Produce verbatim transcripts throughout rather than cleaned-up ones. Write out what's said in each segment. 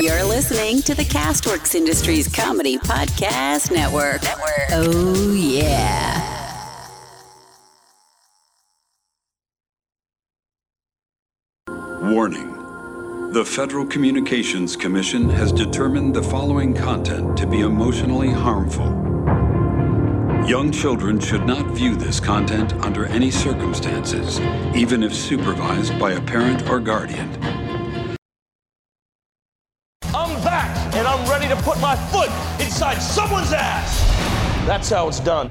You're listening to the Castworks Industries Comedy Podcast Network. Network. Oh, yeah. Warning. The Federal Communications Commission has determined the following content to be emotionally harmful. Young children should not view this content under any circumstances, even if supervised by a parent or guardian. And I'm ready to put my foot inside someone's ass. That's how it's done.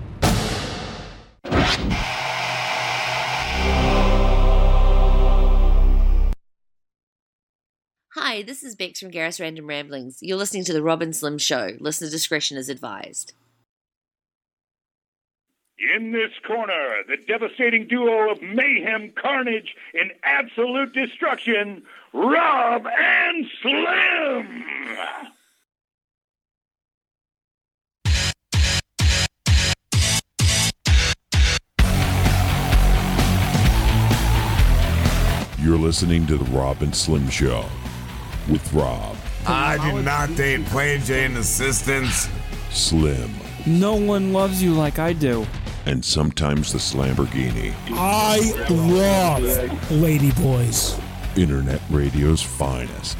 Hi, this is Bex from Gareth's Random Ramblings. You're listening to The Rob and Slim Show. Listener discretion is advised. In this corner, the devastating duo of mayhem, carnage, and absolute destruction, Rob and Slim! You're listening to The Rob and Slim Show with Rob. I did not date Plain Jane assistants. Slim. No one loves you like I do. And sometimes the Slamborghini. I love Lady Boys. Internet radio's finest.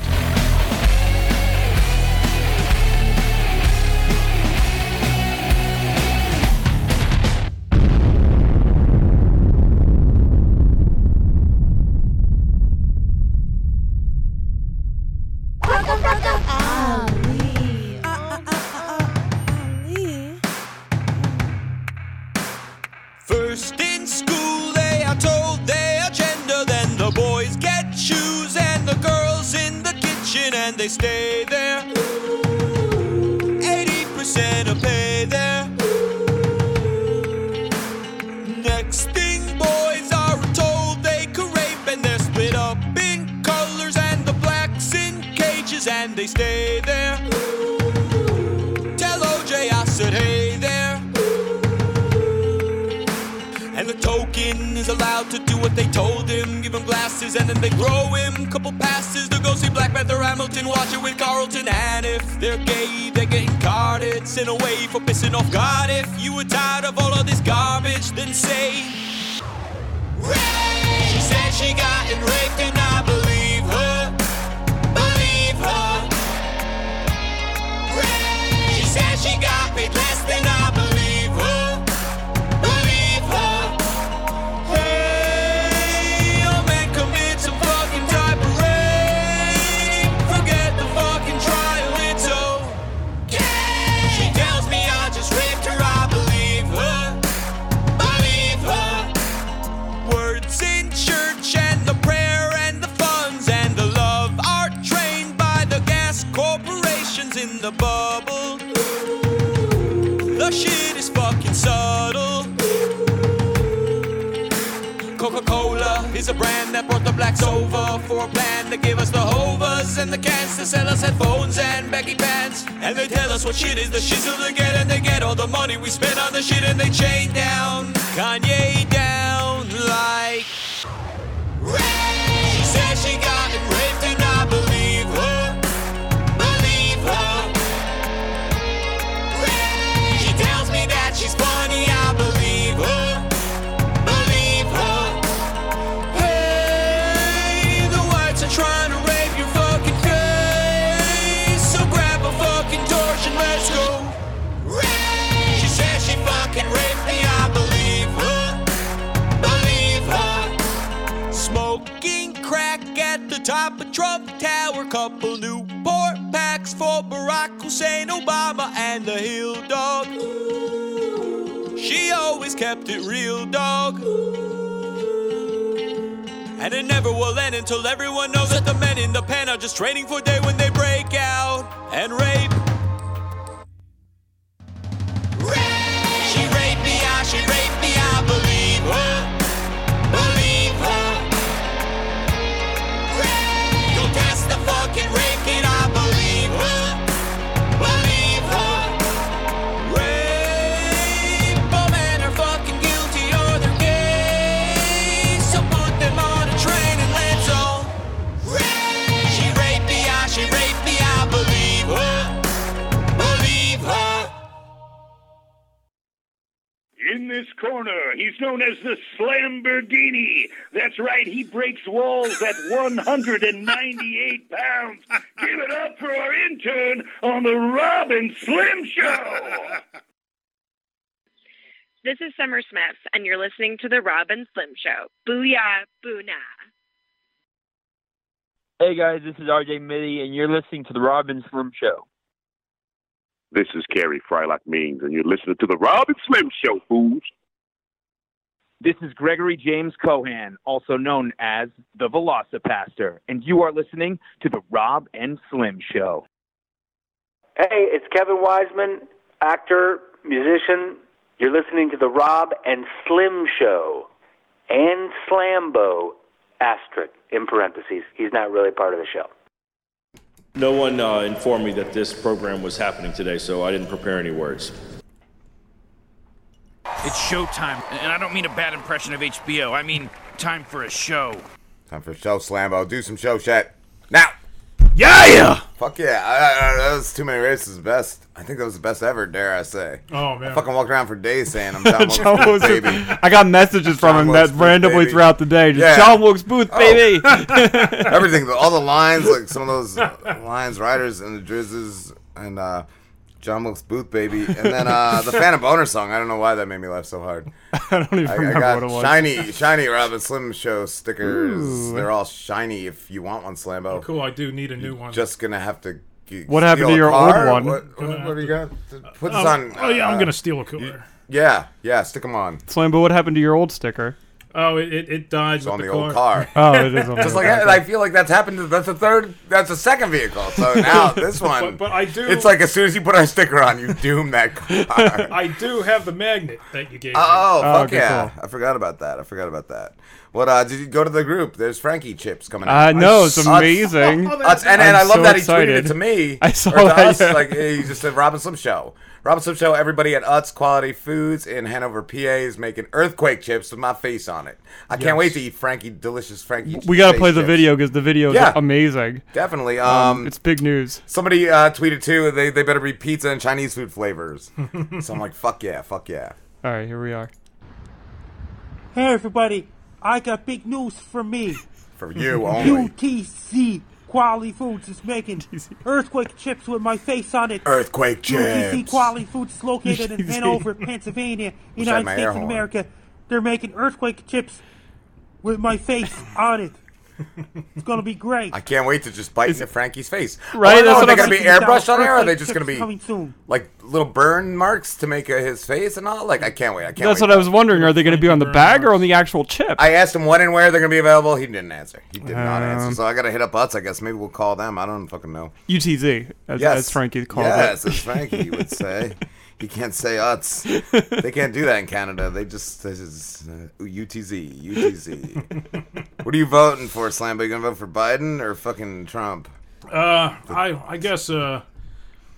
They stay there. eighty percent of pay there. Next thing, boys are told they could rape, and they're split up in colors and the blacks in cages, and they stay there. Tell O J I said hey there. And the token is allowed to do what they told him. Give him glasses and then they grow him. Couple passes to go see Black Panther Hamilton. Watch it with Carlton. And if they're gay, they're getting carded. Sent away for pissing off God. If you were tired of all of this garbage, then say rape. She said she got raped and I believe her. Believe her. Rape. She said she got paid less than I believe. The bubble, the shit is fucking subtle. Coca-Cola is a brand that brought the blacks over for a plan to give us the hovers and the cans to sell us headphones and baggy pants. And they tell us what shit is, the shit's of the get, and they get all the money we spend on the shit, and they chain down Kanye down like Ray. She said she got it raped and I believe her. She's funny, I believe her, believe her. Hey, the whites are trying to rape your fucking face, so grab a fucking torch and let's go. Rape. She said she fucking raped me, I believe her, believe her. Smoking crack at the top of Trump Tower, couple Newport packs for Barack Hussein Obama and the Hill Dog. She always kept it real, dog. And it never will end until everyone knows that the men in the pen are just training for a day when they break out and rape. Rape. She raped me, I, she raped me, I believe her, believe her. Rape. Yo, that's the fucking rape, and I believe her, believe her. She raped me, I this corner. He's known as the Slamborghini. That's right, he breaks walls at one hundred ninety-eight pounds. Give it up for our intern on the Rob and Slim Show. This is Summer Smith, and you're listening to the Rob and Slim Show. Booyah, boonah. Hey guys, this is R J Mitty, and you're listening to the Rob and Slim Show. This is Carrie Frylock Means, and you're listening to the Rob and Slim Show, fools. This is Gregory James Cohan, also known as the Velocipaster, and you are listening to the Rob and Slim Show. Hey, it's Kevin Wiseman, actor, musician. You're listening to the Rob and Slim Show, and Slambo, asterisk, in parentheses. He's not really part of the show. No one uh, informed me that this program was happening today, so I didn't prepare any words. It's showtime, and I don't mean a bad impression of H B O. I mean time for a show. Time for a show, Slambo. Do some show shit. Now! Yeah! yeah. Fuck yeah. I, I, that was Too Many Races the best. I think that was the best ever, dare I say. Oh, man. I fucking walked around for days saying I'm John Wilkes Booth, baby. I got messages from John him Wilkes that Booth, randomly baby. Throughout the day. Just yeah. John Wilkes Booth, oh. baby. Everything. All the lines, like some of those lines, Riders and the Drizzes, and uh, John Wilkes Booth, baby. And then uh, the Phantom Boner song. I don't know why that made me laugh so hard. I don't even I, remember I got what it was. Shiny, shiny Rob and Slim Show stickers. Ooh. They're all shiny if you want one, Slambo. Oh, cool, I do need a new one. Just going to have to g- What happened to your car? Old one? What, what, what, what do you got? Put uh, this on. Oh, yeah, uh, I'm going to steal a cooler. Yeah, yeah, stick them on. Slambo, what happened to your old sticker? Oh, it it died. It's with on the, the car. old car. Oh, it is on the just like car. I feel like that's happened. To, that's the third. That's the second vehicle. So now this one. but, but I do. It's like as soon as you put our sticker on, you doom that car. I do have the magnet that you gave. Oh, me. oh fuck oh, yeah! Cool. I forgot about that. I forgot about that. What uh, did you go to the group? There's Frankie Chips coming out. I know, it's amazing. Oh, oh, that's, and and I love so that he excited. tweeted it to me. I saw or to that, us. Yeah. Like he just said, Rob and Slim Show. Rob and Slim Show. Everybody at Utz Quality Foods in Hanover, P A is making earthquake chips with my face on it. I yes. can't wait to eat Frankie delicious Frankie. We gotta play the chips. video because the video is yeah. amazing. Definitely. Um, um, it's big news. Somebody uh, tweeted too. They they better be pizza and Chinese food flavors. So I'm like, fuck yeah, fuck yeah. All right, here we are. Hey everybody. I got big news for me. For you only. U T C Quality Foods is making earthquake chips with my face on it. Earthquake chips. U T C Quality Foods is located in Hanover, Pennsylvania, United States of America. They're making earthquake chips with my face on it. It's going to be great. I can't wait to just bite into Frankie's face. Right? Oh, are they going to be airbrushed on there? Or are they just going to be like little burn marks to make uh, his face and all? Like, I can't wait. I can't That's wait. what I was wondering. Are they going to be on the bag or on the actual chip? I asked him when and where they're going to be available. He didn't answer. He did um, not answer. So I got to hit up Utz, I guess. Maybe we'll call them. I don't fucking know. U T Z, as, yes. as Frankie called yes, it. Yes, as Frankie would say. You can't say Utz. They can't do that in Canada. They just, this is uh, U T Z, U T Z. What are you voting for, Slambo? You going to vote for Biden or fucking Trump? Uh, the, I I guess uh, I'm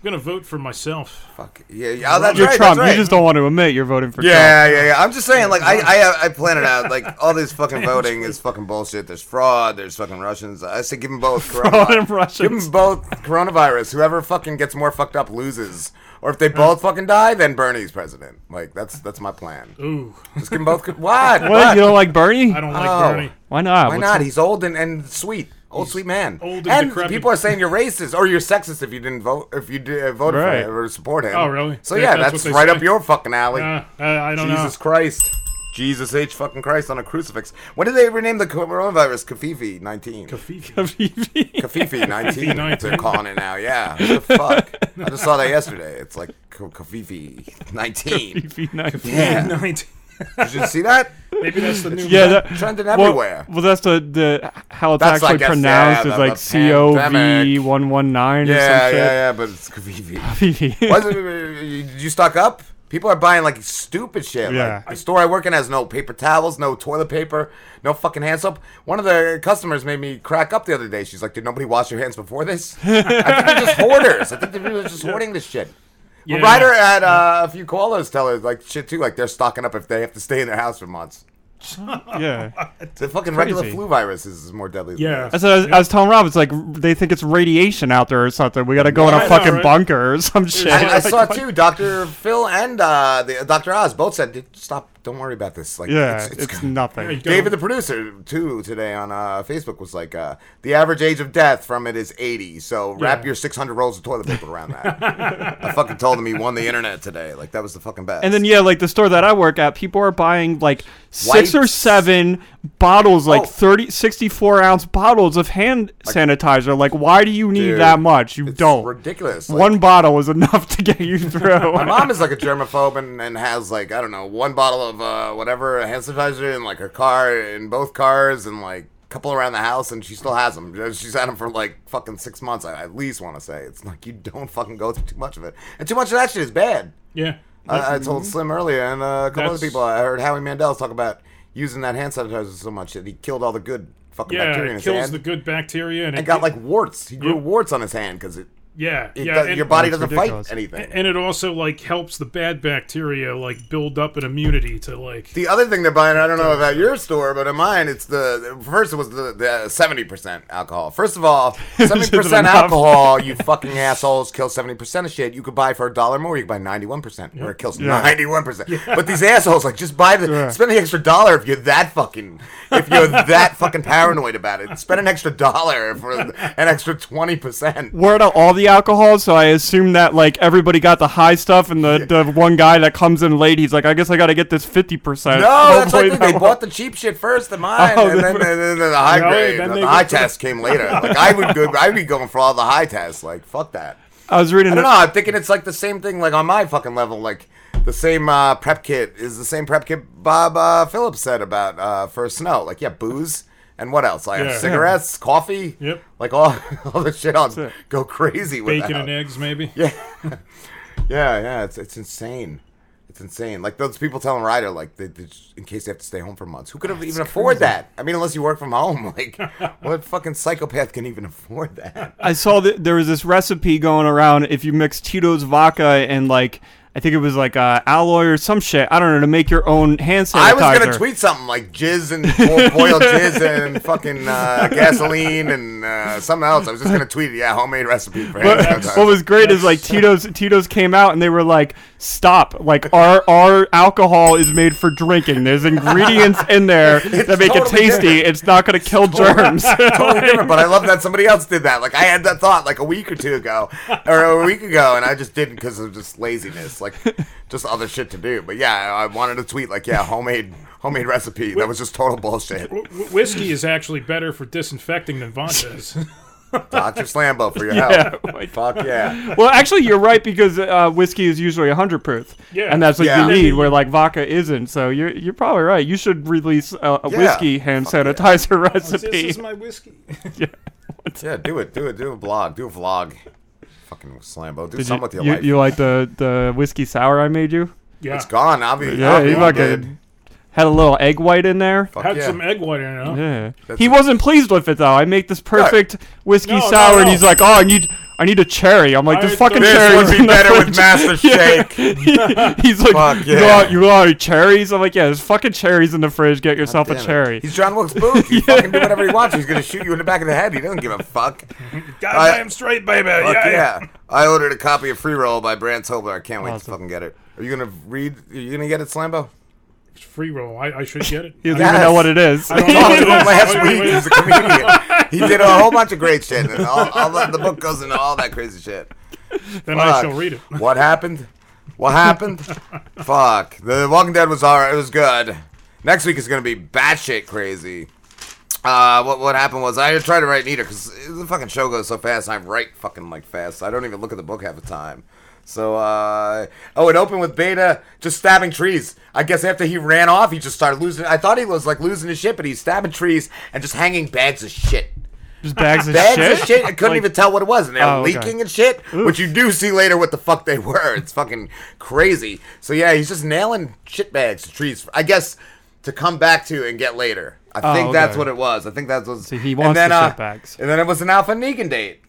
going to vote for myself. Fuck. Yeah, yeah oh, that's You're right, Trump. That's right. You just don't want to admit you're voting for yeah, Trump. Yeah, yeah, yeah. I'm just saying, like, I, I, I plan it out. Like, all this fucking voting is fucking bullshit. There's fraud. There's fucking Russians. I say give them both. Fraud and Russians. Give them both coronavirus. Whoever fucking gets more fucked up loses. Or if they both fucking die, then Bernie's president. Like, that's that's my plan. Ooh. Just give them both. What? What? What? You don't like Bernie? I don't like oh. Bernie. Why not? Why What's not? It? He's old and, and sweet. Old, He's sweet man. Old and And decrepit. People are saying you're racist or you're sexist if you didn't vote, if you did, uh, voted right. for him or support him. Oh, really? So, yeah, yeah that's, that's right say. up your fucking alley. Uh, I, I don't Jesus know. Jesus Christ. Jesus H. fucking Christ on a crucifix. When did they rename the coronavirus Kafifi nineteen? Kafifi. Kafifi. Kafifi nineteen. nineteen. They're calling it now, yeah. What the fuck? I just saw that yesterday. It's like Kafifi nineteen. Kafifi nineteen. Yeah. nineteen. Did you see that? Maybe that's the new yeah, that, trending well, everywhere. Well, that's the, the how it's that's actually like pronounced. Yeah, is like C O V one one nine or something. Yeah, yeah, yeah, but it's Kafifi. Kafifi. Did you stock up? People are buying, like, stupid shit. Yeah. Like, the store I work in has no paper towels, no toilet paper, no fucking hand soap. One of the customers made me crack up the other day. She's like, did nobody wash your hands before this? I think they're just hoarders. I think they're just hoarding this shit. Yeah. Well, Ryder had uh, a few koalas tell her, like, shit, too. Like, they're stocking up if they have to stay in their house for months. Yeah. The fucking regular flu virus is more deadly than yeah. That's what I was, yeah. I was telling Rob, it's like they think it's radiation out there or something. We got to go yeah, in a fucking know, right? bunker or some shit. I, I like, saw like, too, Doctor Phil and uh, the, Doctor Oz both said, stop, don't worry about this. Like, yeah, it's, it's, it's nothing. Yeah, David, the producer, too, today on uh, Facebook was like, uh, the average age of death from it is eighty, so yeah. wrap your six hundred rolls of toilet paper around that. I fucking told him he won the internet today. Like, that was the fucking best. And then, yeah, like the store that I work at, people are buying like six Wipes. or seven bottles, like oh. thirty, sixty-four ounce bottles of hand sanitizer. Like, why do you need Dude, that much? You it's don't. Ridiculous. Like, one bottle is enough to get you through. My mom is like a germaphobe and, and has like, I don't know, one bottle of uh, whatever hand sanitizer in like her car, in both cars, and like a couple around the house, and she still has them. She's had them for like fucking six months. I at least want to say it's like you don't fucking go through too much of it, and too much of that shit is bad. Yeah. I, I told Slim earlier, and uh, a couple That's... other people. I heard Howie Mandel talk about using that hand sanitizer so much that he killed all the good fucking yeah, bacteria in his hand. Yeah, it kills the good bacteria, and, and it got like warts. He grew yeah. warts on his hand because it. Yeah, it yeah. Does, and, your body doesn't ridiculous. fight anything, and it also like helps the bad bacteria like build up an immunity to like. The other thing they're buying, I don't know about your store, but in mine, it's the first it was the, the seventy percent alcohol. First of all, seventy percent alcohol, you fucking assholes, kills seventy percent of shit. You could buy for a dollar more, you could buy ninety one percent, or it kills ninety one percent. But these assholes like just buy the yeah. spend the extra dollar if you're that fucking if you're that fucking paranoid about it. Spend an extra dollar for an extra twenty percent. Word out all the. Alcohol, so I assume that like everybody got the high stuff, and the, yeah. the one guy that comes in late, he's like, I guess I gotta get this fifty percent. No, that's like they bought the cheap shit first, the mine, oh, and then, were... and then the high no, grade, the high test came later. Like I would go, I'd be going for all the high tests. Like fuck that. I was reading. I don't know. I'm thinking it's like the same thing, like on my fucking level, like. The same uh, prep kit is the same prep kit Bob uh, Phillips said about uh, for snow. Like yeah, booze. And what else? I like yeah. cigarettes, coffee, yep. like all all the shit. I'll go crazy with bacon that. and eggs, maybe. Yeah, yeah, yeah. It's it's insane. It's insane. Like those people telling Ryder, like they, they just, in case they have to stay home for months. Who could have That's even crazy. afford that? I mean, unless you work from home. Like, what fucking psychopath can even afford that? I saw that there was this recipe going around. If you mix Tito's vodka and like. I think it was like uh, alloy or some shit. I don't know, to make your own hand sanitizer. I was going to tweet something like jizz and boiled jizz and fucking uh, gasoline and uh, something else. I was just going to tweet, yeah, homemade recipe for hand sanitizer. What was great is like Tito's Tito's came out and they were like, stop. Like our our alcohol is made for drinking. There's ingredients in there it's that make totally it tasty. Different. It's not going to kill germs. Totally different, but I love that somebody else did that. Like I had that thought like a week or two ago or a week ago and I just didn't because of just laziness. Like, just other shit to do. But yeah, I wanted to tweet, like, yeah, homemade homemade recipe. That was just total bullshit. Whiskey is actually better for disinfecting than vodka is. Doctor Slambo for your yeah, help. Like, fuck yeah. Well, actually, you're right because uh, whiskey is usually one hundred proof. Yeah. And that's what yeah. you need, where, like, vodka isn't. So you're you're probably right. You should release a, a yeah. whiskey hand fuck sanitizer yeah. recipe. Oh, this is my whiskey. yeah. yeah, do it. Do it. Do a blog. Do a vlog. Fucking Slambo. Do Did something you, with your you, life. You like the, the whiskey sour I made you? Yeah. It's gone, obviously. Yeah, you fucking had a little egg white in there. Fuck had yeah. some egg white in it. Yeah. That's he nice. wasn't pleased with it, though. I make this perfect whiskey no, sour, no, no. and he's like, oh, I need... I need a cherry. I'm like, this I fucking cherry would be in better fridge. With Master Shake. Yeah. He's like, Fuck, yeah. you, want, you want cherries? I'm like, yeah, there's fucking cherries in the fridge. Get yourself a cherry. It. He's John Wilkes Booth. He yeah. fucking do whatever he wants. He's going to shoot you in the back of the head. He doesn't give a fuck. Goddamn uh, straight, baby. Fuck yeah, yeah. yeah. I ordered a copy of Free Roll by Brant Tobler. I can't awesome. wait to fucking get it. Are you going to read? Are you going to get it, Slambo? Free Roll. I, I should get it. He doesn't yes. even know what it is. I don't know. It last wait, week, wait. He was a comedian. He did a whole bunch of great shit. And all, all the, the book goes into all that crazy shit. Then Fuck. I shall read it. What happened? What happened? Fuck. The Walking Dead was all right. It was good. Next week is going to be batshit crazy. Uh, what what happened was I tried to write neater because the fucking show goes so fast. And I write fucking like fast. I don't even look at the book half the time. So, uh, oh, it opened with Beta just stabbing trees. I guess after he ran off, he just started losing. I thought he was like losing his shit, but he's stabbing trees and just hanging bags of shit. Just bags of bags shit? Bags of shit. I couldn't like, even tell what it was. And they were oh, leaking okay. and shit, Oof. which you do see later what the fuck they were. It's fucking crazy. So, yeah, he's just nailing shit bags to trees, I guess, to come back to and get later. I oh, think okay. that's what it was. I think that's what it was. So he wants and then, the uh, shit bags. And then it was an Alpha Negan date.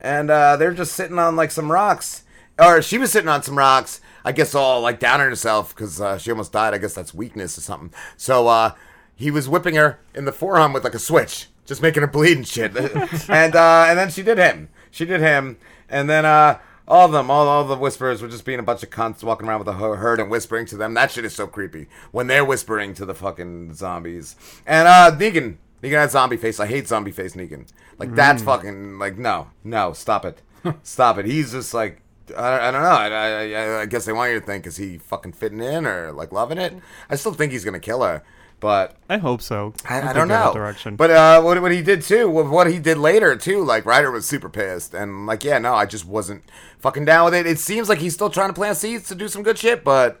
And uh, they're just sitting on like some rocks. Or she was sitting on some rocks, I guess all, like, down on herself because uh, she almost died. I guess that's weakness or something. So uh, he was whipping her in the forearm with like a switch, just making her bleed and shit. and uh, and then she did him. She did him. And then uh, all of them, all, all the whispers were just being a bunch of cunts walking around with a herd and whispering to them. That shit is so creepy when they're whispering to the fucking zombies. And uh, Negan. Negan had zombie face. I hate zombie face Negan. Like, that's mm. fucking, like, no. No, stop it. Stop it. He's just like, I, I don't know. I, I, I guess they want you to think, is he fucking fitting in or, like, loving it? I still think he's going to kill her, but... I hope so. I, I don't know. Direction. But uh, what, what he did, too, what he did later, too, like, Ryder was super pissed. And, like, yeah, no, I just wasn't fucking down with it. It seems like he's still trying to plant seeds to do some good shit, but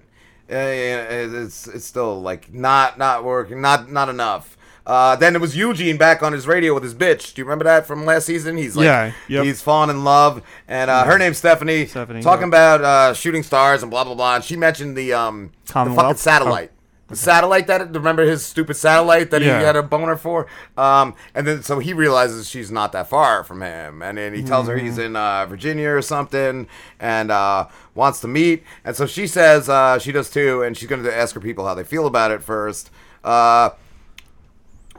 uh, it's it's still, like, not, not working, not, not enough. Uh, then it was Eugene back on his radio with his bitch. Do you remember that from last season? He's like, yeah, yep. He's fallen in love, and uh, her name's Stephanie. Stephanie talking yep. about uh, shooting stars and blah blah blah. And she mentioned the um the fucking satellite, oh, okay. the satellite that remember his stupid satellite that yeah. he had a boner for. Um, and then so he realizes she's not that far from him, and then he tells mm-hmm. her he's in uh, Virginia or something, and uh, wants to meet. And so she says uh, she does too, and she's going to ask her people how they feel about it first. Uh.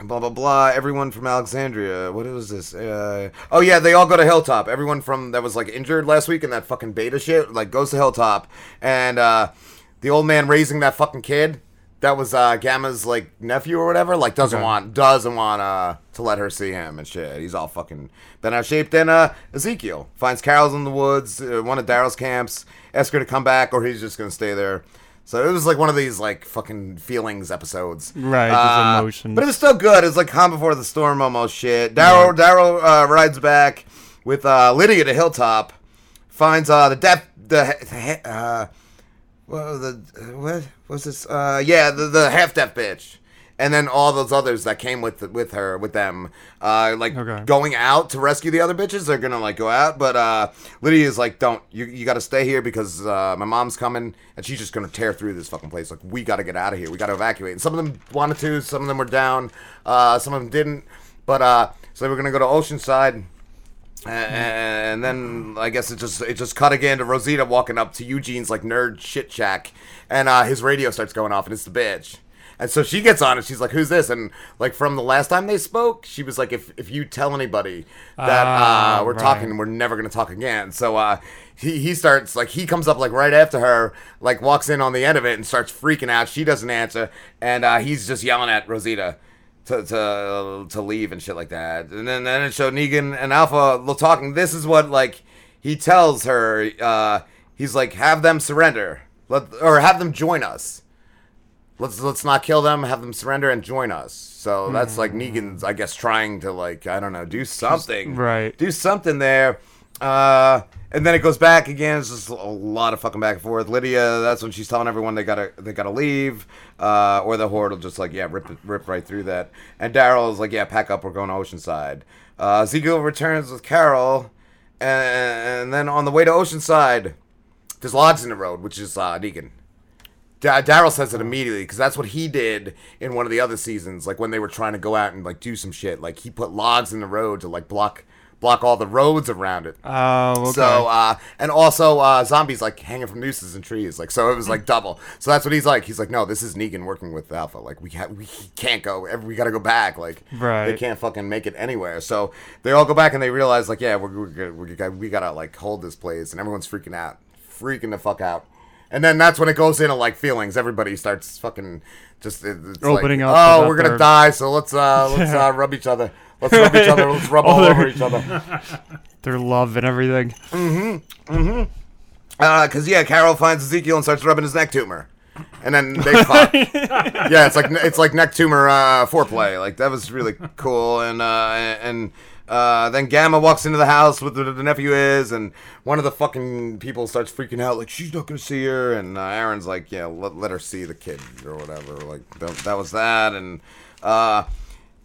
Blah, blah, blah. Everyone from Alexandria. What is this? Uh, oh, yeah, they all go to Hilltop. Everyone from that was, like, injured last week in that fucking beta shit, like, goes to Hilltop. And uh, the old man raising that fucking kid that was uh, Gamma's, like, nephew or whatever, like, doesn't okay. want doesn't want uh, to let her see him and shit. He's all fucking bent out of shape. Then uh, Ezekiel finds Carol's in the woods, uh, one of Daryl's camps, asks her to come back, or he's just going to stay there. So it was like one of these like fucking feelings episodes, right? Uh, emotions, but it was still good. It was like calm before the storm, almost shit. Daryl yeah. Daryl uh, rides back with uh, Lydia to Hilltop, finds uh, the death the uh, well the what was this uh, yeah the, the half deaf bitch, and then all those others that came with with her with them uh, like okay. going out to rescue the other bitches. They're gonna like go out, but uh, Lydia's like, don't you you gotta stay here because uh, my mom's coming and she's just gonna tear through this fucking place. Like, we gotta get out of here, we gotta evacuate. And some of them wanted to, some of them were down, uh, some of them didn't, but uh, so they were gonna go to Oceanside. And then I guess it just it just cut again to Rosita walking up to Eugene's like nerd shit shack, and uh, his radio starts going off and it's the bitch. And so she gets on and she's like, who's this? And like from the last time they spoke, she was like, if if you tell anybody that uh, uh, we're right. talking, we're never going to talk again. So uh, he, he starts like he comes up like right after her, like walks in on the end of it and starts freaking out. She doesn't answer. And uh, he's just yelling at Rosita to to to leave and shit like that. And then, then it showed Negan and Alpha talking. This is what like he tells her. Uh, he's like, have them surrender Let, or have them join us. Let's let's not kill them, have them surrender and join us. So that's like Negan's, I guess, trying to like, I don't know, do something. Just, right. Do something there. Uh, and then it goes back again. It's just a lot of fucking back and forth. Lydia, that's when she's telling everyone they gotta they gotta leave. Uh, or the horde will just like, yeah, rip rip right through that. And Daryl's like, yeah, pack up, we're going to Oceanside. Uh, Ezekiel returns with Carol, and, and then on the way to Oceanside, there's logs in the road, which is uh, Negan. Daryl says it immediately because that's what he did in one of the other seasons. Like when they were trying to go out and like do some shit, like he put logs in the road to like block block all the roads around it. Oh, okay. So uh, and also uh, zombies like hanging from nooses and trees. Like so, it was like double. So that's what he's like. He's like, no, this is Negan working with Alpha. Like we ha- we can't go. We gotta go back. Like right. They can't fucking make it anywhere. So they all go back and they realize like, yeah, we're, we're, we're we gotta like hold this place. And everyone's freaking out, freaking the fuck out. And then that's when it goes into, like, feelings. Everybody starts fucking just... It's opening like, up. Oh, we're going to die, so let's uh, let's uh, rub each other. Let's rub each other. Let's rub all, all over each other. Their love and everything. Mm-hmm. Mm-hmm. Because, uh, yeah, Carol finds Ezekiel and starts rubbing his neck tumor. And then they fuck. Yeah, it's like it's like neck tumor uh, foreplay. Like, that was really cool. And uh, and... Uh, then Gamma walks into the house with the, the nephew is, and one of the fucking people starts freaking out, like, she's not gonna see her, and uh, Aaron's like, yeah, let, let her see the kid, or whatever, like, that, that was that, and, uh,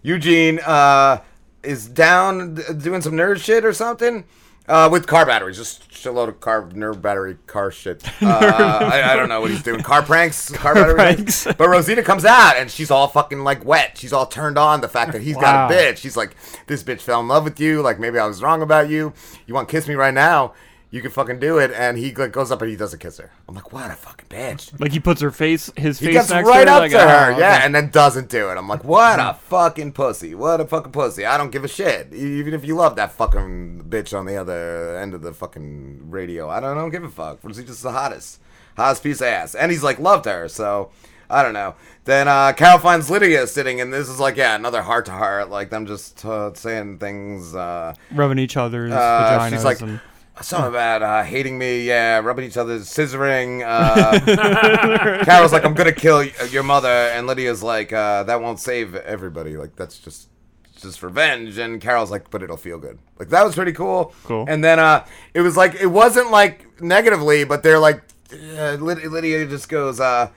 Eugene, uh, is down d- doing some nerd shit or something, uh, with car batteries, just shitload of car, nerd battery car shit, uh, I, I don't know what he's doing, car pranks, car, car pranks, but Rosita comes out, and she's all fucking, like, wet, she's all turned on, the fact that he's wow. got a bitch, she's like, this bitch fell in love with you, like, maybe I was wrong about you, you want to kiss me right now, you can fucking do it. And he like, goes up and he doesn't kiss her. I'm like, what a fucking bitch. Like he puts her face, his he face gets next right to her, up like, to her. Oh, yeah, okay. And then doesn't do it. I'm like, what a fucking pussy. What a fucking pussy. I don't give a shit. Even if you love that fucking bitch on the other end of the fucking radio. I don't, I don't give a fuck. Rosita's the hottest. Hottest piece of ass. And he's like, loved her. So, I don't know. Then uh, Carol finds Lydia sitting, and this is like, yeah, another heart-to-heart. Like, them just uh, saying things. Uh, Rubbing each other's uh, vaginas. She's like, and... something about uh, hating me, yeah, rubbing each other's, scissoring. Uh, Carol's like, I'm going to kill y- your mother. And Lydia's like, uh, that won't save everybody. Like, that's just just revenge. And Carol's like, but it'll feel good. Like, that was pretty cool. Cool. And then uh, it was like, it wasn't like negatively, but they're like, uh, Lyd- Lydia just goes, uh,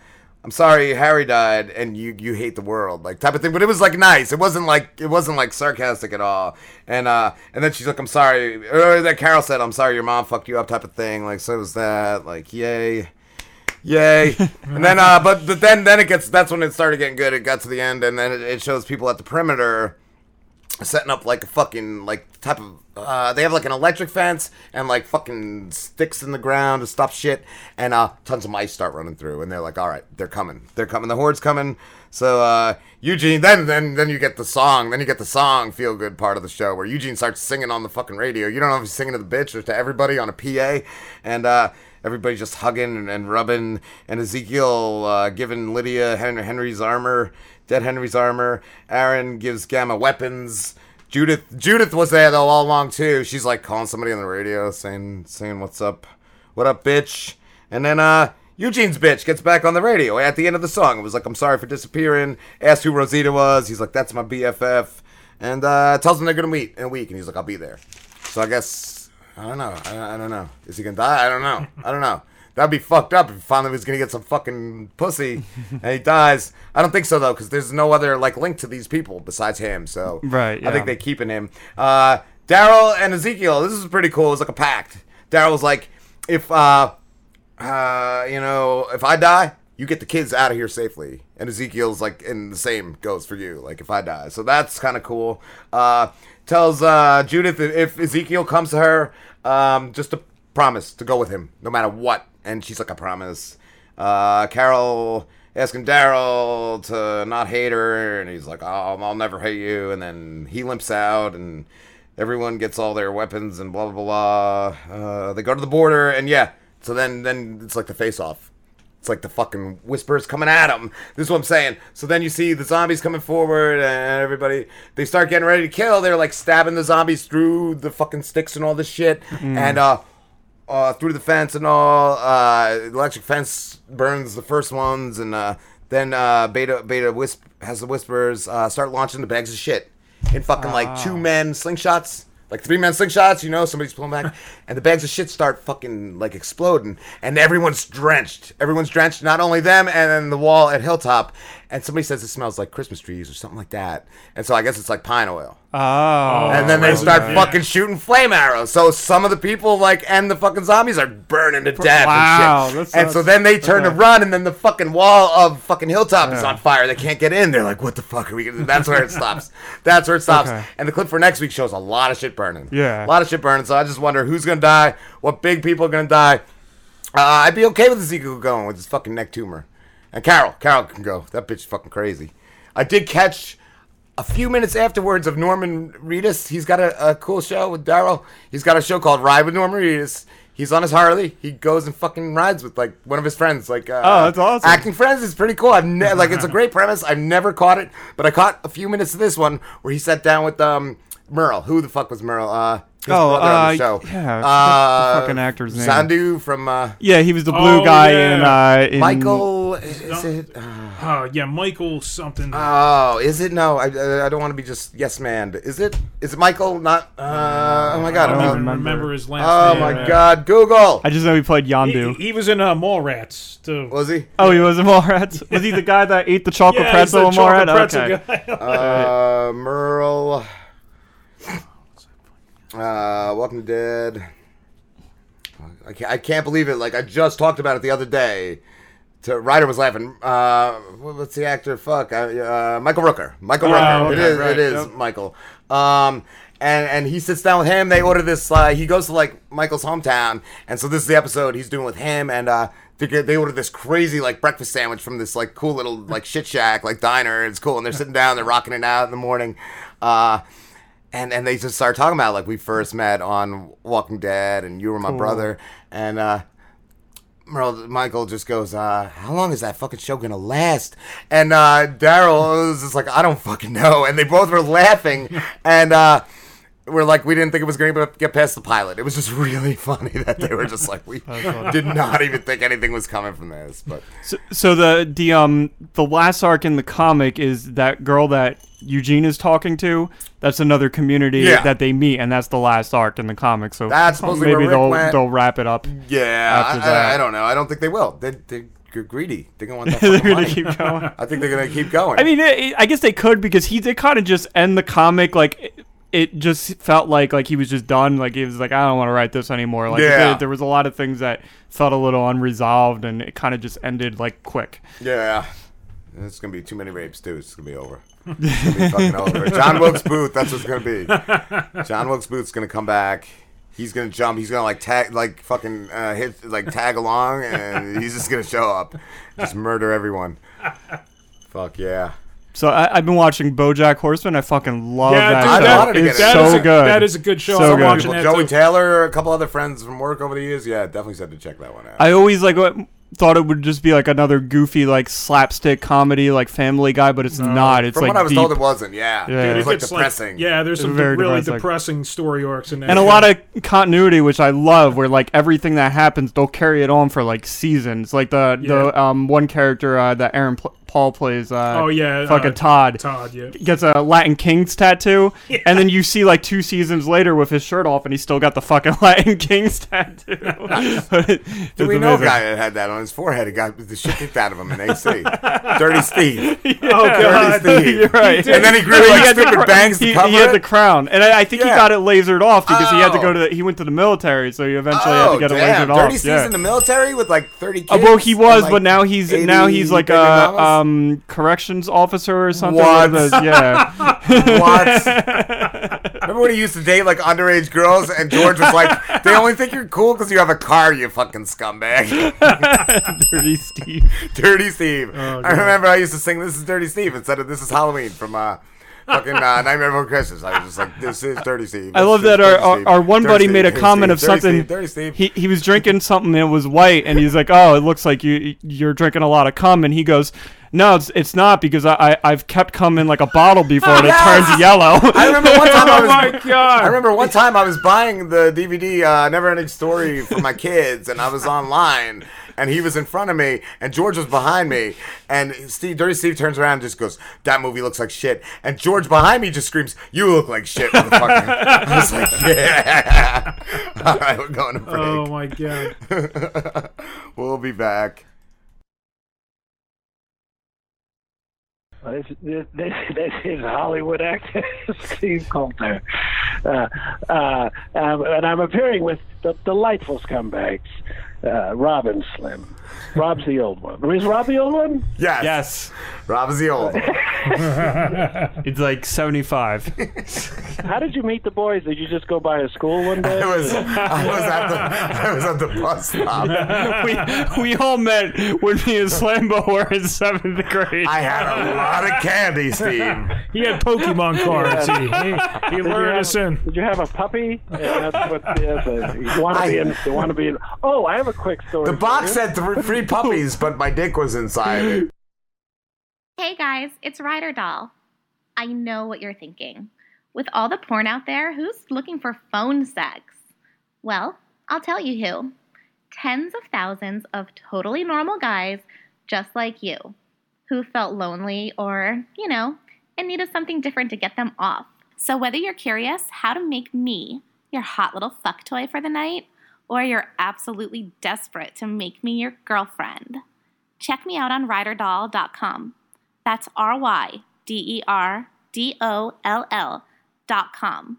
I'm sorry, Harry died, and you, you hate the world, like type of thing. But it was like nice. It wasn't like it wasn't like sarcastic at all. And uh, and then she's like, I'm sorry. Or that Carol said, I'm sorry, your mom fucked you up, type of thing. Like so was that. Like yay, yay. And then uh, but, but then then it gets. That's when it started getting good. It got to the end, and then it, it shows people at the perimeter setting up like a fucking like type of. Uh, they have like an electric fence and like fucking sticks in the ground to stop shit, and uh, tons of mice start running through, and they're like, all right, they're coming, they're coming, the horde's coming. So uh, Eugene, then then then you get the song, then you get the song feel good part of the show where Eugene starts singing on the fucking radio. You don't know if he's singing to the bitch or to everybody on a P A, and uh, everybody just hugging and, and rubbing, and Ezekiel uh, giving Lydia Henry, Henry's armor, dead Henry's armor. Aaron gives Gamma weapons. Judith Judith was there, though, all along, too. She's, like, calling somebody on the radio, saying, saying what's up, what up, bitch? And then uh, Eugene's bitch gets back on the radio at the end of the song. It was like, I'm sorry for disappearing. Asked who Rosita was. He's like, that's my B F F. And uh, tells them they're going to meet in a week, and he's like, I'll be there. So I guess, I don't know. I, I don't know. Is he going to die? I don't know. I don't know. That'd be fucked up if finally he was going to get some fucking pussy and he dies. I don't think so, though, because there's no other, like, link to these people besides him. So right, yeah. I think they're keeping him. Uh, Daryl and Ezekiel, this is pretty cool. It was like a pact. Daryl was like, if, uh, uh, you know, if I die, you get the kids out of here safely. And Ezekiel's like, and the same goes for you, like, if I die. So that's kind of cool. Uh, tells uh, Judith if Ezekiel comes to her, um, just to promise to go with him, no matter what. And she's like, I promise. Uh, Carol asking Daryl to not hate her. And he's like, oh, I'll never hate you. And then he limps out. And everyone gets all their weapons and blah, blah, blah. Uh, they go to the border. And yeah. So then, then it's like the face-off. It's like the fucking whispers coming at him. This is what I'm saying. So then you see the zombies coming forward and everybody, they start getting ready to kill. They're like stabbing the zombies through the fucking sticks and all this shit. Mm. And, uh. Uh, through the fence and all, uh, electric fence burns the first ones, and uh, then uh, Beta Beta wisp has the whispers uh, start launching the bags of shit in fucking uh. like two men slingshots, like three men slingshots. You know, somebody's pulling back, and the bags of shit start fucking like exploding, and everyone's drenched. Everyone's drenched. Not only them, and then the wall at Hilltop. And somebody says it smells like Christmas trees or something like that. And so I guess it's like pine oil. Oh. And then they start yeah. fucking shooting flame arrows. So some of the people, like, and the fucking zombies are burning to death wow. and shit. That's, and that's, so then they turn okay. to run, and then the fucking wall of fucking Hilltop yeah. is on fire. They can't get in. They're like, what the fuck are we going to do? That's where it stops. That's where it stops. Okay. And the clip for next week shows a lot of shit burning. Yeah. A lot of shit burning. So I just wonder who's going to die, what big people are going to die. Uh, I'd be okay with Ezekiel going with his fucking neck tumor. And Carol, Carol can go. That bitch is fucking crazy. I did catch a few minutes afterwards of Norman Reedus. He's got a, a cool show with Daryl. He's got a show called Ride with Norman Reedus. He's on his Harley. He goes and fucking rides with like one of his friends. Like, uh, oh, that's awesome. Acting friends is pretty cool. I've ne- like it's a great premise. I've never caught it, but I caught a few minutes of this one where he sat down with um Merle. Who the fuck was Merle? Uh, His oh, brother uh, on the show. Yeah, uh, the fucking actor's name. Sandu from... Uh, yeah, he was the blue oh, guy yeah. in, uh, in... Michael, is, is it... Uh, oh, yeah, Michael something. Oh, is it? No, I I don't want to be just yes-manned. Is it? Is it Michael? Not... Uh, oh, my God. I don't I remember. remember his last oh name. Oh, my yeah. God. Google! I just know he played Yondu. He, he was in uh, Mall Rats, too. Was he? Oh, he was in Mall Rats? Was he the guy that ate the chocolate yeah, pretzel in Mall Rats? Okay. uh, Merle... Uh, Walking Dead. I can't, I can't believe it. Like, I just talked about it the other day. To, Ryder was laughing. Uh, what's the actor? Fuck. Uh, Michael Rooker. Michael oh, Rooker. Okay, it is, right. it is yep. Michael. Um, And and he sits down with him. They order this. Uh, he goes to like Michael's hometown, and so this is the episode he's doing with him. And uh, they, they order this crazy like breakfast sandwich from this like cool little like shit shack like diner. It's cool, and they're sitting down, they're rocking it out in the morning, uh, and and they just start talking about like we first met on Walking Dead, and you were my cool. brother, and. Uh, Merle, Michael just goes, uh, how long is that fucking show gonna last? And uh, Daryl was just like, I don't fucking know. And they both were laughing. And uh, we're like, we didn't think it was going to get past the pilot. It was just really funny that they were just like, we did not even think anything was coming from this. But so, so the the um the last arc in the comic is that girl that Eugene is talking to. That's another community yeah. that they meet, and that's the last arc in the comic. So that's well, maybe they'll went. they'll wrap it up. Yeah, after I, I, that. I don't know. I don't think they will. They, they, You're greedy. They're gonna want that. They're gonna money. keep going. I think they're gonna keep going. I mean, it, it, I guess they could because he they kind of just end the comic like it, it just felt like like he was just done. Like he was like, I don't want to write this anymore. Like yeah. there was a lot of things that felt a little unresolved, and it kind of just ended like quick. Yeah, it's gonna be too many rapes too. It's gonna be over. It's gonna be fucking over. John Wilkes Booth. That's what's gonna be. John Wilkes Booth's gonna come back. He's gonna jump. He's gonna like tag, like fucking uh, hit, like tag along, and he's just gonna show up, just murder everyone. Fuck yeah! So I, I've been watching BoJack Horseman. I fucking love yeah, that. Dude, that, that it's that so is a, good. That is a good show. So I'm good. Watching that Joey too. Taylor, a couple other friends from work over the years. Yeah, definitely said to check that one out. I always like. What, Thought it would just be like another goofy, like slapstick comedy, like Family Guy, but it's no. not. It's from like what I was deep. told, it wasn't. Yeah, yeah. Dude, it was like depressing. Like, yeah, there's it's some very really depressing. depressing story arcs in there, and a lot of continuity, which I love. Where like everything that happens, they'll carry it on for like seasons. Like the yeah. the um one character uh, that Aaron Pl- Paul plays. Uh, oh yeah, fucking uh, Todd. Todd, yeah, gets a Latin Kings tattoo, yeah. and then you see like two seasons later with his shirt off, and he's still got the fucking Latin Kings tattoo. Do we know a guy that had that on his forehead? He got the shit kicked out of him in A C. Dirty Steve. Yeah. Oh, God. Dirty Steve. You're right. And then he grew like he stupid cr- bangs he, to cover He had it. the crown. And I, I think yeah. he got it lasered off because oh. he had to go to the, he went to the military, so he eventually oh, had to get damn. it lasered off. Dirty Steve's yeah. in the military with like thirty kids? Uh, well, he was, like but now he's now he's like a um, corrections officer or something. What? Like yeah. What? Remember when he used to date like underage girls and George was like, they only think you're cool because you have a car, you fucking scumbag. Dirty Steve. Dirty Steve. Oh, I remember I used to sing This Is Dirty Steve instead of This Is Halloween from uh, fucking uh, Nightmare Before Christmas. I was just like, this is Dirty Steve. I love that our, our, our one Dirty buddy Steve, made a Dirty comment Steve, of Dirty something. Dirty Steve, Dirty Steve. He, he was drinking something that was white, and he's like, oh, it looks like you, you're drinking a lot of cum. And he goes, no, it's it's not because I, I I've kept cum in like a bottle before and it yes! turns yellow. I remember one time I was oh my God. I remember one time I was buying the D V D uh, Never Ending Story for my kids, and I was online, and he was in front of me, and George was behind me, and Steve Dirty Steve turns around and just goes, "That movie looks like shit," and George behind me just screams, "You look like shit, motherfucker!" I was like, "Yeah, all right, we're going to break." Oh my God, we'll be back. This, this, this, this is Hollywood actor Steve Coulter, uh, uh, um, and I'm appearing with the delightful scumbags, uh, Rob and Slim. Rob's the old one. Is Rob the old one? Yes. Yes. Rob is the old one. He's like seventy-five. How did you meet the boys? Did you just go by a school one day? I was, I was, at, the, I was at the bus stop. we, we all met when me and Slambo were in seventh grade. I had a lot of candy, Steve. He had Pokemon cards. Yeah. He, he lured us in. Did you have a puppy? Yeah, that's what it is. You want to be in. You want to be in. Oh, I have a quick story. The box said th- three puppies, but my dick was inside it. Hey guys, it's Ryder Doll. I know what you're thinking. With all the porn out there, who's looking for phone sex? Well, I'll tell you who. Tens of thousands of totally normal guys just like you who felt lonely or, you know, and needed something different to get them off. So whether you're curious how to make me your hot little fuck toy for the night, or you're absolutely desperate to make me your girlfriend, check me out on Ryder Doll dot com. That's R Y D E R D O L L dot com.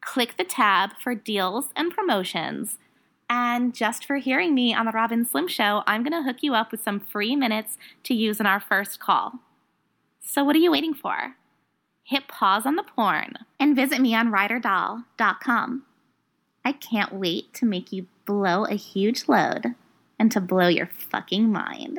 Click the tab for deals and promotions. And just for hearing me on The Rob and Slim Show, I'm going to hook you up with some free minutes to use in our first call. So what are you waiting for? hit pause on the porn, and visit me on Ryder Doll dot com. I can't wait to make you blow a huge load and to blow your fucking mind.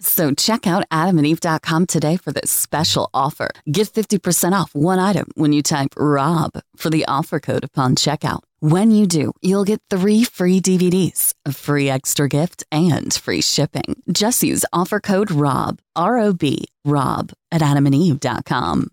So check out Adam and Eve dot com today for this special offer. Get fifty percent off one item when you type ROB for the offer code upon checkout. When you do, you'll get three free D V Ds, a free extra gift, and free shipping. Just use offer code ROB, R O B, ROB, at Adam and Eve dot com.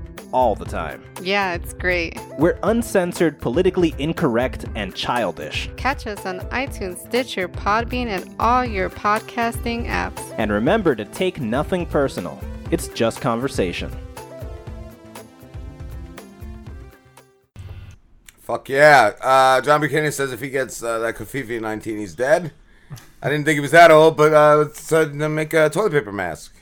all the time. Yeah, it's great. We're uncensored, politically incorrect, and childish. Catch us on iTunes, Stitcher, Podbean, and all your podcasting apps. And remember to take nothing personal. It's just conversation. Fuck yeah. Uh, John Buchanan says if he gets uh, that Kofifi nineteen, he's dead. I didn't think he was that old, but uh, it's time to make a toilet paper mask.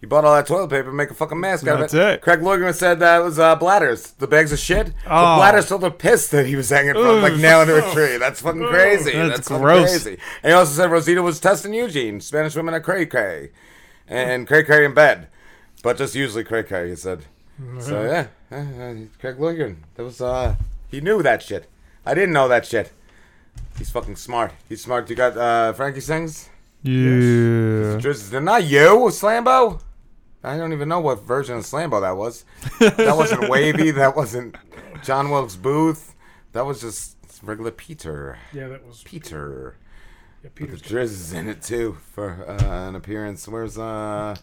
You bought all that toilet paper, make a fucking mask out of it. That's it. Craig Logan said that was uh, bladders. The bags of shit. Oh. The bladders sold a piss that he was hanging from, Ugh. like nailed into a tree. That's fucking crazy. That's, That's fucking gross. Crazy. And he also said Rosita was testing Eugene, Spanish women at Cray Cray. And Cray Cray in bed. But just usually Cray Cray, he said. Mm-hmm. So, yeah. Uh, Craig Logan. That was, uh, he knew that shit. I didn't know that shit. He's fucking smart. He's smart. You got uh, Frankie Sings? Yeah. Yes. They're not you, Slambo? I don't even know what version of Slambo that was. That wasn't Wavy. That wasn't John Wilkes Booth. That was just regular Peter. Yeah, that was Peter. Yeah, Peter's with the Drizz in it too for uh, an appearance. Where's uh,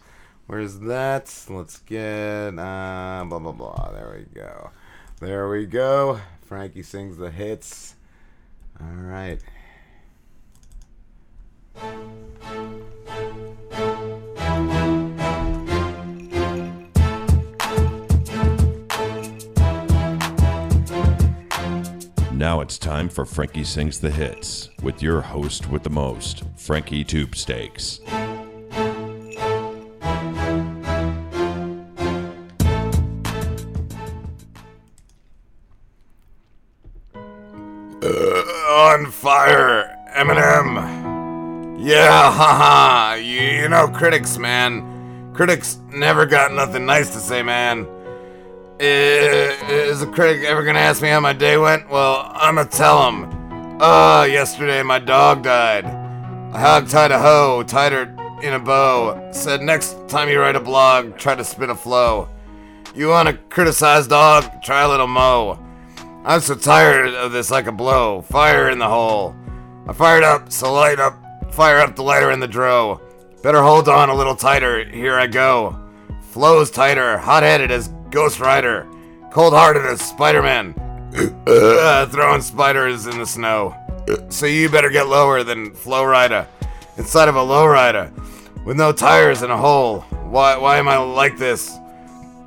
where's that? Let's get uh, blah blah blah. There we go. There we go. Frankie sings the hits. All right. Now it's time for Frankie Sings the Hits with your host with the most, Frankie Tube Steaks. Uh, on fire, Eminem. Yeah, haha. You, you know critics, man. Critics never got nothing nice to say, man. Is a critic ever gonna ask me how my day went? Well, I'ma tell him. Uh, yesterday my dog died. I hog-tied a hoe, tied her in a bow. Said next time you write a blog, try to spit a flow. You wanna criticize dog? Try a little mo. I'm so tired of this like a blow. Fire in the hole. I fired up, so light up. Fire up the lighter in the dro. Better hold on a little tighter. Here I go. Flows tighter, hot-headed as Ghost Rider, cold-hearted as Spider-Man, uh, throwing spiders in the snow. So you better get lower than Flowrider, inside of a lowrider, with no tires and a hole. Why? Why am I like this?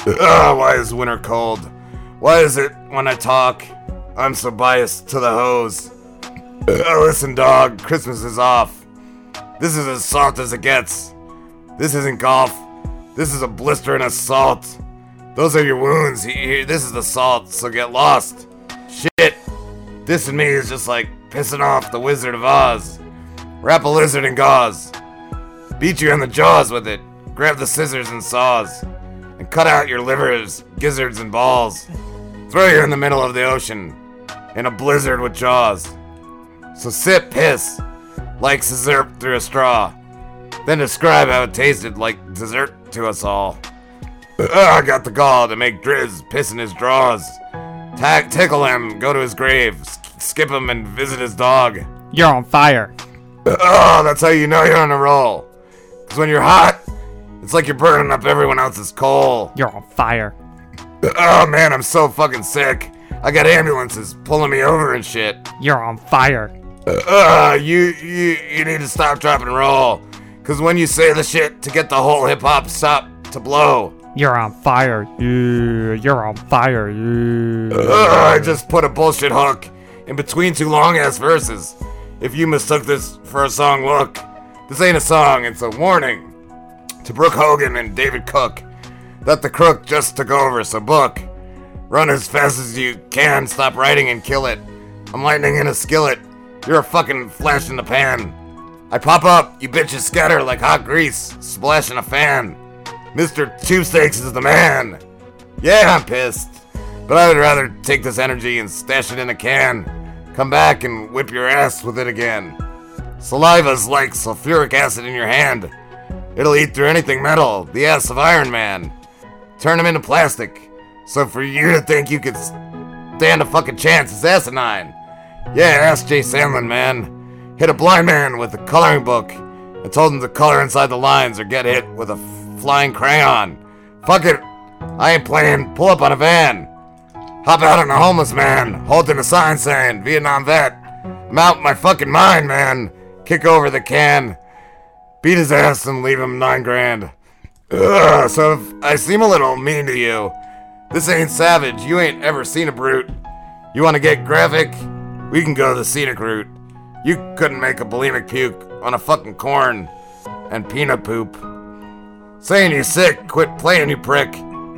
Uh, why is winter cold? Why is it when I talk, I'm so biased to the hose? Uh, listen, dog, Christmas is off. This is as soft as it gets. This isn't golf. This is a blister and a salt. Those are your wounds. This is the salt, so get lost. Shit. This and me is just like pissing off the Wizard of Oz. Wrap a lizard in gauze. Beat you in the jaws with it. Grab the scissors and saws. And cut out your livers, gizzards, and balls. Throw you in the middle of the ocean. In a blizzard with jaws. So sip piss. like dessert through a straw. Then describe how it tasted like dessert to us all. I got the gall to make Drizz piss in his drawers. T- tickle him, go to his grave, S- skip him and visit his dog. You're on fire. Oh, that's how you know you're on a roll. Because when you're hot, it's like you're burning up everyone else's coal. You're on fire. Oh, man, I'm so fucking sick. I got ambulances pulling me over and shit. You're on fire. Uh, you, you, you need to stop, drop, and roll. Because when you say the shit to get the whole hip-hop stop to blow. You're on fire. You're on fire. Uh, I just put a bullshit hook in between two long-ass verses. If you mistook this for a song, look. This ain't a song, it's a warning to Brooke Hogan and David Cook that the crook just took over, so book. Run as fast as you can, stop writing and kill it. I'm lightning in a skillet. You're a fucking flash in the pan. I pop up, you bitches scatter like hot grease, splash in a fan. Mister Cheapsteaks is the man. Yeah, I'm pissed, but I would rather take this energy and stash it in a can. Come back and whip your ass with it again. Saliva's like sulfuric acid in your hand. It'll eat through anything metal, the ass of Iron Man. Turn him into plastic. So for you to think you could stand a fucking chance is asinine. Yeah, ask Jay Sandlin, man. Hit a blind man with a coloring book and told him to color inside the lines or get hit with a flying crayon. Fuck it. I ain't playing. Pull up on a van. Hop out on a homeless man, holding a sign saying, Vietnam vet, I'm out my fucking mind, man. Kick over the can, beat his ass and leave him nine grand. Ugh, so if I seem a little mean to you, this ain't savage, you ain't ever seen a brute. You wanna get graphic? We can go the scenic route. You couldn't make a bulimic puke on a fucking corn and peanut poop. Saying you're sick, quit playing you prick.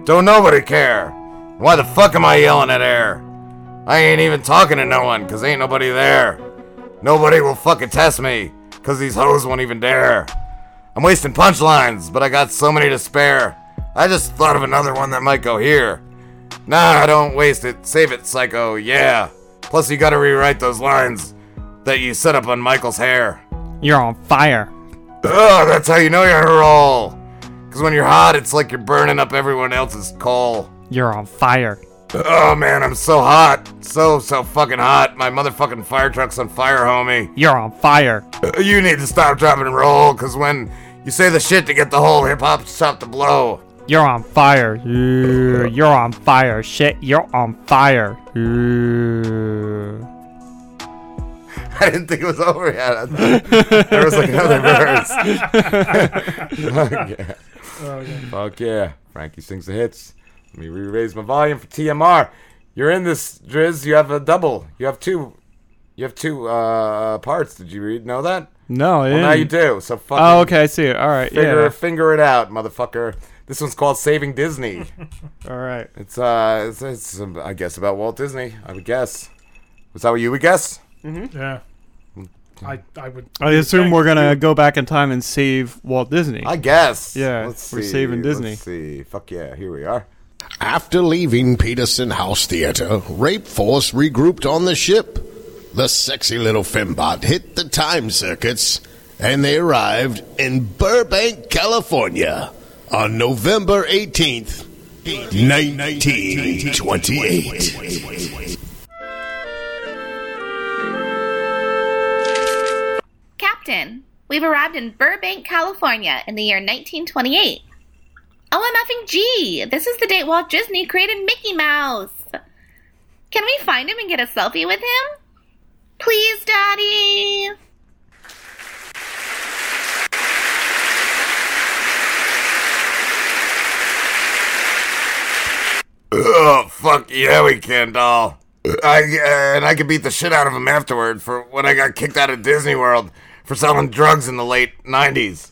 Don't nobody care. Why the fuck am I yelling at air? I ain't even talking to no one, cause ain't nobody there. Nobody will fucking test me, cause these hoes won't even dare. I'm wasting punchlines, but I got so many to spare. I just thought of another one that might go here. Nah, I don't waste it. Save it, psycho, yeah. Plus you gotta rewrite those lines that you set up on Michael's hair. You're on fire. Ugh, that's how you know you're on a roll. Cause when you're hot, it's like you're burning up everyone else's coal. You're on fire. Oh, man, I'm so hot. So, so fucking hot. My motherfucking fire truck's on fire, homie. You're on fire. You need to stop, drop, and roll, because when you say the shit to get the whole hip-hop stop to blow. You're on fire. You're on fire. Shit, you're on fire. I didn't think it was over yet. There was like another verse. Fuck yeah. Oh, yeah. Fuck yeah. Frankie sings the hits. Let me re-raise my volume for T M R. You're in this, Drizz. You have a double. You have two. You have two uh, parts. Did you read? Know that? No. Well, now you do. So fucking. Oh, okay. I see it. All right. Figure, yeah. Finger it out, motherfucker. This one's called "Saving Disney." All right. It's uh, it's, it's um, I guess about Walt Disney. I would guess. Was that what you would guess? Mm-hmm. Yeah. I I would. I assume we're gonna go back in time and save Walt Disney. I guess. Yeah. Let's we're see. saving Disney. Let's see. Fuck yeah! Here we are. After leaving Peterson House Theater, Rape Force regrouped on the ship. The sexy little Fembot hit the time circuits, and they arrived in Burbank, California on November eighteenth, nineteen twenty-eight. Captain, we've arrived in Burbank, California in the year nineteen twenty-eight. O M F and G, this is the date Walt Disney created Mickey Mouse. Can we find him and get a selfie with him? Please, Daddy. Oh, fuck yeah, we can, doll. I, uh, and I could beat the shit out of him afterward for when I got kicked out of Disney World for selling drugs in the late nineties.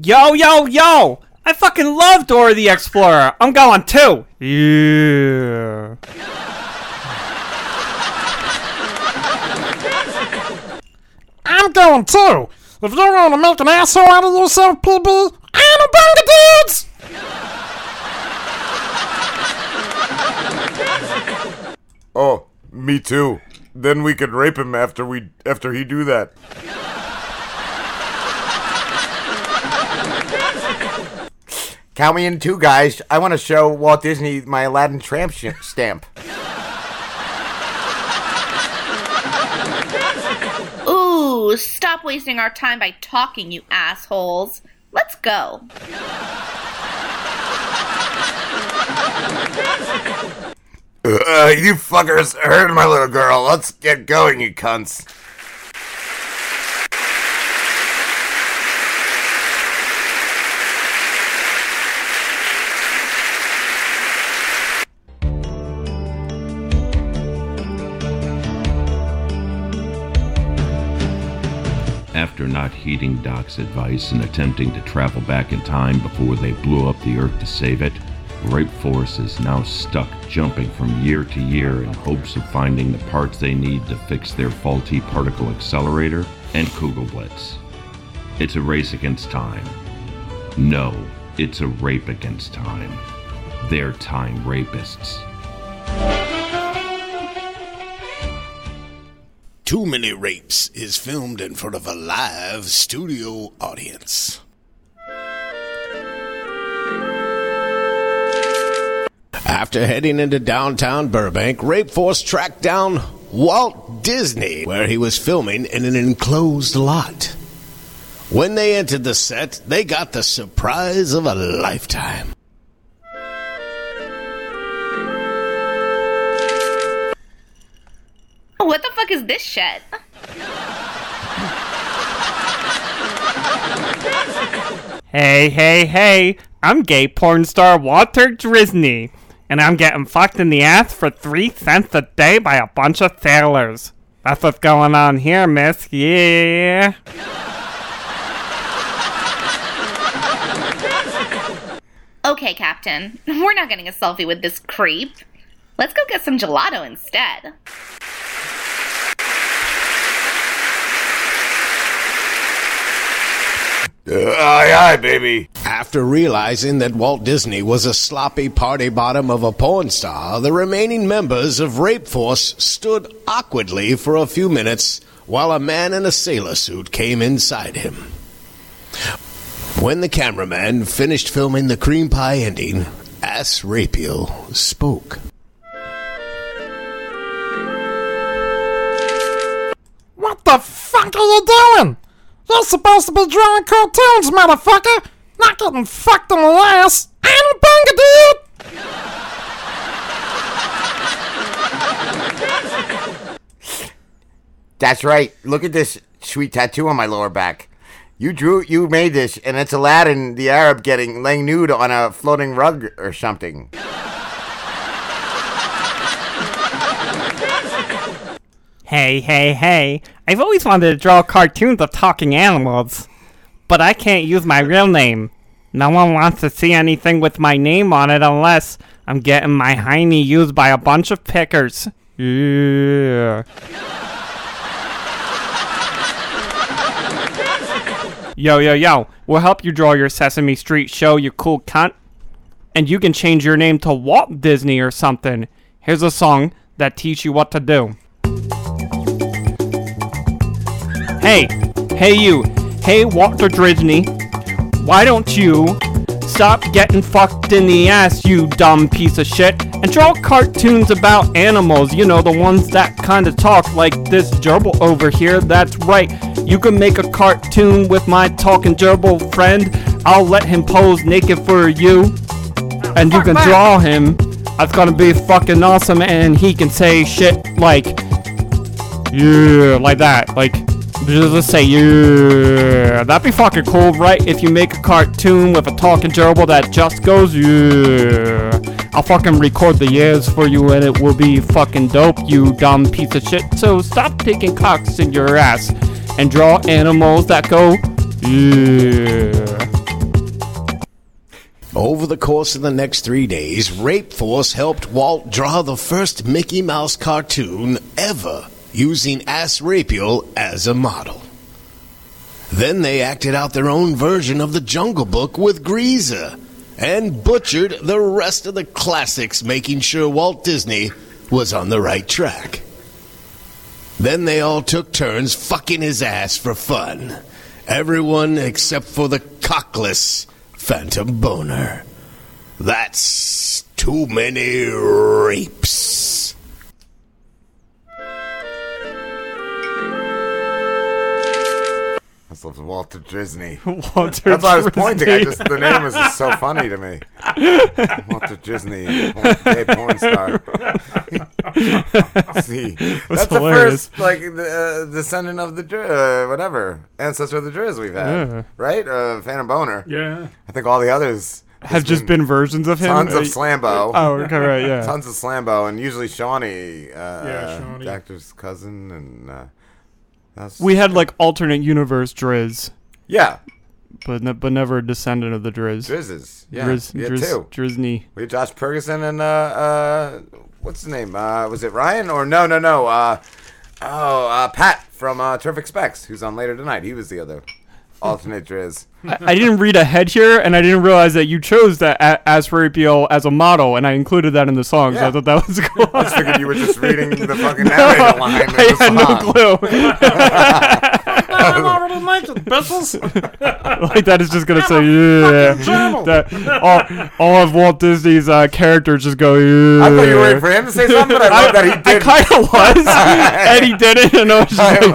Yo, yo, yo! I fucking love Dora the Explorer! I'm going too! Yeah. I'm going too! If you want to make an asshole out of yourself, P B, I'm a bunga dudes! Oh, Me too. Then we could rape him after we after he do that. Count me in too, guys. I want to show Walt Disney my Aladdin tramp sh- stamp. Ooh, stop wasting our time by talking, you assholes. Let's go. Uh, you fuckers hurt my little girl. Let's get going, you cunts. After not heeding Doc's advice and attempting to travel back in time before they blew up the Earth to save it, Rape Force is now stuck jumping from year to year in hopes of finding the parts they need to fix their faulty particle accelerator and Kugelblitz. It's a race against time. No, it's a rape against time. They're time rapists. Too Many Rapes is filmed in front of a live studio audience. After heading into downtown Burbank, Rape Force tracked down Walt Disney, where he was filming in an enclosed lot. When they entered the set, they got the surprise of a lifetime. What the fuck is this shit? Hey, hey, hey, I'm gay porn star Walter Disney, and I'm getting fucked in the ass for three cents a day by a bunch of sailors. That's what's going on here, miss. Yeah. Okay, Captain. We're not getting a selfie with this creep. Let's go get some gelato instead. Uh, aye, aye, baby. After realizing that Walt Disney was a sloppy party bottom of a porn star, the remaining members of Rape Force stood awkwardly for a few minutes while a man in a sailor suit came inside him. When the cameraman finished filming the cream pie ending, Ass Rapiel spoke. What the fuck are you doing? You're supposed to be drawing cartoons, motherfucker! Not getting fucked on the ass! I'm a bunga, dude! That's right. Look at this sweet tattoo on my lower back. You drew, you made this, and it's Aladdin the Arab getting laying nude on a floating rug or something. Hey, hey, hey, I've always wanted to draw cartoons of talking animals, but I can't use my real name. No one wants to see anything with my name on it unless I'm getting my hiney used by a bunch of pickers. Yeah. Yo, yo, yo, we'll help you draw your Sesame Street show, you cool cunt. And you can change your name to Walt Disney or something. Here's a song that teaches you what to do. Hey, hey you, hey Walter Disney, why don't you stop getting fucked in the ass, you dumb piece of shit, and draw cartoons about animals, you know, the ones that kind of talk like this gerbil over here. That's right, you can make a cartoon with my talking gerbil friend. I'll let him pose naked for you, and you can draw him. That's gonna be fucking awesome, and he can say shit like, yeah, like that, like... Just say, yeah, that'd be fucking cool, right? If you make a cartoon with a talking gerbil that just goes, yeah. I'll fucking record the years for you and it will be fucking dope, you dumb piece of shit. So stop taking cocks in your ass and draw animals that go, yeah. Over the course of the next three days, Rape Force helped Walt draw the first Mickey Mouse cartoon ever, using Ass Rapiel as a model. Then they acted out their own version of The Jungle Book with Greaser and butchered the rest of the classics, making sure Walt Disney was on the right track. Then they all took turns fucking his ass for fun. Everyone except for the cockless Phantom Boner. That's too many rapes. That's Walter Disney. Walter That's why I was pointing. I just, the name is just so funny to me. Walter Disney, porn, gay porn star. See, that's, that's the first like the uh, descendant of the uh, whatever ancestor of the Driz we've had, yeah. right? Uh, Phantom Boner. Yeah, I think all the others have just been, been versions of him. Tons uh, of Slambo. Oh, okay, right, yeah. Tons of Slambo, and usually Shawnee, uh, yeah, Shawnee. Uh, Doctor's cousin, and. Uh, That's we had, like, alternate universe Driz. Yeah. But ne- but never a descendant of the Driz. Drizzes. Yeah, Driz, yeah Driz, too. Drizney. We had Josh Ferguson and, uh, uh, what's his name? Uh, was it Ryan? Or no, no, no. Uh, oh, uh, Pat from uh, Terrific Specs, who's on later tonight. He was the other alternate Driz. I, I didn't read ahead here, and I didn't realize that you chose that a- Asparipio as a model, and I included that in the song, yeah. so I thought that was cool. I just figured you were just reading the fucking narrator no, line. I had no clue. I'm already mentioned, bitches. Like, that is just going to say, yeah. That, all, all of Walt Disney's uh, characters just go, yeah. I thought you were waiting for him to say something, but I love that he did. I kind of was, and he didn't, and I was just I like,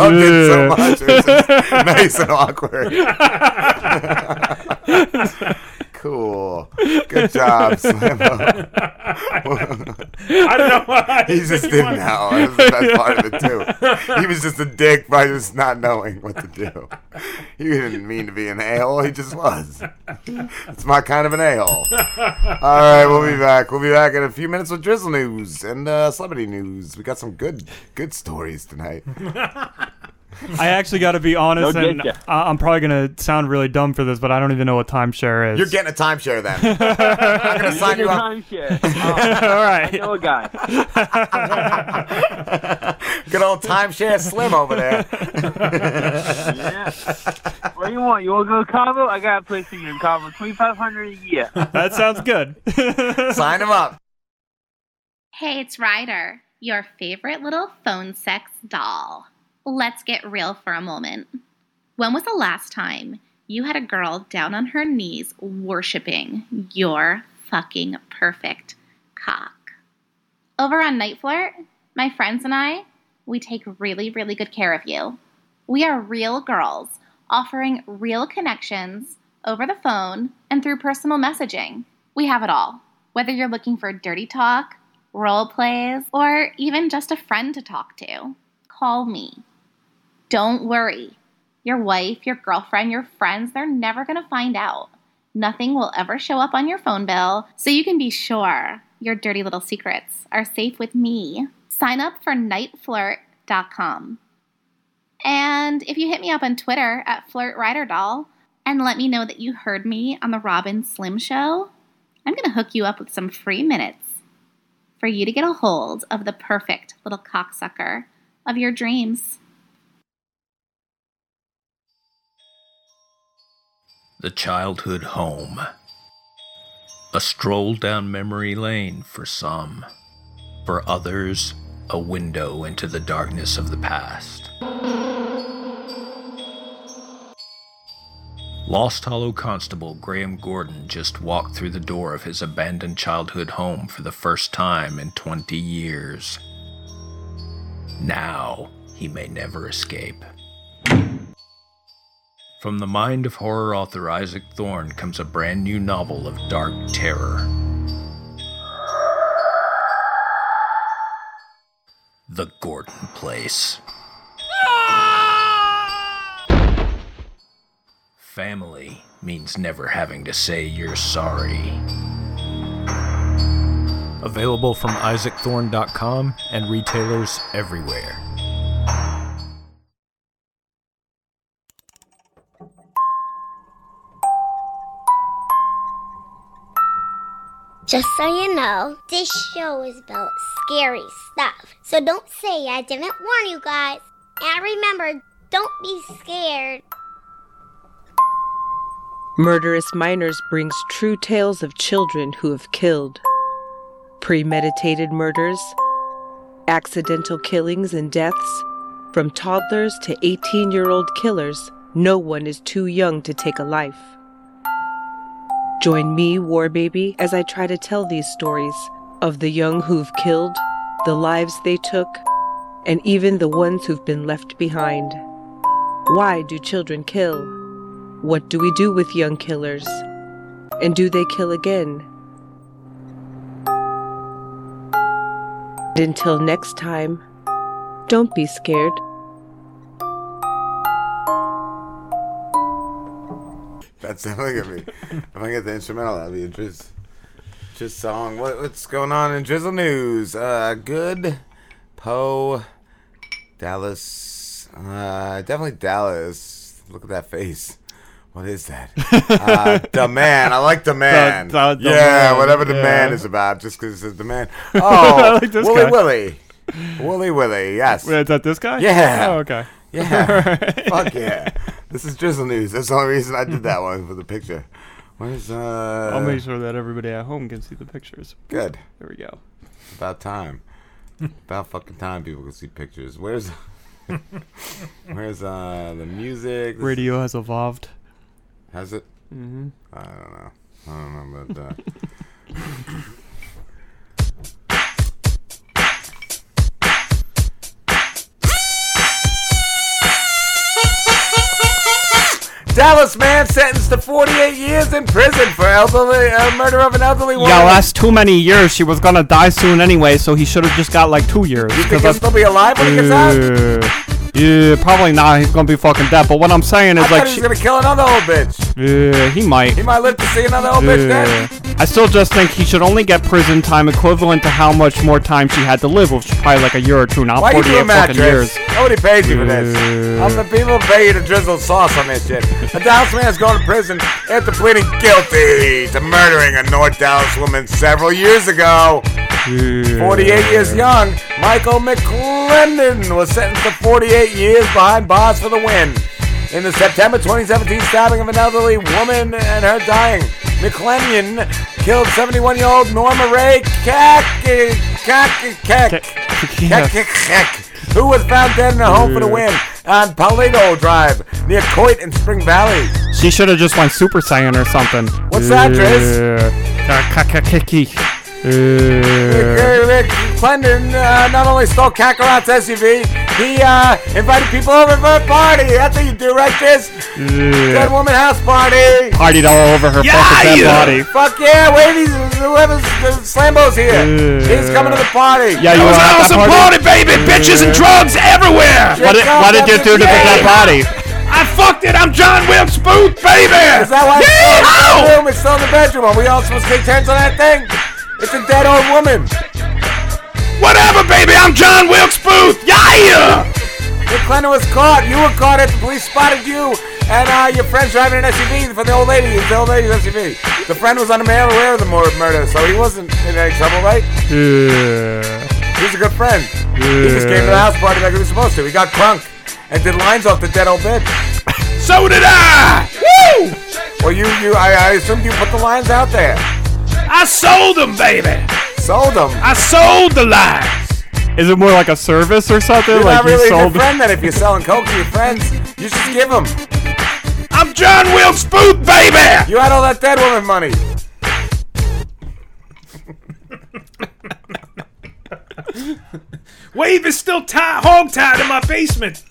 loved yeah. it so much. It was just nice and awkward. Cool. Good job, Slambo. I don't know why. He just didn't know. That was the best part of it, too. He was just a dick by just not knowing what to do. He didn't mean to be an a-hole. He just was. It's my kind of an a-hole. All right, we'll be back. We'll be back in a few minutes with Drizzle News and uh, Celebrity News. We got some good, good stories tonight. I actually got to be honest, and I- I'm probably going to sound really dumb for this, but I don't even know what timeshare is. You're getting a timeshare then. I'm going to sign you up. Timeshare. Oh, all right. I know a guy. Good old timeshare Slim over there. Yeah. What do you want? You want to go to Cabo? I got a place for you in Cabo. twenty-five hundred dollars a year. That sounds good. Sign him up. Hey, it's Ryder, your favorite little phone sex doll. Let's get real for a moment. When was the last time you had a girl down on her knees worshiping your fucking perfect cock? Over on Night Flirt, my friends and I, we take really, really good care of you. We are real girls offering real connections over the phone and through personal messaging. We have it all. Whether you're looking for dirty talk, role plays, or even just a friend to talk to, call me. Don't worry. Your wife, your girlfriend, your friends, they're never going to find out. Nothing will ever show up on your phone bill, so you can be sure your dirty little secrets are safe with me. Sign up for night flirt dot com. And if you hit me up on Twitter at FlirtRyderDoll and let me know that you heard me on The Rob and Slim Show, I'm going to hook you up with some free minutes for you to get a hold of the perfect little cocksucker of your dreams. The childhood home. A stroll down memory lane for some. For others, a window into the darkness of the past. Lost Hollow Constable Graham Gordon just walked through the door of his abandoned childhood home for the first time in twenty years. Now he may never escape. From the mind of horror author Isaac Thorne comes a brand new novel of dark terror. The Gordon Place. Ah! Family means never having to say you're sorry. Available from Isaac Thorne dot com and retailers everywhere. Just so you know, this show is about scary stuff, so don't say I didn't warn you guys. And remember, don't be scared. Murderous Minors brings true tales of children who have killed. Premeditated murders, accidental killings and deaths, From toddlers to eighteen-year-old killers, no one is too young to take a life. Join me, War Baby, as I try to tell these stories of the young who've killed, the lives they took, and even the ones who've been left behind. Why do children kill? What do we do with young killers? And do they kill again? And until next time, don't be scared. That's not like me. If I get the instrumental, that'd be a Driz, Driz song. What, what's going on in Drizzle News? Uh, good. Poe. Dallas. Uh, definitely Dallas. Look at that face. What is that? uh, the man. I like the man. The, the, the yeah, man. Whatever the yeah. man is about, just because it's the man. Oh, like Willy guy. Willy. Willy Willy, yes. Wait, is that this guy? Yeah. Oh, okay. Yeah. Right. Fuck yeah. This is Drizzle News. That's the only reason I did that one for the picture. Where's uh? I'll make sure that everybody at home can see the pictures. Good. There we go. It's about time. About fucking time people can see pictures. Where's Where's uh the music? Radio has evolved. Has it? Mm-hmm. I don't know. I don't know about that. Dallas man sentenced to forty-eight years in prison for elderly uh, murder of an elderly woman. Yeah, that's too many years. She was gonna die soon anyway, so he should have just got like two years. You think he'll still be alive when yeah, he gets out? Yeah, probably not. He's gonna be fucking dead. But what I'm saying is, I like, he's she- gonna kill another old bitch. Yeah, he might. He might live to see another old yeah. bitch dead. I still just think he should only get prison time equivalent to how much more time she had to live, which is probably like a year or two, not forty-eight fucking mattress? years. Nobody pays you for this. Uh, All the people pay you to drizzle sauce on this shit. A Dallas man's going to prison after pleading guilty to murdering a North Dallas woman several years ago. Yeah. forty-eight years young, Michael McClendon was sentenced to forty-eight years behind bars for the win. In the September twenty seventeen stabbing of an elderly woman and her dying, McClendon killed seventy-one-year-old Norma Ray Kack, Kack, Kack, Kack, Kack, who was found dead in a home for the win on Palito Drive near Coit in Spring Valley. She should have just went Super Saiyan or something. What's that, Driz? Clendon uh, not only stole Kakarot's S U V, he uh, invited people over for a party. That's what you do, right, Driz? Dead woman house party. Partied all over her yeah, fucking yeah. dead body. Fuck yeah, wait, whoever's Slambo's here. Uh, He's coming to the party. Yeah, you was an awesome party, party baby. Uh, Bitches and drugs everywhere. What did, what did you do to the dead body? I fucked it. I'm John Wilkes Booth, baby. Is that why it's in the room? It's still in the bedroom. Are we all supposed to take turns on that thing? It's a dead old woman. Whatever, baby. I'm John Wilkes Booth. Yeah. McClendon was caught. You were caught after the police spotted you and uh, your friends driving an S U V for the old lady. The old lady's S U V. The friend was unaware of the murder, so he wasn't in any trouble, right? Yeah. He was a good friend. Yeah. He just came to the house party like he was supposed to. He got crunk and did lines off the dead old bitch. So did I. Woo! Well, you, you, I, I assumed you put the lines out there. I sold them, baby. Sold them. I sold the lines. Is it more like a service or something? You're like not really you sold your friend that if you're selling coke to your friends, you should give them. I'm John Wilkes Booth, baby! You had all that dead woman money. Wave is still tied, hog tied in my basement.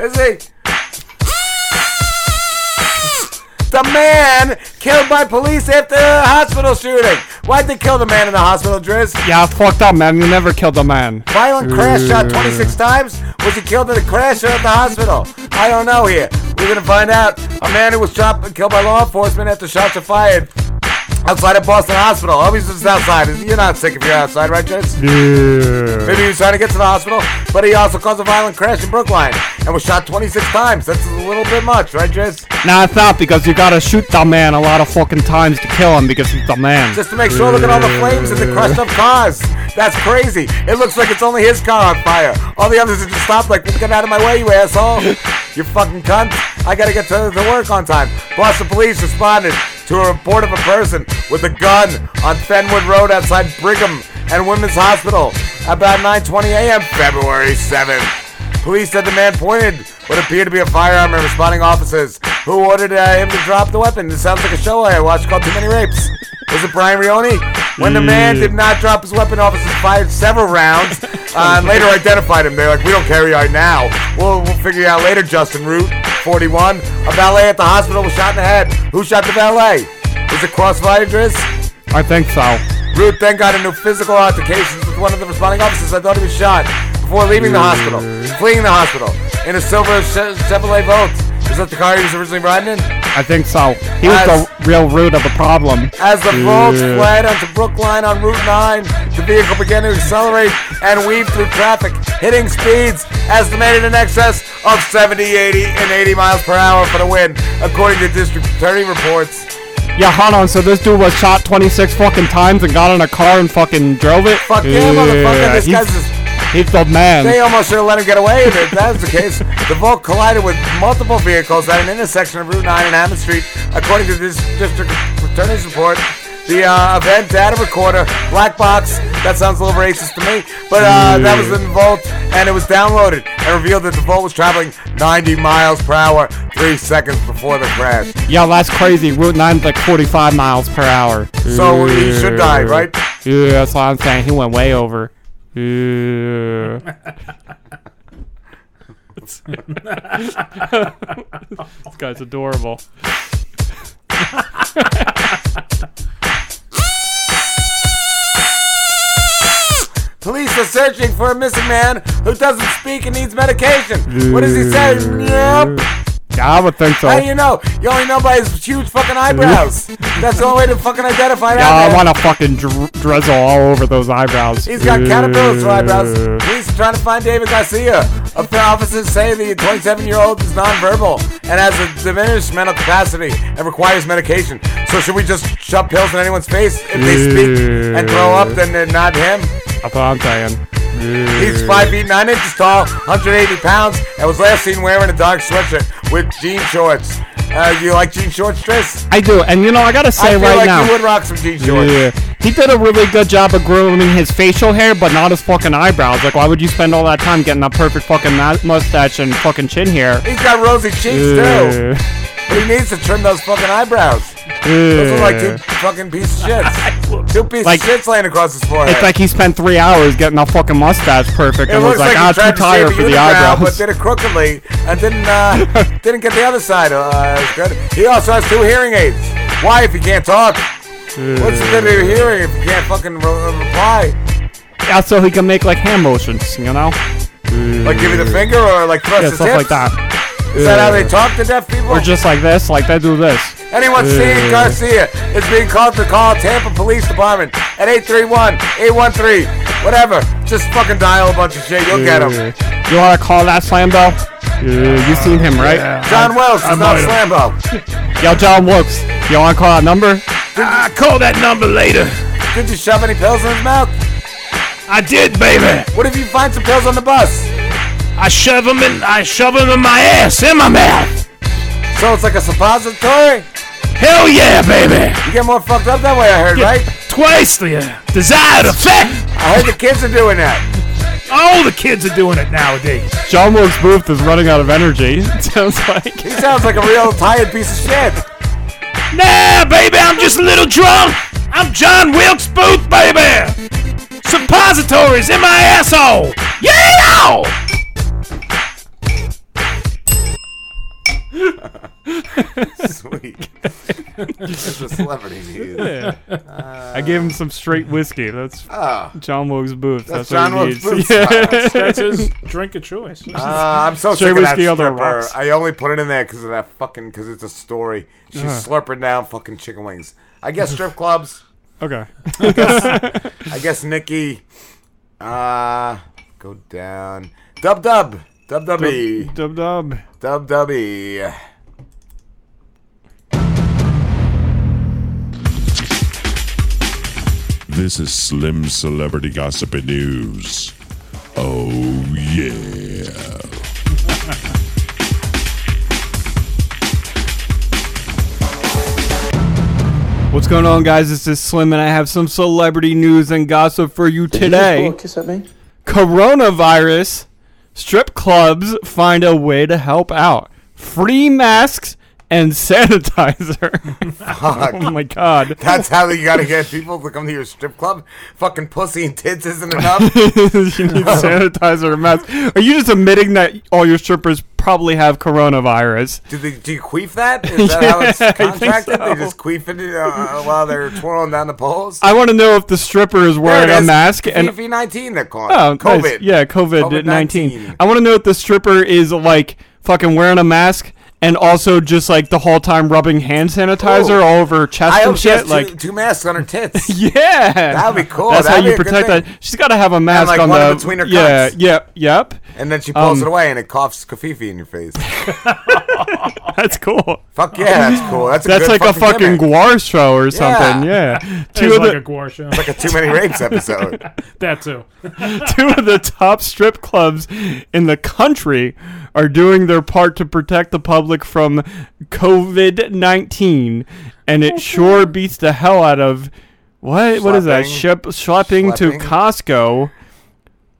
Is he? The man killed by police after a hospital shooting. Why'd they kill the man in the hospital, Driz? Yeah, I fucked up, man. You never killed a man. Violent crash uh, shot twenty-six times. Was he killed in a crash or at the hospital? I don't know here. We're going to find out. A man who was shot and killed by law enforcement after shots are fired outside of Boston Hospital. Oh, he's just outside. You're not sick if you're outside, right, Driz? Yeah. Maybe he was trying to get to the hospital, but he also caused a violent crash in Brookline and was shot twenty-six times. That's a little bit much, right, Driz? Nah, it's not, because you gotta shoot the man a lot of fucking times to kill him because he's the man. Just to make sure, look at all the flames and the crushed up cars. That's crazy. It looks like it's only his car on fire. All the others are just stopped like, get out of my way, you asshole. You fucking cunt. I gotta get to, to work on time. Boston police responded to a report of a person with a gun on Fenwood Road outside Brigham and Women's Hospital. about nine twenty a.m. February seventh. Police said the man pointed what appeared to be a firearm at responding officers who ordered uh, him to drop the weapon. This sounds like a show I watched called Too Many Rapes. Was it Brian Rioni? When the man did not drop his weapon, officers fired several rounds uh, and later identified him. They're like, we don't carry our now. We'll, we'll figure it out later, Justin Root, forty-one. A valet at the hospital was shot in the head. Who shot the valet? Was it Crossfire Driss? I think so. Root then got into physical altercations with one of the responding officers. I thought he was shot before leaving the hospital, fleeing the hospital, in a silver Chevrolet Volt. Is that the car he was originally riding in? I think so. He was as, the real root of the problem. As the Volts yeah. fled onto Brookline on Route nine, the vehicle began to accelerate and weave through traffic, hitting speeds estimated in excess of seventy, eighty, and eighty miles per hour for the win, according to district attorney reports. Yeah, hold on, so this dude was shot twenty-six fucking times and got in a car and fucking drove it? Fuck yeah, yeah motherfucker, this he's, guy's just... He's the man. They almost should have let him get away with it, if that's the case. The Volt collided with multiple vehicles at an intersection of Route nine and Hammond Street. According to this district attorney's report, the uh, event data recorder, black box, that sounds a little racist to me, but uh, that was in the Volt, and it was downloaded and revealed that the Volt was traveling ninety miles per hour three seconds before the crash. Yeah, that's crazy. Route nine's like forty-five miles per hour. So he should die, right? Yeah, that's what I'm saying. He went way over. Yeah. This guy's adorable. Police are searching for a missing man who doesn't speak and needs medication. Yeah. What does he say? Nope. I would think so. How do you know? You only know by his huge fucking eyebrows. That's the only way to fucking identify that yeah, man. I want to fucking dr- drizzle all over those eyebrows. He's got uh, caterpillars for eyebrows. Police are trying to find David Garcia. Officers say the twenty-seven-year-old is nonverbal and has a diminished mental capacity and requires medication. So should we just shove pills in anyone's face? If they speak and throw up, then they're not him. That's what I'm saying. He's five feet nine inches tall, one hundred eighty pounds, and was last seen wearing a dark sweatshirt with jean shorts. Uh, you like jean shorts, Tris? I do, and you know, I gotta say I feel right like now. I you would rock some jean shorts. Yeah. He did a really good job of grooming his facial hair, but not his fucking eyebrows. Like, why would you spend all that time getting that perfect fucking mustache and fucking chin hair? He's got rosy cheeks, yeah. too. But he needs to trim those fucking eyebrows. Those look like two fucking piece of shits. Two piece like, of shits laying across his forehead. It's like he spent three hours getting that fucking mustache perfect and was like, like, ah, too to tired for the eyebrows. But did it crookedly and didn't uh, didn't get the other side. Uh, good. He also has two hearing aids. Why if he can't talk? Uh, What's the good of hearing if he can't fucking re- reply? Yeah, so he can make like hand motions, you know? Uh, like give you the finger or like thrust yeah, his hips? Yeah, stuff like that. Is that how they talk to deaf people? Or just like this, like they do this. Anyone seeing Garcia is being called to call Tampa Police Department at eight three one, eight one three, whatever. Just fucking dial a bunch of shit. You'll get him. You want to call that Slambo? Yeah, you seen him, right? Yeah. John Wells is not Slambo. Yo, John Wells, you want to call that number? I call that number later. Did you shove any pills in his mouth? I did, baby. What if you find some pills on the bus? I shove them in, I shove them in my ass, in my mouth. So it's like a suppository? Hell yeah, baby. You get more fucked up that way, I heard, yeah, right? Twice the uh, desired effect. I heard the kids are doing that. All the kids are doing it nowadays. John Wilkes Booth is running out of energy, it sounds like. He sounds like a real tired piece of shit. Nah, baby, I'm just a little drunk. I'm John Wilkes Booth, baby. Suppositories in my asshole. Yeah! Sweet. It's a celebrity news. Yeah. Uh, I gave him some straight whiskey. That's oh. John Wilkes Booth. That's, that's John Wilkes Booth. Yeah. That's his drink of choice. Uh, I'm so straight sick whiskey of that stripper. I only put it in there because of that fucking. Because it's a story. She's uh. slurping down fucking chicken wings. I guess strip clubs. Okay. I guess, I guess Nikki. Uh, go down. Dub dub. Dub dubby. Dub dub. Dub dubby. This is Slim Celebrity Gossip and News. Oh, yeah. What's going on, guys? This is Slim, and I have some celebrity news and gossip for you today. Did you just blow a kiss at me? Coronavirus, strip clubs find a way to help out. Free masks and sanitizer. Fuck. Oh my god. That's how you gotta get people to come to your strip club? Fucking pussy and tits isn't enough? You need sanitizer and mask. Are you just admitting that all your strippers probably have coronavirus? Do, they, do you queef that? Is that yeah, how it's contracted? So. They just queef it uh, while they're twirling down the poles? I want to know if the stripper is wearing is. a mask. C V nineteen they're calling oh, it. COVID. Nice. Yeah, COVID nineteen. I want to know if the stripper is like fucking wearing a mask. And also just, like, the whole time rubbing hand sanitizer oh. all over her chest I and shit. Two, like two masks on her tits. Yeah. That would be cool. That's That'd how you protect that. She's got to have a mask like on one the... one between her yeah, cuts. Yeah, yep. And then she pulls um, it away and it coughs Kafifi in your face. That's cool. Fuck yeah, that's cool. That's, a that's good like fucking a fucking gimmick. Guar show or something. Yeah. yeah. Two of like the, a Guar show. It's like a Too Many Rapes episode. That too. Two of the top strip clubs in the country are doing their part to protect the public from COVID nineteen, and it sure beats the hell out of what? Schlepping, what is that? Shep, schlepping, schlepping to Costco.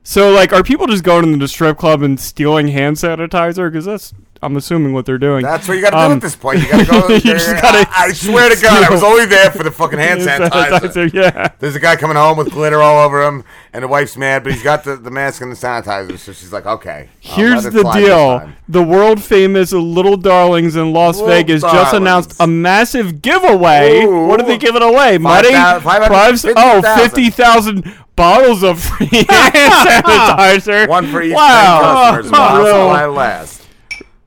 So, like, are people just going into the strip club and stealing hand sanitizer? Because that's, I'm assuming, what they're doing. That's what you got to um, do at this point. You got to go there. Gotta I, I swear to God, I was only there for the fucking hand sanitizer. sanitizer. Yeah. There's a guy coming home with glitter all over him, and the wife's mad, but he's got the, the mask and the sanitizer, so she's like, okay. Here's the deal. The world-famous Little Darlings in Las Little Vegas Darlings. just announced a massive giveaway. Ooh. What are they giving away? Money? five hundred, five hundred, fifty, oh, fifty thousand bottles of free hand sanitizer. One for each wow. ten customers. Wow. Wow. I last.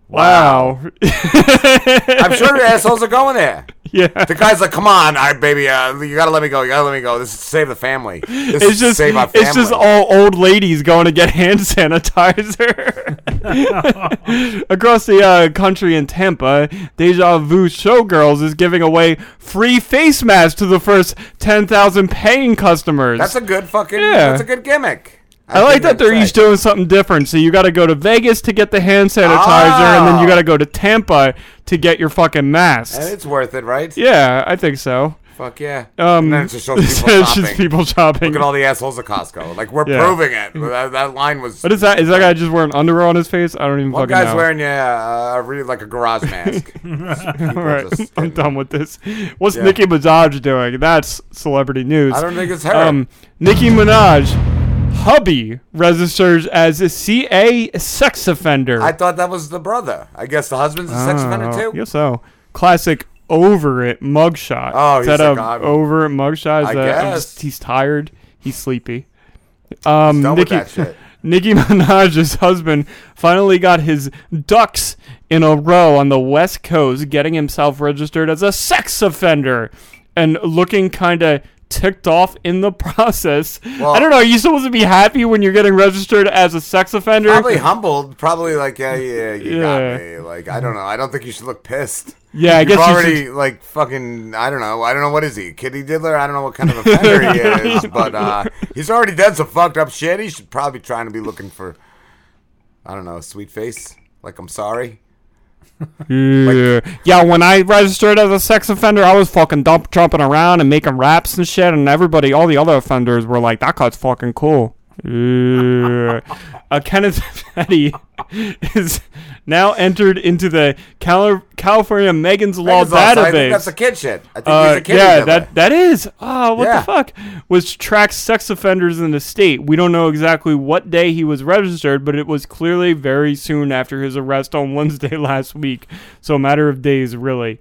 Wow. wow. I'm sure your assholes are going there. Yeah. The guy's like, come on, all right, baby, uh, you got to let me go. You got to let me go. This is to save the family. This it's is just, to save our family. It's just all old ladies going to get hand sanitizer. Across the uh, country in Tampa, Deja Vu Showgirls is giving away free face masks to the first ten thousand paying customers. That's a good fucking, yeah. that's a good gimmick. I, I like that they're right. each doing something different. So you got to go to Vegas to get the hand sanitizer, oh. and then you got to go to Tampa to get your fucking masks. And it's worth it, right? Yeah, I think so. Fuck yeah. Um, and then it just shows people it's shopping. Just people shopping. Look at all the assholes at Costco. Like, we're yeah. proving it. That, that line was... What is that? Is that guy just wearing underwear on his face? I don't even One fucking know. One guy's wearing, yeah, uh, really like a garage mask. All right. I'm done with this. What's yeah. Nicki Minaj doing? That's celebrity news. I don't think it's her. Um, Nicki Minaj... Hubby registers as a C A sex offender. I thought that was the brother. I guess the husband's a oh, sex offender too? Yes, so. Classic over it mugshot. Oh, he's like, I'm over it mugshot. I that, guess. Just, he's tired. He's sleepy. Um, he's done Nicki, with that shit. Nicki Minaj's husband finally got his ducks in a row on the West Coast, getting himself registered as a sex offender and looking kind of... ticked off in the process. Well, I don't know. Are you supposed to be happy when you're getting registered as a sex offender? Probably humbled. Probably like, yeah, yeah, you yeah. got me. Like, I don't know. I don't think you should look pissed. Yeah, I You've guess already you should... like fucking. I don't know. I don't know what is he, Kitty Diddler? I don't know what kind of offender he is, but uh, he's already done some fucked up shit. He should probably be trying to be looking for, I don't know, a sweet face. Like, I'm sorry. Like, yeah, when I registered as a sex offender, I was fucking dump jumping around and making raps and shit, and everybody, all the other offenders were like, that guy's fucking cool. uh, Kenneth Petty is now entered into the Cal- California Megan's Law Megan's database. Law, I think that's a kid shit. I think uh, a kid yeah, that, that is. Oh, what yeah. the fuck? Which tracks sex offenders in the state. We don't know exactly what day he was registered, but it was clearly very soon after his arrest on Wednesday last week. So a matter of days, really.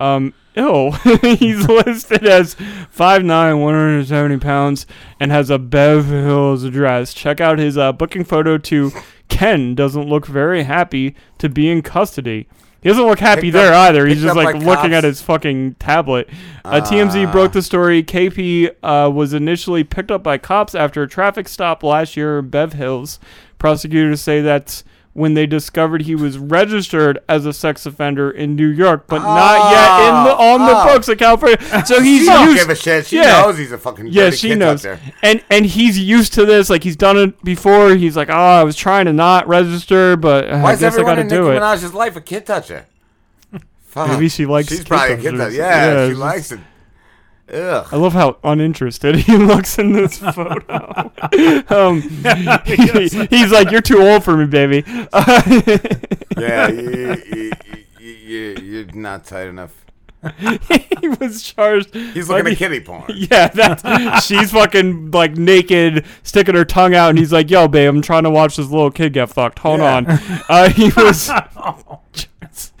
Um, ew. He's listed as five nine, one hundred seventy pounds, and has a Beverly Hills address. Check out his uh, booking photo to Ken. Doesn't look very happy to be in custody. He doesn't look happy picked there up, either. He's just like, like looking cops. At his fucking tablet. Uh, T M Z broke the story. K P uh, was initially picked up by cops after a traffic stop last year in Beverly Hills. Prosecutors say that's when they discovered he was registered as a sex offender in New York, but oh, not yet in the, on the oh. books of California. So he's she don't used, give a shit. She yeah. knows he's a fucking yeah. She kid knows, out there. and and he's used to this. Like, he's done it before. He's like, oh, I was trying to not register, but uh, I guess I got to do it. Why is everyone in Nicki Minaj's life a kid toucher? Fuck. Maybe she likes. She's kid probably a kid toucher. Yeah, yeah, she likes it. Ugh. I love how uninterested he looks in this photo. um, he, he's like, "You're too old for me, baby." yeah, you, you, you, you, you're not tight enough. He was charged. He's looking at kiddie porn. Yeah, that's, she's fucking like naked, sticking her tongue out, and he's like, "Yo, babe, I'm trying to watch this little kid get fucked. Hold yeah. on." Uh, he was.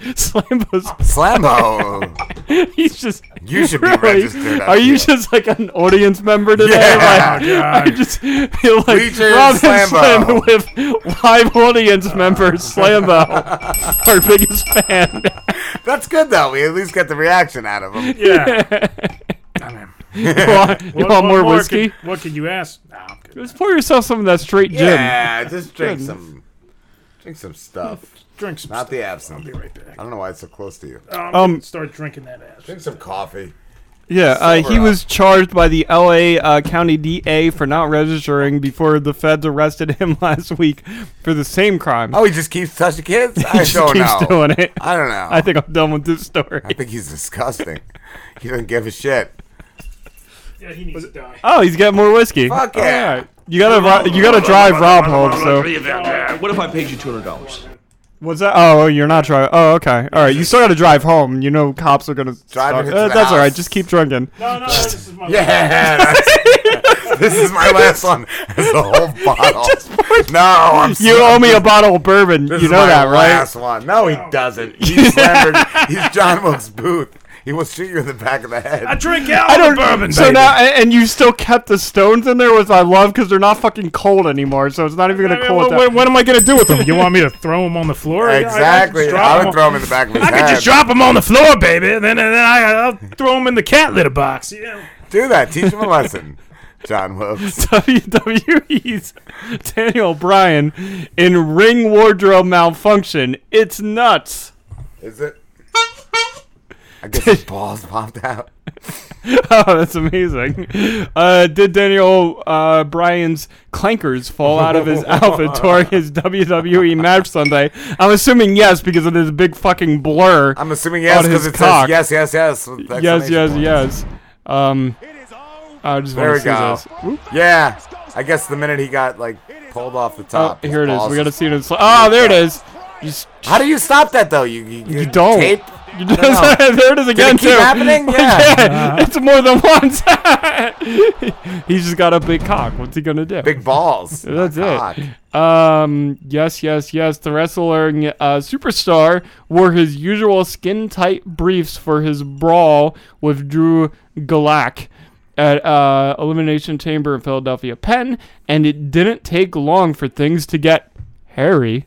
Slambo's Slambo. He's just. You should be really, registered. Are you here. Just like an audience member today? Yeah, like, God. I just feel like Reacher Rob Slambo. And Slam with live audience uh. member Slambo, our biggest fan. That's good though. We at least get the reaction out of him. Yeah. I you want, you what, want more, more whiskey? Can, what can you ask? No, I'm good. Just pour yourself some of that straight gin. Yeah, just drink good. some. Drink some stuff. Drink some. Not stuff. The absinthe. I'll be right back. I don't know why it's so close to you. Um, um start drinking that absinthe. Drink some coffee. Yeah, uh, he up. was charged by the L A Uh, County D A for not registering before the feds arrested him last week for the same crime. Oh, he just keeps touching kids? He I just don't keeps know. doing it. I don't know. I think I'm done with this story. I think he's disgusting. He doesn't give a shit. Yeah, he needs to die. Oh, he's got more whiskey. Fuck yeah. All right. You gotta, you gotta drive Rob home, so. What if I paid you two hundred dollars? What's that? Oh, you're not driving. Oh, okay. All right. You still got to drive home. You know cops are going to drive. Uh, that's house. All right. Just keep drinking. No, no, just, this is my yeah, last one. This is my last one. It's a whole bottle. No, I'm You owe me a bottle of bourbon. This you know that, right? Last one. No, he doesn't. He's slammed. He's John Wilkes Booth. He will shoot you in the back of the head. I drink out I don't, the bourbon, So baby. Now, and you still kept the stones in there, which I love, because they're not fucking cold anymore, so it's not even going to cool well, it down. What am I going to do with them? You want me to throw them on the floor? Exactly. I, I, I would on. throw them in the back of his I head. I could just drop them on the floor, baby, and then, and then I, I'll throw them in the cat litter box. Yeah. Do that. Teach them a lesson. John Wilkes. W W E's Daniel Bryan in ring wardrobe malfunction. It's nuts. Is it? I guess his balls popped out. Oh, that's amazing. Uh, did Daniel uh, Bryan's clankers fall out of his outfit during his W W E match Sunday? I'm assuming yes, because of this big fucking blur. I'm assuming yes, because it cock. says yes, yes, yes. Yes, yes, points. yes. Um, I just there we go. Yeah, I guess the minute he got, like, pulled off the top. Oh, here it is. We got to see it in slow. Oh, there it is. Just, How do you stop that, though? You, you, you don't. Tape? There it is again. Did it keep too. happening? Yeah, yeah uh, it's more than once. He's just got a big cock. What's he gonna do? Big balls. That's Not it. Cock. Um. Yes. Yes. Yes. The wrestling uh, superstar wore his usual skin-tight briefs for his brawl with Drew Gulak at uh, Elimination Chamber in Philadelphia, Penn, and it didn't take long for things to get hairy.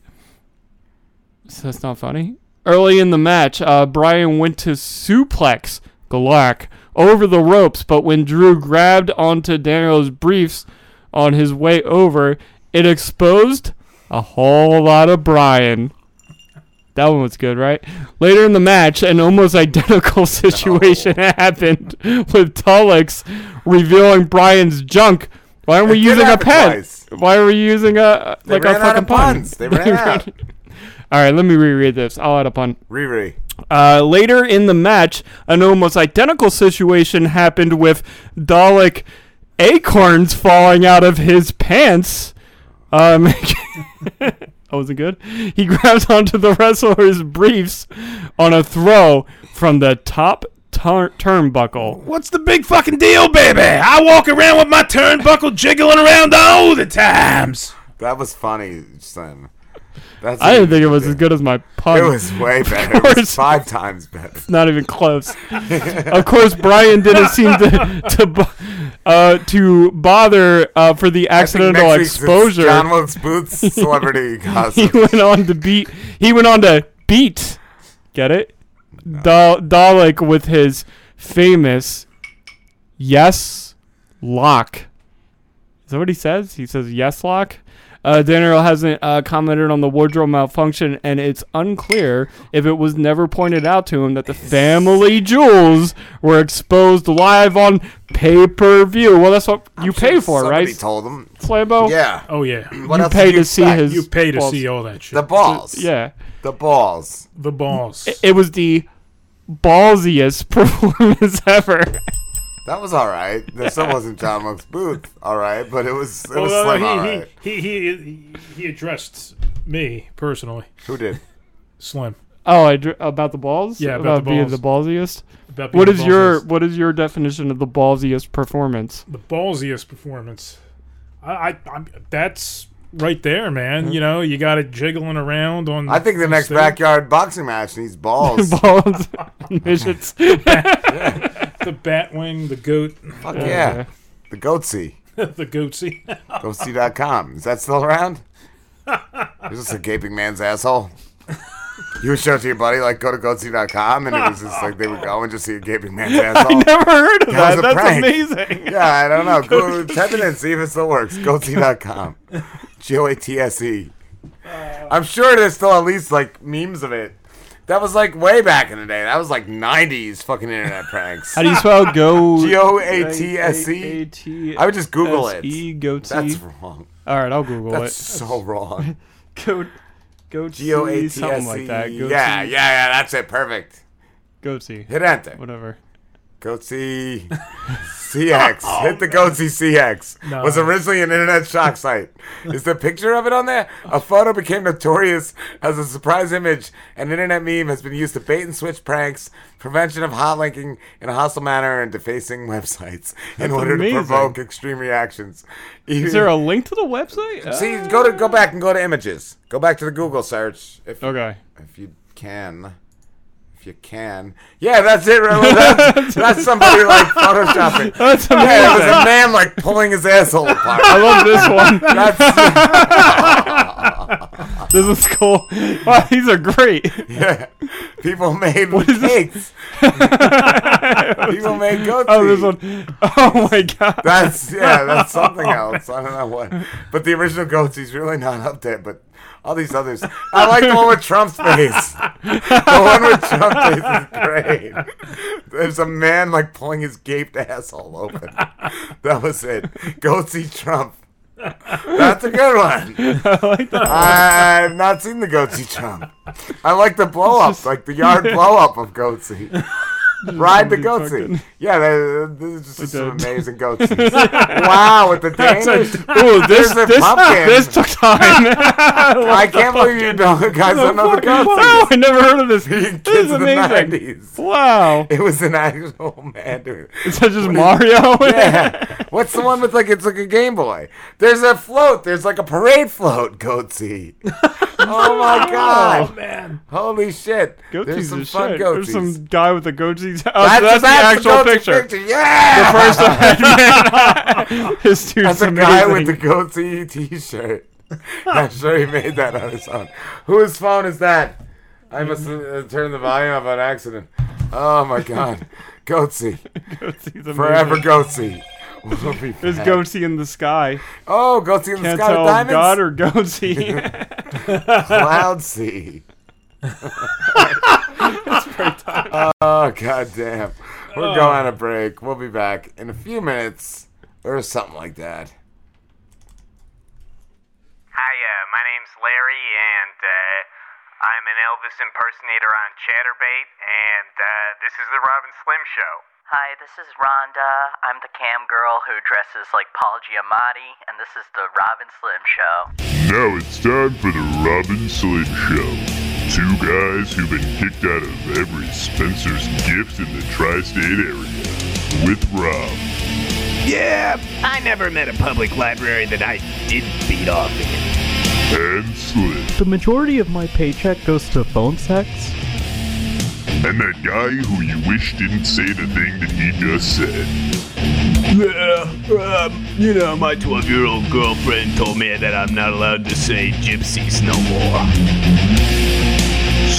So that's not funny. Early in the match, uh, Bryan went to suplex Gulak over the ropes, but when Drew grabbed onto Daniel's briefs on his way over, it exposed a whole lot of Bryan. That one was good, right? Later in the match, an almost identical situation no. happened with Tullex revealing Bryan's junk. Why aren't we using a pen? Why are we using a like a fucking pun? They ran out. All right, let me reread this. I'll add a pun. Reread. Uh, later in the match, an almost identical situation happened with Dalek acorns falling out of his pants. Um, that wasn't good. He grabs onto the wrestler's briefs on a throw from the top Tur- turnbuckle. What's the big fucking deal, baby? I walk around with my turnbuckle jiggling around all the times. That was funny, son. That's I didn't think it was did. as good as my pun. It was way better. Course, it was five times better. It's not even close. Of course, Bryan didn't seem to to, uh, to bother uh, for the accidental exposure. John Wilkes Booth's celebrity costume. He went on to beat. He went on to beat. Get it? No. Da- Dalek with his famous yes lock. Is that what he says? He says yes lock. Uh, Daniel hasn't uh, commented on the wardrobe malfunction, and it's unclear if it was never pointed out to him that the family jewels were exposed live on pay-per-view. Well, that's what I'm you sure pay for, right? Somebody told him. Slambo? Yeah. Oh, yeah. What you else pay you to expect? see his You pay to balls. see all that shit. The balls. Yeah. The balls. The balls. It, it was the ballsiest performance ever. That was all right. That still wasn't John Monk's booth, all right, but it was it well, was no, Slim, no, he, all right. He, he, he, he addressed me personally. Who did? Slim. Oh, I dr- about the balls? Yeah, about, about the balls. Being the ballsiest? About being what is the ballsiest. Your What is your definition of the ballsiest performance? The ballsiest performance? I, I I'm, That's... Right there, man. You know, you got it jiggling around on. I think the next stage. Backyard boxing match needs balls, balls, midgets. The, bat, the Batwing, the goat. Fuck yeah, yeah. The Goatse. The Goatse. Goatse dot com. Is that still around? Is this a gaping man's asshole? You would show it to your buddy, like, go to Goatse dot com, and it was just like they would go and just see a gaping man's asshole. I never heard of that. that. That's prank. Amazing. Yeah, I don't know. Go to type it in, see if it still works. Goatse dot com. G O A T S E. I'm sure there's still at least, like, memes of it. That was, like, way back in the day. That was, like, nineties fucking internet pranks. How do you spell Go? G O A T S E? I would just Google it. Goatse. That's wrong. All right, I'll Google it. That's so wrong. Goat. Goatse, G O A T S E, something like that. Goatse. Yeah, yeah, yeah, that's it. Perfect. Goatse. Hit enter. Whatever. Goatse C X. Oh, hit the Goatse C X. No. Was originally an internet shock site. Is the picture of it on there? A photo became notorious as a surprise image. An internet meme has been used to bait and switch pranks, prevention of hot linking in a hostile manner, and defacing websites in that's order amazing. To provoke extreme reactions. Even, is there a link to the website? See, go to go back and go to images. Go back to the Google search. If, okay. If you can. If you can. Yeah, that's it. Right? That's, that's somebody like photoshopping. That's amazing. Yeah, it was a man like pulling his asshole apart. I love this one. That's, this is cool. Wow, these are great. Yeah. People made what cakes. People made goats. Oh, this one. Oh my god. That's yeah. That's something else. I don't know what. But the original goats is really not up there. But all these others. I like the one with Trump's face. The one with Trump's face is great. There's a man like pulling his gaped asshole open. That was it. Goatse Trump. That's a good one. I like that. I've not seen the Goatse Trump. I like the blow up, like the yard blow up of Goatse. Ride the Goatse. Yeah, this is just some amazing Goatses. Wow, with the Danish. Ooh, this, this, pumpkin. This took time. I can't believe you don't, guys don't know the Goatses. Wow, I never heard of this. Kids is amazing. In the nineties. Wow. It was an actual man doing it. Is that just Mario? Yeah. What's the one with, like, it's like a Game Boy? There's a float. There's, like, a parade float, Goatse. Oh, my God. Oh, man. Holy shit. Goatsies there's some fun shit. Goatsies. There's some guy with a Goatse. Oh, that's, so that's, that's the actual the picture. picture. Yeah, the first one. His that's a guy with the Goatse T-shirt. I'm sure he made that on his own. Whose phone is that? I must uh, turn the volume up on accident. Oh my God, Goatse, forever Goatse. We'll be there's Goatse in the sky. Oh, Goatse in Can't the sky tell with diamonds. God or Goatse? Cloudsy. Oh, god damn. We're oh. going on a break. We'll be back in a few minutes or something like that. Hi, uh, my name's Larry, and uh, I'm an Elvis impersonator on Chatterbait, and uh, this is the Rob and Slim Show. Hi, this is Rhonda. I'm the cam girl who dresses like Paul Giamatti, and this is the Rob and Slim Show. Now it's time for the Rob and Slim Show. Two guys who've been kicked out of every Spencer's Gift in the tri-state area with Rob. Yeah, I never met a public library that I didn't beat off in. And Slim. The majority of my paycheck goes to phone sex. And that guy who you wish didn't say the thing that he just said. Yeah, um, you know, my twelve-year-old girlfriend told me that I'm not allowed to say gypsies no more.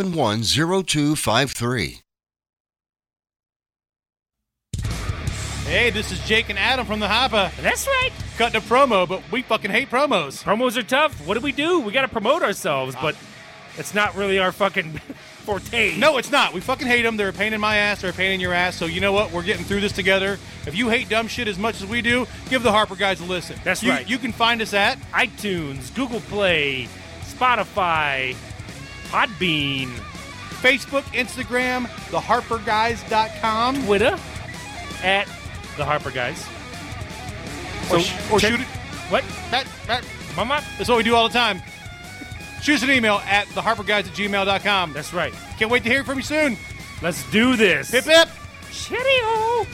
one, zero two five three. Hey, this is Jake and Adam from the Hoppa. That's right. Cut the promo, but we fucking hate promos. Promos are tough. What do we do? We got to promote ourselves, but it's not really our fucking forte. No, it's not. We fucking hate them. They're a pain in my ass. They're a pain in your ass. So you know what? We're getting through this together. If you hate dumb shit as much as we do, give the Harper Guys a listen. That's you, right. You can find us at iTunes, Google Play, Spotify, Podbean, Facebook, Instagram, the harper guys dot com, Twitter, at The Harper Guys. Or, so, sh- or check- shoot it. What? That, that. Mama? That's what we do all the time. Shoot us an email at the harper guys at gmail dot com. That's right. Can't wait to hear from you soon. Let's do this. Hip hip. Cheerio.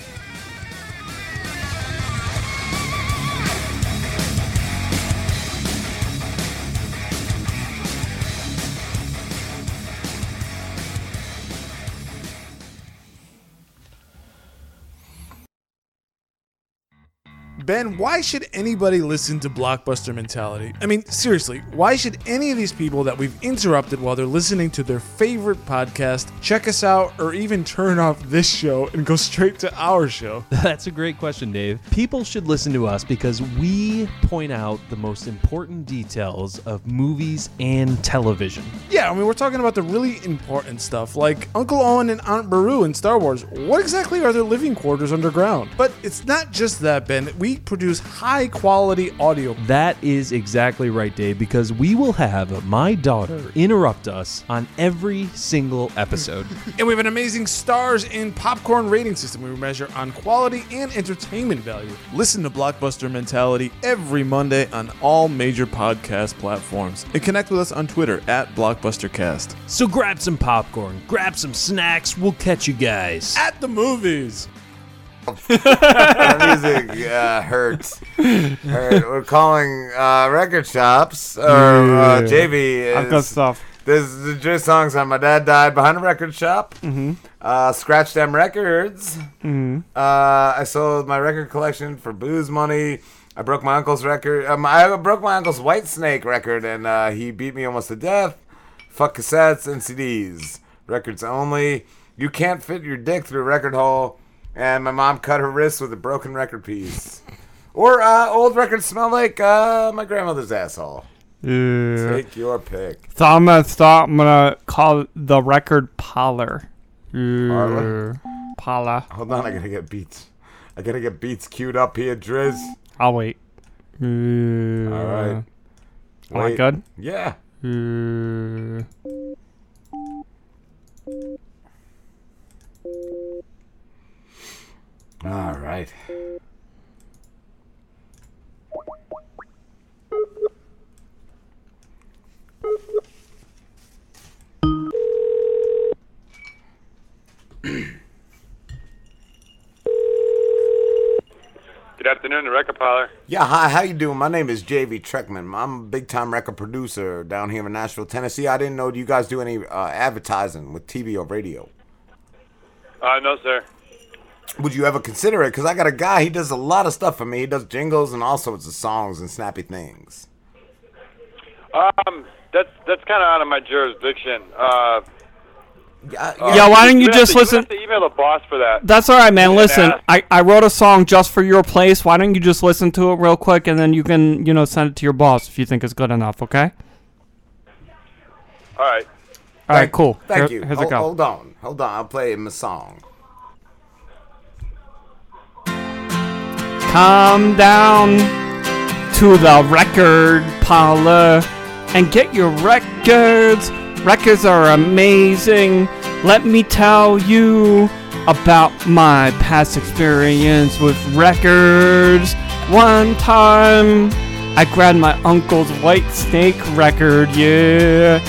Ben, why should anybody listen to Blockbuster Mentality? I mean, seriously, why should any of these people that we've interrupted while they're listening to their favorite podcast check us out or even turn off this show and go straight to our show? That's a great question, Dave. People should listen to us because we point out the most important details of movies and television. Yeah, I mean, we're talking about the really important stuff like Uncle Owen and Aunt Beru in Star Wars. What exactly are their living quarters underground? But it's not just that, Ben. We produce high-quality audio. That is exactly right, Dave, because we will have my daughter interrupt us on every single episode. And we have an amazing stars in popcorn rating system. We measure on quality and entertainment value. Listen to Blockbuster Mentality every Monday on all major podcast platforms. And connect with us on Twitter at BlockbusterCast. So grab some popcorn, grab some snacks. We'll catch you guys at the movies. Our music uh, hurts. Hurt. We're calling uh, record shops or uh, J V. I've got stuff. There's just songs on My Dad Died Behind a Record Shop. Mm-hmm. Uh, Scratch Them Records. Mm-hmm. Uh, I sold my record collection for booze money. I broke my uncle's record. Um, I broke my uncle's Whitesnake record, and uh, he beat me almost to death. Fuck cassettes and C Ds. Records only. You can't fit your dick through a record hole. And my mom cut her wrist with a broken record piece. Or uh, old records smell like uh, my grandmother's asshole. Yeah. Take your pick. So I'm going to start. I'm going to call the record Parlor. Parlor? Parlor. Hold on. I got to get beats. I got to get beats queued up here, Driz. I'll wait. Yeah. All right. Am I good? Yeah. Yeah. All right. Good afternoon, the record parlor. Yeah, hi. How you doing? My name is J V Treckman. I'm a big-time record producer down here in Nashville, Tennessee. I didn't know you guys do any uh, advertising with T V or radio. Uh, no, sir. Would you ever consider it? Because I got a guy, he does a lot of stuff for me. He does jingles and all sorts of songs and snappy things. Um, that's that's kind of out of my jurisdiction. Uh, yeah, yeah uh, why don't you, you just to, listen? You have to email the boss for that. That's all right, man. You listen, I, I wrote a song just for your place. Why don't you just listen to it real quick, and then you can, you know, send it to your boss if you think it's good enough, okay? All right. All thank, right, cool. Thank Here, you. Here's hold, a hold on. Hold on. I'll play him a song. Come down to the record parlor and get your records. Records are amazing. Let me tell you about my past experience with records. One time, I grabbed my uncle's Whitesnake record, yeah.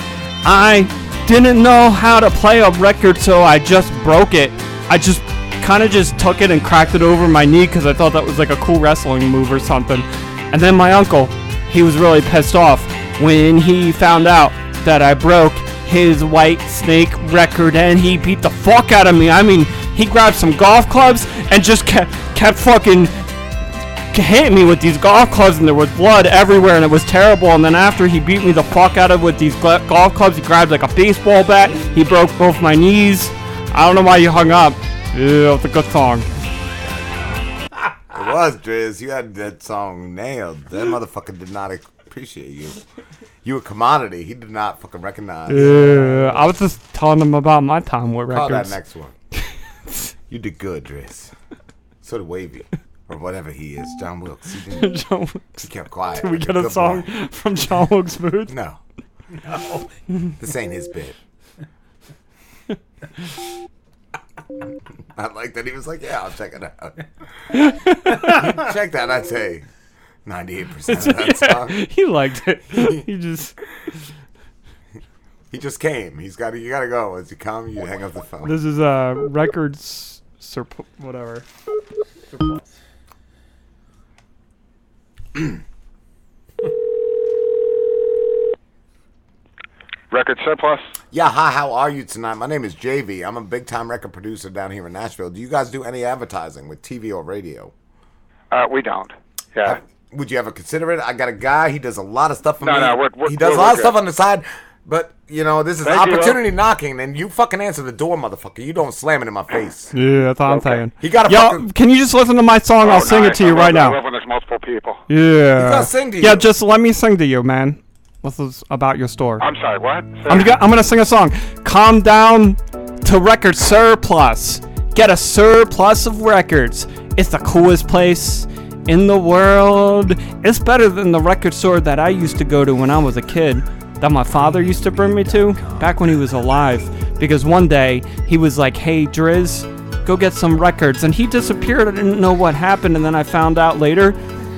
I didn't know how to play a record, so I just broke it. I just kind of just took it and cracked it over my knee because I thought that was like a cool wrestling move or something. And then my uncle, he was really pissed off when he found out that I broke his White Snake record, and he beat the fuck out of me. I mean, he grabbed some golf clubs and just kept, kept fucking hitting me with these golf clubs, and there was blood everywhere, and it was terrible. And then after he beat me the fuck out of with these gl- golf clubs, he grabbed like a baseball bat. He broke both my knees. I don't know why you hung up. Ew, it's a good song. It was, Driz. You had that song nailed. That motherfucker did not appreciate you. You were commodity. He did not fucking recognize. Ew, I was just telling him about my time with records. Call that next one. You did good, Driz. So did Wavy. Or whatever he is, John Wilkes. He, John Wilkes. He kept quiet. Did we get a song boy. from John Wilkes' mood? No. No. This ain't his bit. I like that he was like, yeah, I'll check it out. Check that, I'd say ninety-eight percent of that yeah, song. He liked it. He just... He just came. He's got. You gotta go. As you come, you hang up the phone. This is a uh, records... Surp- whatever. Record Surplus. Yeah, hi, how are you tonight? My name is J V. I'm a big-time record producer down here in Nashville. Do you guys do any advertising with T V or radio? Uh, we don't. Yeah. Have, would you ever consider it? I got a guy. He does a lot of stuff for no, me. No, no, we're, we're, he does we're, a lot of good. stuff on the side, but you know this is Thank opportunity you, knocking, and you fucking answer the door, motherfucker. You don't slam it in my face. Yeah, that's what okay. I'm saying. He got a Yo, fucking. Can you just listen to my song? Oh, I'll sing nice. it to you I right now. I love when there's multiple people. Yeah. He's gonna sing to you. Yeah, just let me sing to you, man. This is about your store. I'm sorry, what? I'm, g- I'm gonna sing a song. Calm down to Record Surplus. Get a surplus of records. It's the coolest place in the world. It's better than the record store that I used to go to when I was a kid, that my father used to bring me to back when he was alive. Because one day he was like, hey, Driz, go get some records. And he disappeared. I didn't know what happened. And then I found out later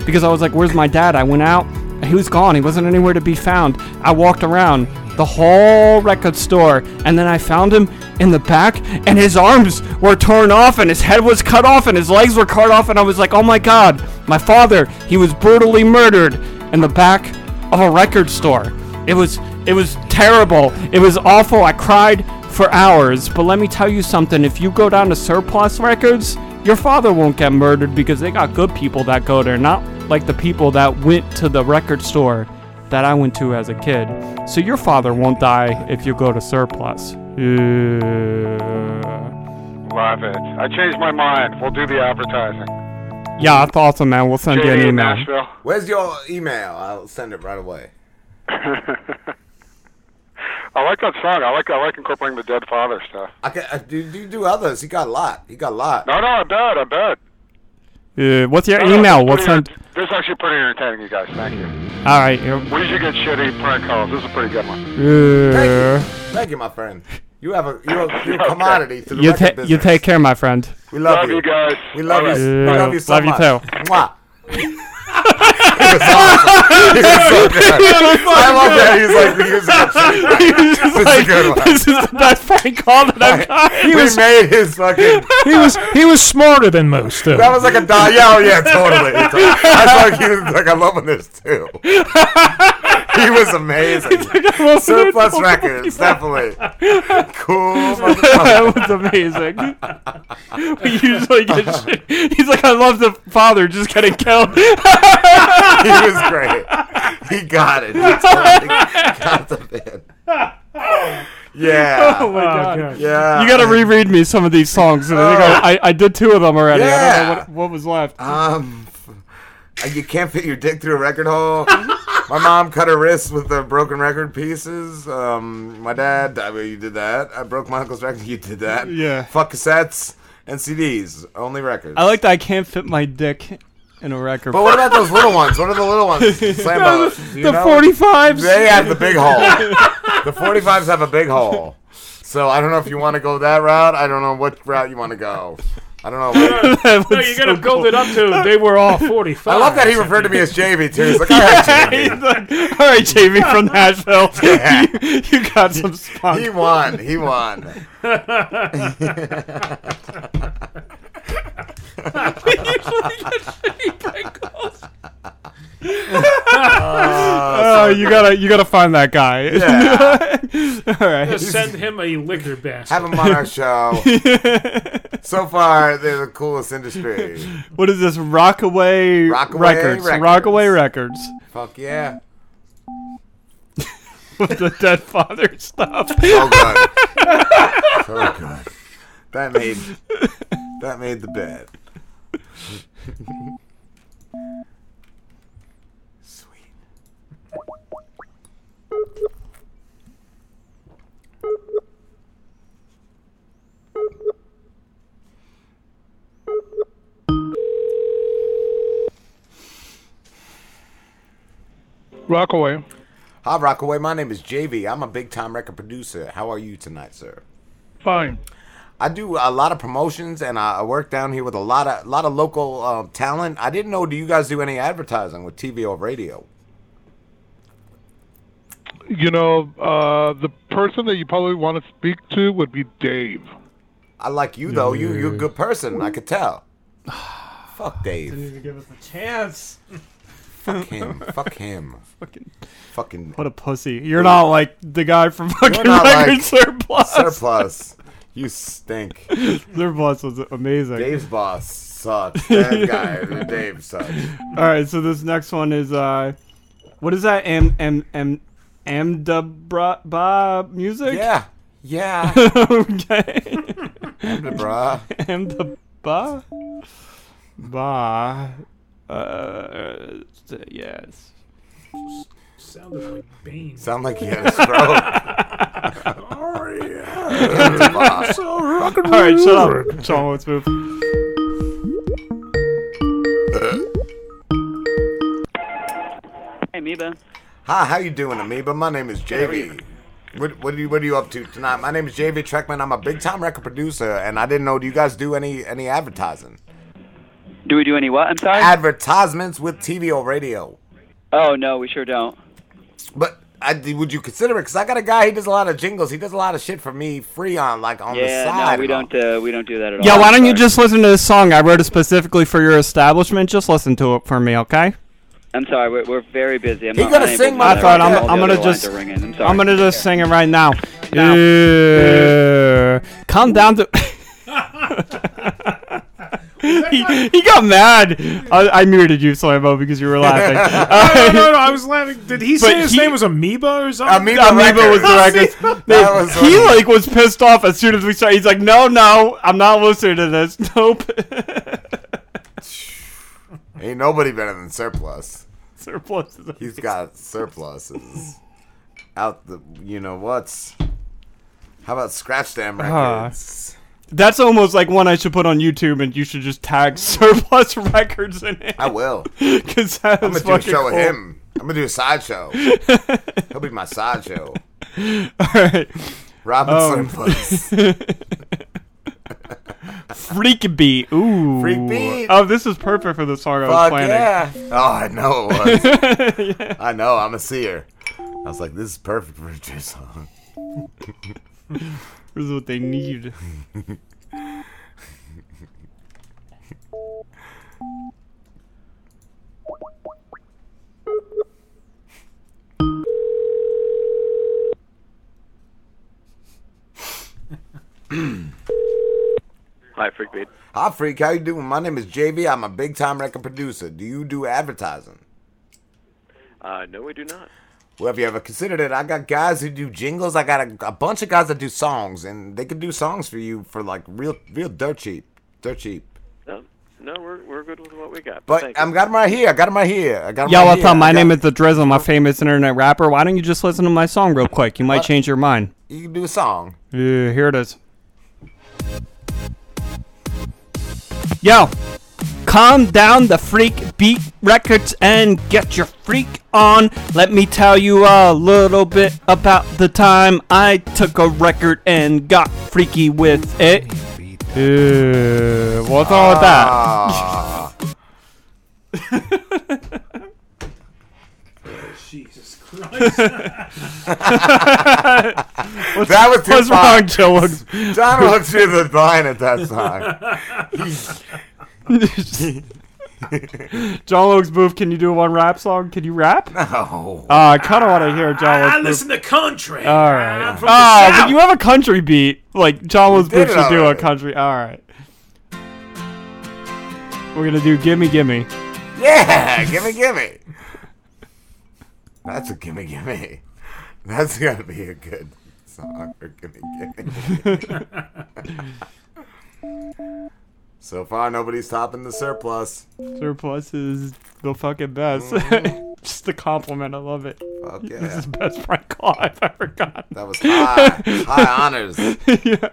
because I was like, where's my dad? I went out. He was gone. He wasn't anywhere to be found. I walked around the whole record store, and then I found him in the back, and his arms were torn off, and his head was cut off, and his legs were cut off, and I was like, oh my God, my father, he was brutally murdered in the back of a record store. It was, it was terrible. It was awful. I cried for hours. But let me tell you something. If you go down to Surplus Records, your father won't get murdered because they got good people that go there, not like the people that went to the record store that I went to as a kid. So your father won't die if you go to Surplus. Yeah. Love it. I changed my mind. We'll do the advertising. Yeah, that's awesome, man. We'll send J D you an email. Nashville. Where's your email? I'll send it right away. I like that song. I like I like incorporating the Dead Father stuff. I can, I, do you do others? He got a lot. He got a lot. No, no, I'm dead. I'm dead. Uh, what's your no, email? What's on? This is actually pretty entertaining, you guys. Thank you. All right. Where did you get shitty prank calls? This is a pretty good one. Uh, Thank you. Thank you, my friend. You have a you're, you're okay. commodity to the you record ta- business. You take care, my friend. We love, love you. you guys. We love All you. Right. We love you so love much. Love you too. Mwah. It was awesome. It was so good. Was so I love good. that. He's like, he was This is like, a good one. This is the best prank call that I've got. He was, made his fucking. He was he was smarter than most. Too. That was like a die. Yeah, oh yeah, totally. I thought he was like, I'm loving this too. He was amazing. Like, Surplus it. Records, definitely. Cool. That was amazing. We usually get shit. He's like, I love the father just getting killed. He was great. He got it. He totally got the bit. Yeah. Oh my God. Oh, yeah. You got to reread me some of these songs. I, think I, I, I did two of them already. Yeah. I don't know what, what was left. Um, you can't fit your dick through a record hole. My mom cut her wrist with the broken record pieces. Um, my dad, I mean, you did that. I broke my uncle's record. You did that. Yeah. Fuck cassettes and C Ds. Only records. I like that. I can't fit my dick in a record. But what about those little ones? What are the little ones? Slam no, the the forty-fives. They have the big hole. The forty-fives have a big hole. So I don't know if you want to go that route. I don't know what route you want to go. I don't know. No, you got to so build cool. it up to they were all forty-five. I love that he referred to me as J V, too. He's like, all right, J V. Like, all right, J V from Nashville. Yeah. you, you got some spunk. He won. He won. We usually get shitty prank calls. uh, oh, you gotta, you gotta find that guy. Yeah. All right, just send him a liquor basket. Have him on our show. So far, they're the coolest industry. What is this? Rockaway, Rockaway Records. Records. Rockaway Records. Fuck yeah. With the dead father stuff. So good. So good. That made that made the bed. Rockaway. Hi, Rockaway. My name is J V. I'm a big-time record producer. How are you tonight, sir? Fine. I do a lot of promotions, and I work down here with a lot of lot of local uh, talent. I didn't know, do you guys do any advertising with T V or radio? You know, uh, the person that you probably want to speak to would be Dave. I like you, though. Yeah. You, you're a good person. I could tell. Fuck Dave. Didn't even give us a chance. Fuck him. Fuck him. Fucking. Fucking. What a pussy. You're not like the guy from fucking Record like Surplus. Surplus. You stink. Surplus was amazing. Dave's boss sucks. That guy, Dave sucks. All right, so this next one is, uh, what is that? M M M Amdabra music? Yeah. Yeah. Okay. Amdabra. Amdabra. Ba. Uh, yes. Sounded like Bane. Sound like he had a stroke. Oh, yeah. So rock and roll. All right, shut up. Sean, let's move. Hey, Amoeba. Hi, how you doing, Amoeba? My name is J V. What, what are you What are you up to tonight? My name is J V Treckman. I'm a big-time record producer, and I didn't know, do you guys do any any advertising? Do we do any what? I'm sorry? Advertisements with T V or radio. Oh, no, we sure don't. But I, would you consider it? Because I got a guy, he does a lot of jingles. He does a lot of shit for me free on, like, on yeah, the side. Yeah, no, we don't, uh, we don't do that at all. Yeah, why don't you just listen to this song? I wrote it specifically for your establishment. Just listen to it for me, okay? I'm sorry, we're, we're very busy. I'm he not gonna sing my I thought I'm, I'm, gonna just, I'm gonna just I'm gonna just sing it right now. No. Yeah. Come down to... He, he got mad. I, I muted you, Slambo, because you were laughing. Uh, no, no, no, no, I was laughing. Did he say his he, name was Amoeba or something? Amoeba, Amoeba was the record. That was he funny. Like was pissed off as soon as we started. He's like, no, no, I'm not listening to this. Nope. Ain't nobody better than Surplus. Surplus is amazing. He's got surpluses out the, you know what's. How about Scratch Dam Records? Uh. That's almost like one I should put on YouTube, and you should just tag Surplus Records in it. I will. Because I'm gonna do a show cool. with him. I'm gonna do a sideshow. He'll be my sideshow. All right, Robin um. Surplus. Freak beat. Ooh. Freak beat. Oh, this is perfect for the song Fuck I was planning. Yeah. Oh, I know it was. Yeah. I know. I'm a seer. I was like, this is perfect for a song. This is what they need. Hi, Freak Beat. Hi, Freak. How you doing? My name is J V. I'm a big-time record producer. Do you do advertising? Uh, no, we do not. Well, if you ever considered it, I got guys who do jingles. I got a, a bunch of guys that do songs, and they can do songs for you for like real, real dirt cheap, dirt cheap. No, no, we're we're good with what we got. But, but I'm got them right here. I got them right here. I got them. Yo, right what's here. up? My I name is The Drizzle. I'm a famous internet rapper. Why don't you just listen to my song real quick? You might what? change your mind. You can do a song. Yeah, here it is. Yo. Calm down the Freak Beat Records and get your freak on. Let me tell you a little bit about the time I took a record and got freaky with it. Ew, what's wrong with that? Jesus Christ. That was too what's wrong, Joe? Donald should have died at that time. John Luke's booth, can you do one rap song? Can you rap? No. Uh, I kind of want to hear John Luke's I listen booth. To country. All right. I'm from ah, the but you have a country beat. Like, John Luke's booth should already. Do a country. All right. We're going to do Gimme Gimme. Yeah, Gimme Gimme. That's a Gimme Gimme. That's got to be a good song for Gimme Gimme. So far, nobody's topping the surplus. Surplus is the fucking best. Mm-hmm. Just a compliment. I love it. Fuck yeah. This is the best prank call I've ever gotten. That was high. High honors. Yeah.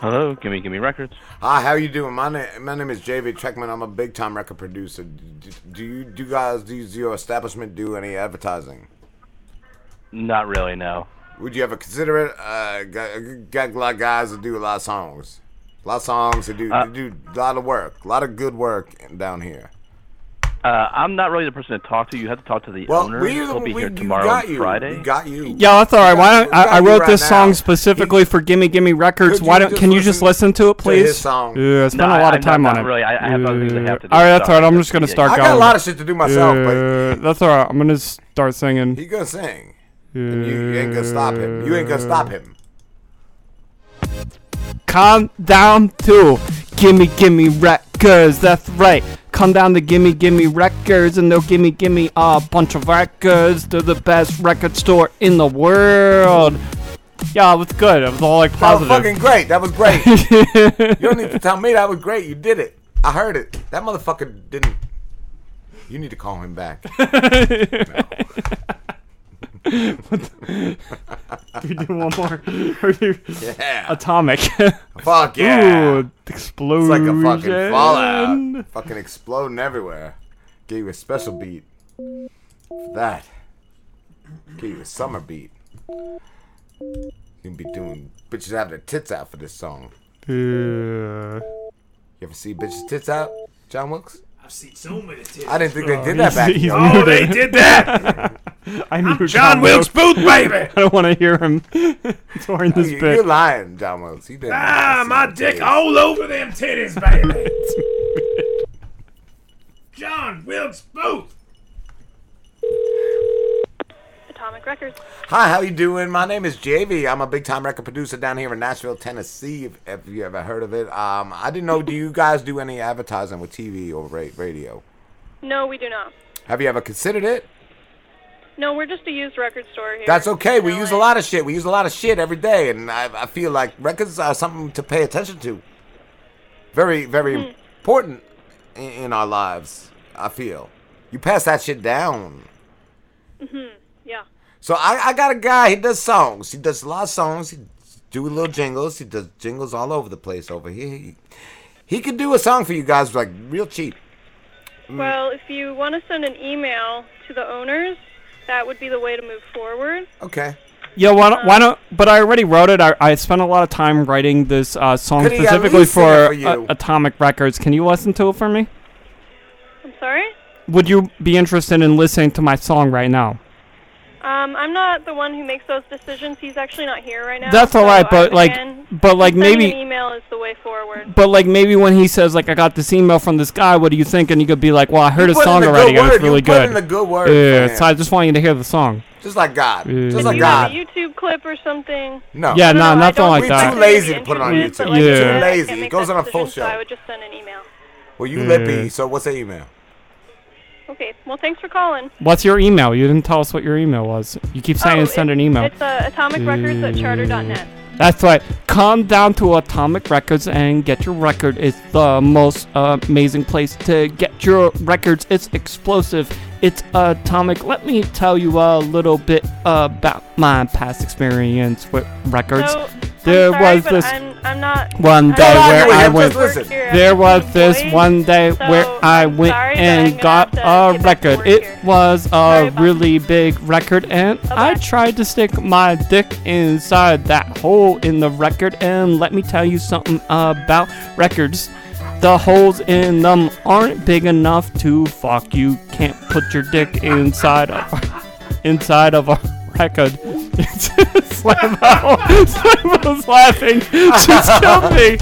Hello, Gimme Gimme Records. Hi, how you doing? My name, my name is J V Checkman. I'm a big-time record producer. Do, do you do guys, does your establishment do any advertising? Not really, no. Would you ever consider it? Uh, got, got a lot of guys that do a lot of songs. A lot of songs that do, uh, they do a lot of work, a lot of good work down here. Uh, I'm not really the person to talk to. You have to talk to the well, owner. He'll be we, here tomorrow, got you. Friday. We got you. Yeah, that's all right. Why don't, I, I wrote right this now. Song specifically he, for Gimme Gimme Records. Why don't? Can you just listen to it, please? To his song. Yeah, I spent no, a lot I, of time not, on not it. Really, I, I have other things I have to do. All right, that's all right. I'm just gonna start. I got going. A lot of shit to do myself. Uh, but that's all right. I'm gonna start singing. He's gonna sing. Uh, and you, you ain't gonna stop him. You ain't gonna stop him. Calm down, too. Gimme Gimme Records. That's right. Come down to Gimme Gimme Records and they'll gimme gimme a bunch of records. They're the best record store in the world. Yeah, it was good. It was all like positive. That was fucking great. That was great. You don't need to tell me that was great. You did it. I heard it. That motherfucker didn't. You need to call him back. No. Can we do one more? Yeah. Atomic. Fuck yeah. Ooh, explosion. It's like a fucking fallout. Fucking exploding everywhere. Give you a special beat. For that. Give you a summer beat. You can be doing bitches have their tits out for this song. Yeah. You ever see bitches tits out, John Wilkes? I've seen so many tits. I didn't think they did oh, that back then. Oh, they did that! I knew I'm John Wilkes Booth, baby! I don't want to hear him touring no, this you, bit. You're lying, John Wilkes. He didn't ah, my dick titties. All over them titties, baby! John Wilkes Booth! Atomic Records. Hi, how you doing? My name is J V. I'm a big-time record producer down here in Nashville, Tennessee, if, if you ever heard of it. Um, I didn't know, do you guys do any advertising with T V or ra- radio? No, we do not. Have you ever considered it? No, we're just a used record store here. That's okay. We use a lot of shit. We use a lot of shit every day, and I, I feel like records are something to pay attention to. Very, very mm. important in, in our lives, I feel. You pass that shit down. Mm-hmm. Yeah. So I, I got a guy. He does songs. He does a lot of songs. He do little jingles. He does jingles all over the place over here. He, he could do a song for you guys like real cheap. Mm. Well, if you want to send an email to the owners, that would be the way to move forward. Okay. Yeah, why don't, um, why don't but I already wrote it. I, I spent a lot of time writing this uh, song specifically for, for uh, Atomic Records. Can you listen to it for me? I'm sorry? Would you be interested in listening to my song right now? Um, I'm not the one who makes those decisions. He's actually not here right now. That's all right, so but, like, but like maybe an email is the way forward. But like maybe when he says like I got this email from this guy, what do you think? And you could be like, well, I heard you a song already, and it's really you good. Put in a good word. Yeah, so I just want you to hear the song. Just like God. Yeah. Just like you God. You have a YouTube clip or something? No. Yeah, no, no, no nothing like that. We're too lazy to put it on YouTube. Like, yeah. Too lazy. It goes on a full show. So I would just send an email. Well, you yeah. lippy. So what's the email? Okay, well, thanks for calling. What's your email? You didn't tell us what your email was. You keep saying oh, send an email. It's uh, atomicrecords at charter dot net. That's right. Come down to Atomic Records and get your record. It's the most uh, amazing place to get your records. It's explosive. It's atomic. Let me tell you a little bit about my past experience with records. So, there I'm sorry, was this. I'm, I'm not. One day where I went. There was this one day where I went and got a record. It was a really big record, and I tried to stick my dick inside that hole in the record. And let me tell you something about records. The holes in them aren't big enough to fuck. You can't put your dick inside a, inside of a record. Slamo, Slamo's laughing. She's killed me.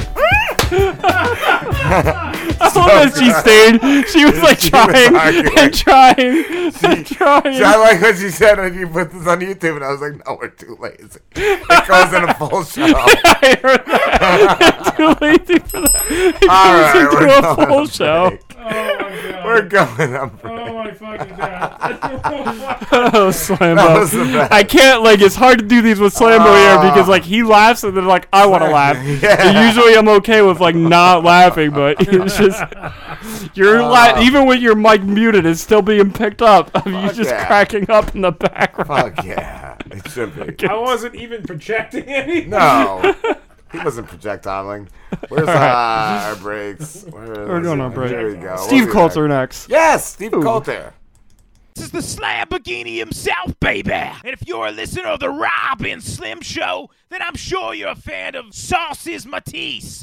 I love that she stayed. She was like she trying was and trying she, and trying. So I like what she said when you put this on YouTube, and I was like, no, we're too lazy. It goes in a full show. I heard that. Too lazy for that. It All goes right, into a full show. Oh my god. We're going up. Oh my fucking god. Oh, Slambo. I can't, like, it's hard to do these with Slambo uh, here because, like, he laughs and then, like, I want to laugh. Yeah. Usually I'm okay with, like, not laughing, but it's just, you're uh, la- even when your mic muted, it's still being picked up. I mean, you're just yeah. cracking up in the background. Fuck yeah. It should be. Okay. I wasn't even projecting anything. No. He wasn't projectiling. Where's right. uh, our breaks? Where We're going it? on break. There we go. Steve we'll Coulter next. Yes, Steve Ooh. Coulter. This is the Slambagini himself, baby. And if you're a listener of the Rob and Slim Show, then I'm sure you're a fan of Sauces Matisse.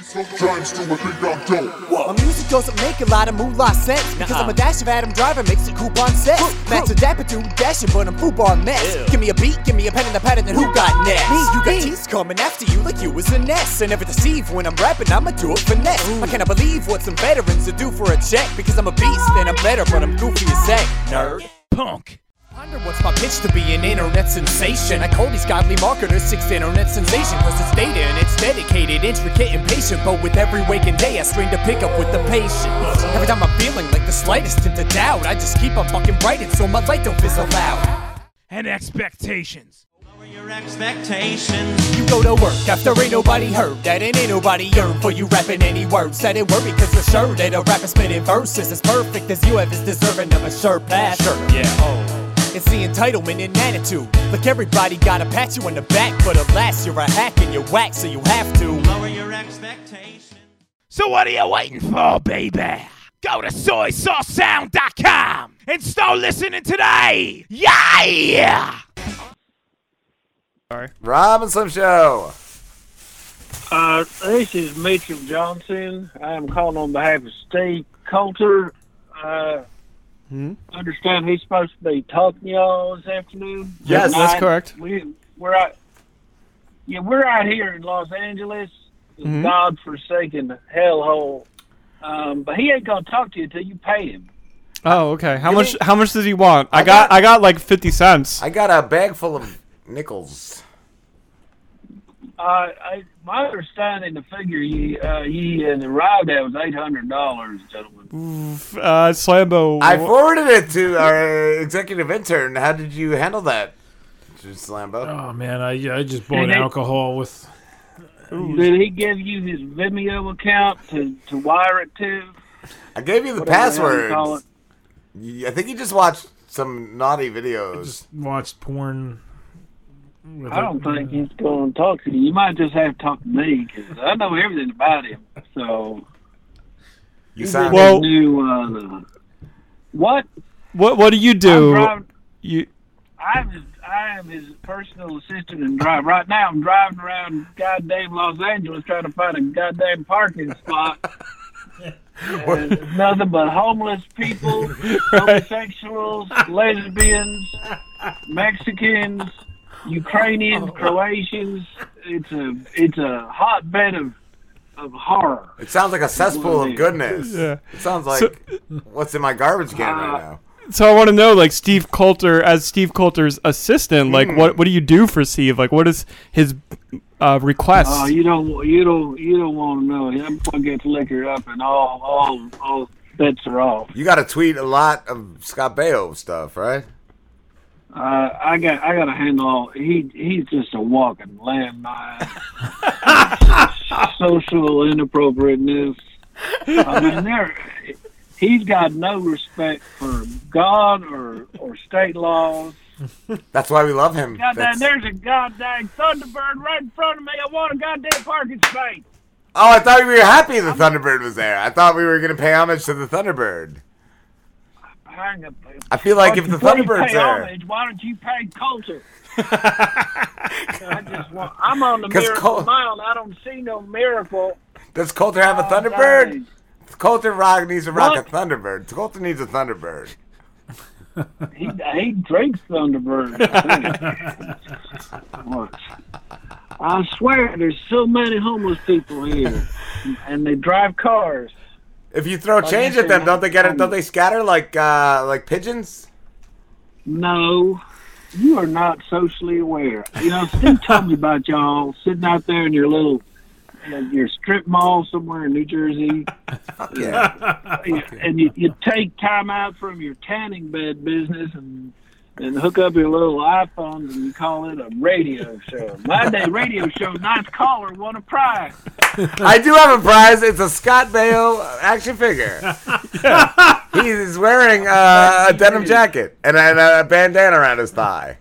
Sometimes do I think I'm dope. My music doesn't make a lot of moolah sense. Because uh-uh. I'm a dash of Adam Driver, mixed in coupon sets. Max a dapper dude, dashing, but I'm foobar mess. Ew. Give me a beat, give me a pen and a pattern, and who got next? Me, you got teeth coming after you like you was a nest. I never deceive when I'm rapping, I'ma do it finesse. Ooh. I cannot believe what some veterans are due for a check. Because I'm a beast and I'm better, but I'm goofy as heck. Nerd. Punk. I wonder what's my pitch to be an internet sensation. I call these godly marketers sixth internet sensation. Cause it's data and it's dedicated, intricate and patient. But with every waking day I strain to pick up with the patience. Every time I'm feeling like the slightest hint of doubt, I just keep on fucking writing so my light don't fizzle out. And expectations. Your expectations. You go to work after ain't nobody heard that and ain't nobody earned for you rapping any words that ain't worried cause you're sure that a rapper spinning verses as perfect as you have is deserving of a sure pass. Sure, yeah, oh. It's the entitlement and attitude. Like everybody gotta pat you on the back, but alas, you're a hack and you're whack, so you have to lower your expectations. So what are you waiting for, baby? Go to soy sauce sound dot com and start listening today. Yeah! Rob and Slim Show. Uh, this is Mitchell Johnson. I am calling on behalf of Steve Coulter. Uh, hmm? I understand he's supposed to be talking to y'all this afternoon. Yes, that's correct. We, we're out, yeah, we're out here in Los Angeles, mm-hmm. God-forsaken hellhole. Um, but he ain't gonna talk to you till you pay him. Oh, okay. How Did much? He, how much does he want? I, I got, got. I got like fifty cents. I got a bag full of nickels. Uh, I, my understanding, the figure you uh, you arrived at was eight hundred dollars, gentlemen. Oof, uh, Slambo, I forwarded it to our executive intern. How did you handle that, Slambo? Oh man, I I just bought did alcohol with. Ooh. Did he give you his Vimeo account to, to wire it to? I gave you the password. I think you just watched some naughty videos. I just watched porn. I don't think he's going to talk to you. You might just have to talk to me because I know everything about him. So, you sound well. New, uh, what? What? What do you do? I'm driving, you. I'm his, I am his personal assistant and drive. Right now, I'm driving around goddamn Los Angeles trying to find a goddamn parking spot. Nothing but homeless people, right. Homosexuals, lesbians, Mexicans. Ukrainians, Croatians, it's a it's a hotbed of of horror. It sounds like a cesspool of goodness. Yeah. It sounds like so, what's in my garbage can uh, right now. So I want to know, like Steve Coulter, as Steve Coulter's assistant, like mm. what what do you do for Steve? Like what is his uh, request? Oh, uh, you don't you don't you don't want to know. Him gets liquored up and all all all fits are off. You got to tweet a lot of Scott Baio stuff, right? Uh, I got I got to handle. He he's just a walking landmine. Social inappropriateness. I mean, there he's got no respect for God or or state laws. That's why we love him. Goddamn, there's a goddamn Thunderbird right in front of me. I want a goddamn parking space. Oh, I thought we were happy the Thunderbird was there. I thought we were going to pay homage to the Thunderbird. I feel like if the Thunderbird's there, homage, why don't you pay culture? I just want, I'm on the Miracle Col- Mile. I don't see no miracle. Does Coulter have a Thunderbird? Died. Coulter rock needs to rock what? a Thunderbird. Coulter needs a Thunderbird. He he drinks Thunderbird. I, I swear, there's so many homeless people here, and they drive cars. If you throw like change at them, don't they get it? Don't they scatter like uh, like pigeons? No, you are not socially aware. You know, Steve told me about y'all sitting out there in your little your strip mall somewhere in New Jersey. Fuck yeah! And you, you take time out from your tanning bed business and. And hook up your little iPhones and you call it a radio show. My day radio show, nice caller, won a prize. I do have a prize. It's a Scott Baio action figure. Yeah. He's wearing uh, a denim jacket and a, a bandana around his thigh.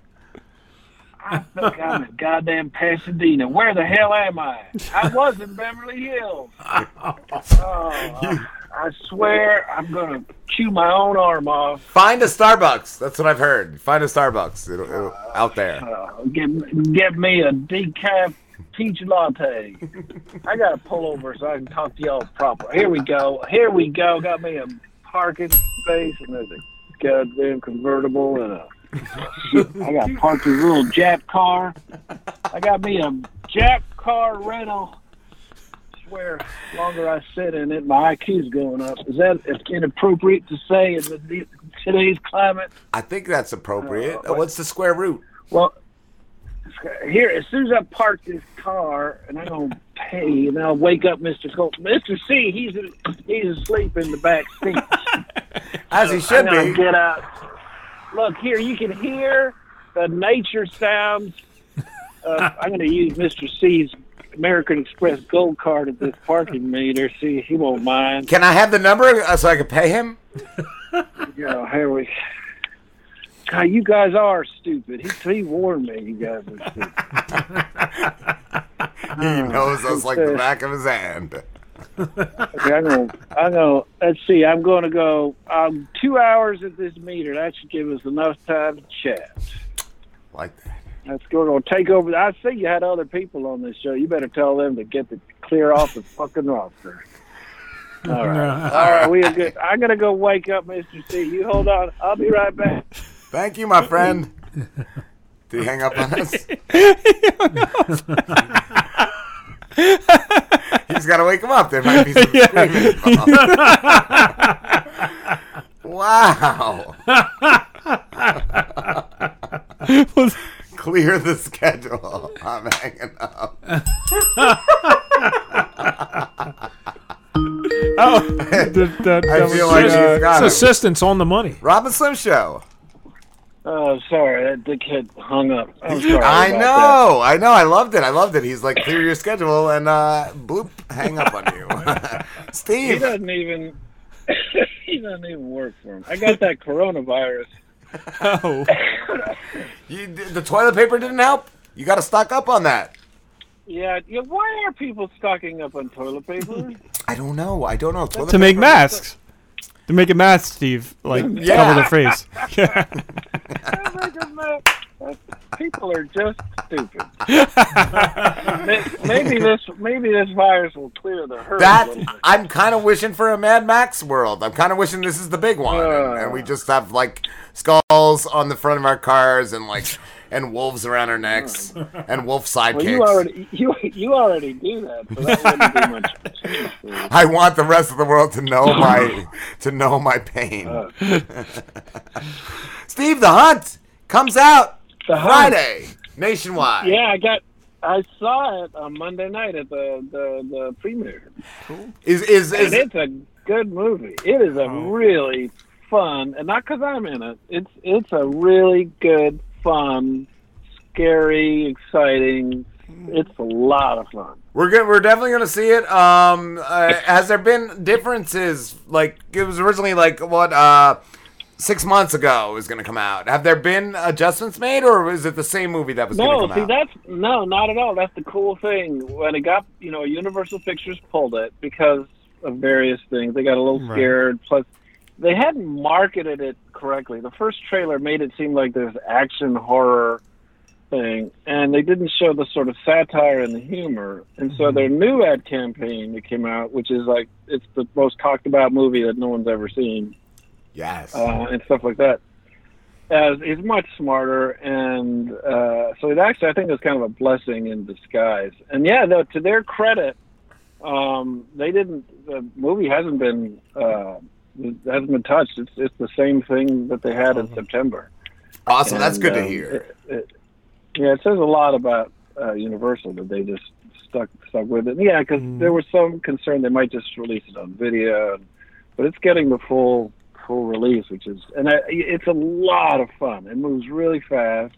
I think I'm in goddamn Pasadena. Where the hell am I? I was in Beverly Hills. Oh, you- I swear I'm going to chew my own arm off. Find a Starbucks. That's what I've heard. Find a Starbucks it'll, it'll, uh, out there. Uh, get, get me a decaf peach latte. I got to pull over so I can talk to y'all proper. Here we go. Here we go. Got me a parking space and there's a goddamn convertible and a... I got parked this little Jap car. I got me a Jap car rental. Where longer I sit in it, my I Q's going up. Is that inappropriate to say in the, today's climate? I think that's appropriate. Uh, What's the square root? Well, here, as soon as I park this car, and I'm gonna pay, and I'll wake up Mister Colt. Mister C, he's he's asleep in the back seat, as he should be. I'm gonna get out. Look here, you can hear the nature sounds. Uh, I'm going to use Mister C's American Express gold card at this parking meter. See, he won't mind. Can I have the number so I can pay him? Yeah, here we. God, you guys are stupid. He, he warned me. You guys are stupid. He uh, knows us like says, the back of his hand. Okay, I'm gonna. I'm gonna. Let's see. I'm gonna go. Um, two hours at this meter. That should give us enough time to chat. Like that. That's going to take over. I see you had other people on this show. You better tell them to get the clear off the fucking roster. All right. All right. We are good. I'm going to go wake up Mister C. You hold on. I'll be right back. Thank you, my friend. Did he hang up on us? He's got to wake him up. There might be some screaming involved. Wow. Clear the schedule. I'm hanging up. Oh, the, the, I feel like uh, got his assistant's on the money. Robin Slim Show. Oh, sorry, that dickhead hung up. I'm sorry I know, that. I know, I loved it. I loved it. He's like, clear your schedule and uh, bloop, hang up on you, Steve. He doesn't even. He doesn't even work for him. I got that coronavirus. Oh. You, the toilet paper didn't help? You got to stock up on that. Yeah, yeah. Why are people stocking up on toilet paper? I don't know. I don't know. Toilet to paper make masks. Stuff. To make a mask, Steve. Like, yeah. Cover the face. Yeah. People are just stupid. maybe this maybe this virus will clear the herd. That, I'm kind of wishing for a Mad Max world. I'm kind of wishing this is the big one. Uh, and, and we just have, like, skulls on the front of our cars and, like, and wolves around our necks uh, and wolf sidekicks. Well, you, already, you, you already do that, but that wouldn't be much. I want the rest of the world to know my, to know my pain. Uh, Steve, The Hunt comes out. The Friday, nationwide. Yeah, I got. I saw it on Monday night at the the, the premiere. Cool. Is is, is and it's a good movie. It is a oh. really fun, and not because I'm in it. It's it's a really good, fun, scary, exciting. It's a lot of fun. We're good. We're definitely going to see it. Um, uh, has there been differences? Like it was originally like what uh, six months ago was going to come out. Have there been adjustments made, or is it the same movie that was no, going to come see, out? That's, no, not at all. That's the cool thing. When it got, you know, Universal Pictures pulled it because of various things. They got a little scared. Right. Plus, they hadn't marketed it correctly. The first trailer made it seem like there's action horror thing, and they didn't show the sort of satire and the humor. And so their new ad campaign that came out, which is like, it's the most talked about movie that no one's ever seen. Yes. Uh, and stuff like that. As is much smarter. And uh, so it actually, I think it was kind of a blessing in disguise. And yeah, though, to their credit, um, they didn't, the movie hasn't been, uh, hasn't been touched. It's, it's the same thing that they had in mm-hmm. September. Awesome. And that's good um, to hear. It, it, Yeah, it says a lot about uh, Universal that they just stuck stuck with it. Yeah, because mm. there was some concern they might just release it on video, but it's getting the full full release, which is and I, it's a lot of fun. It moves really fast.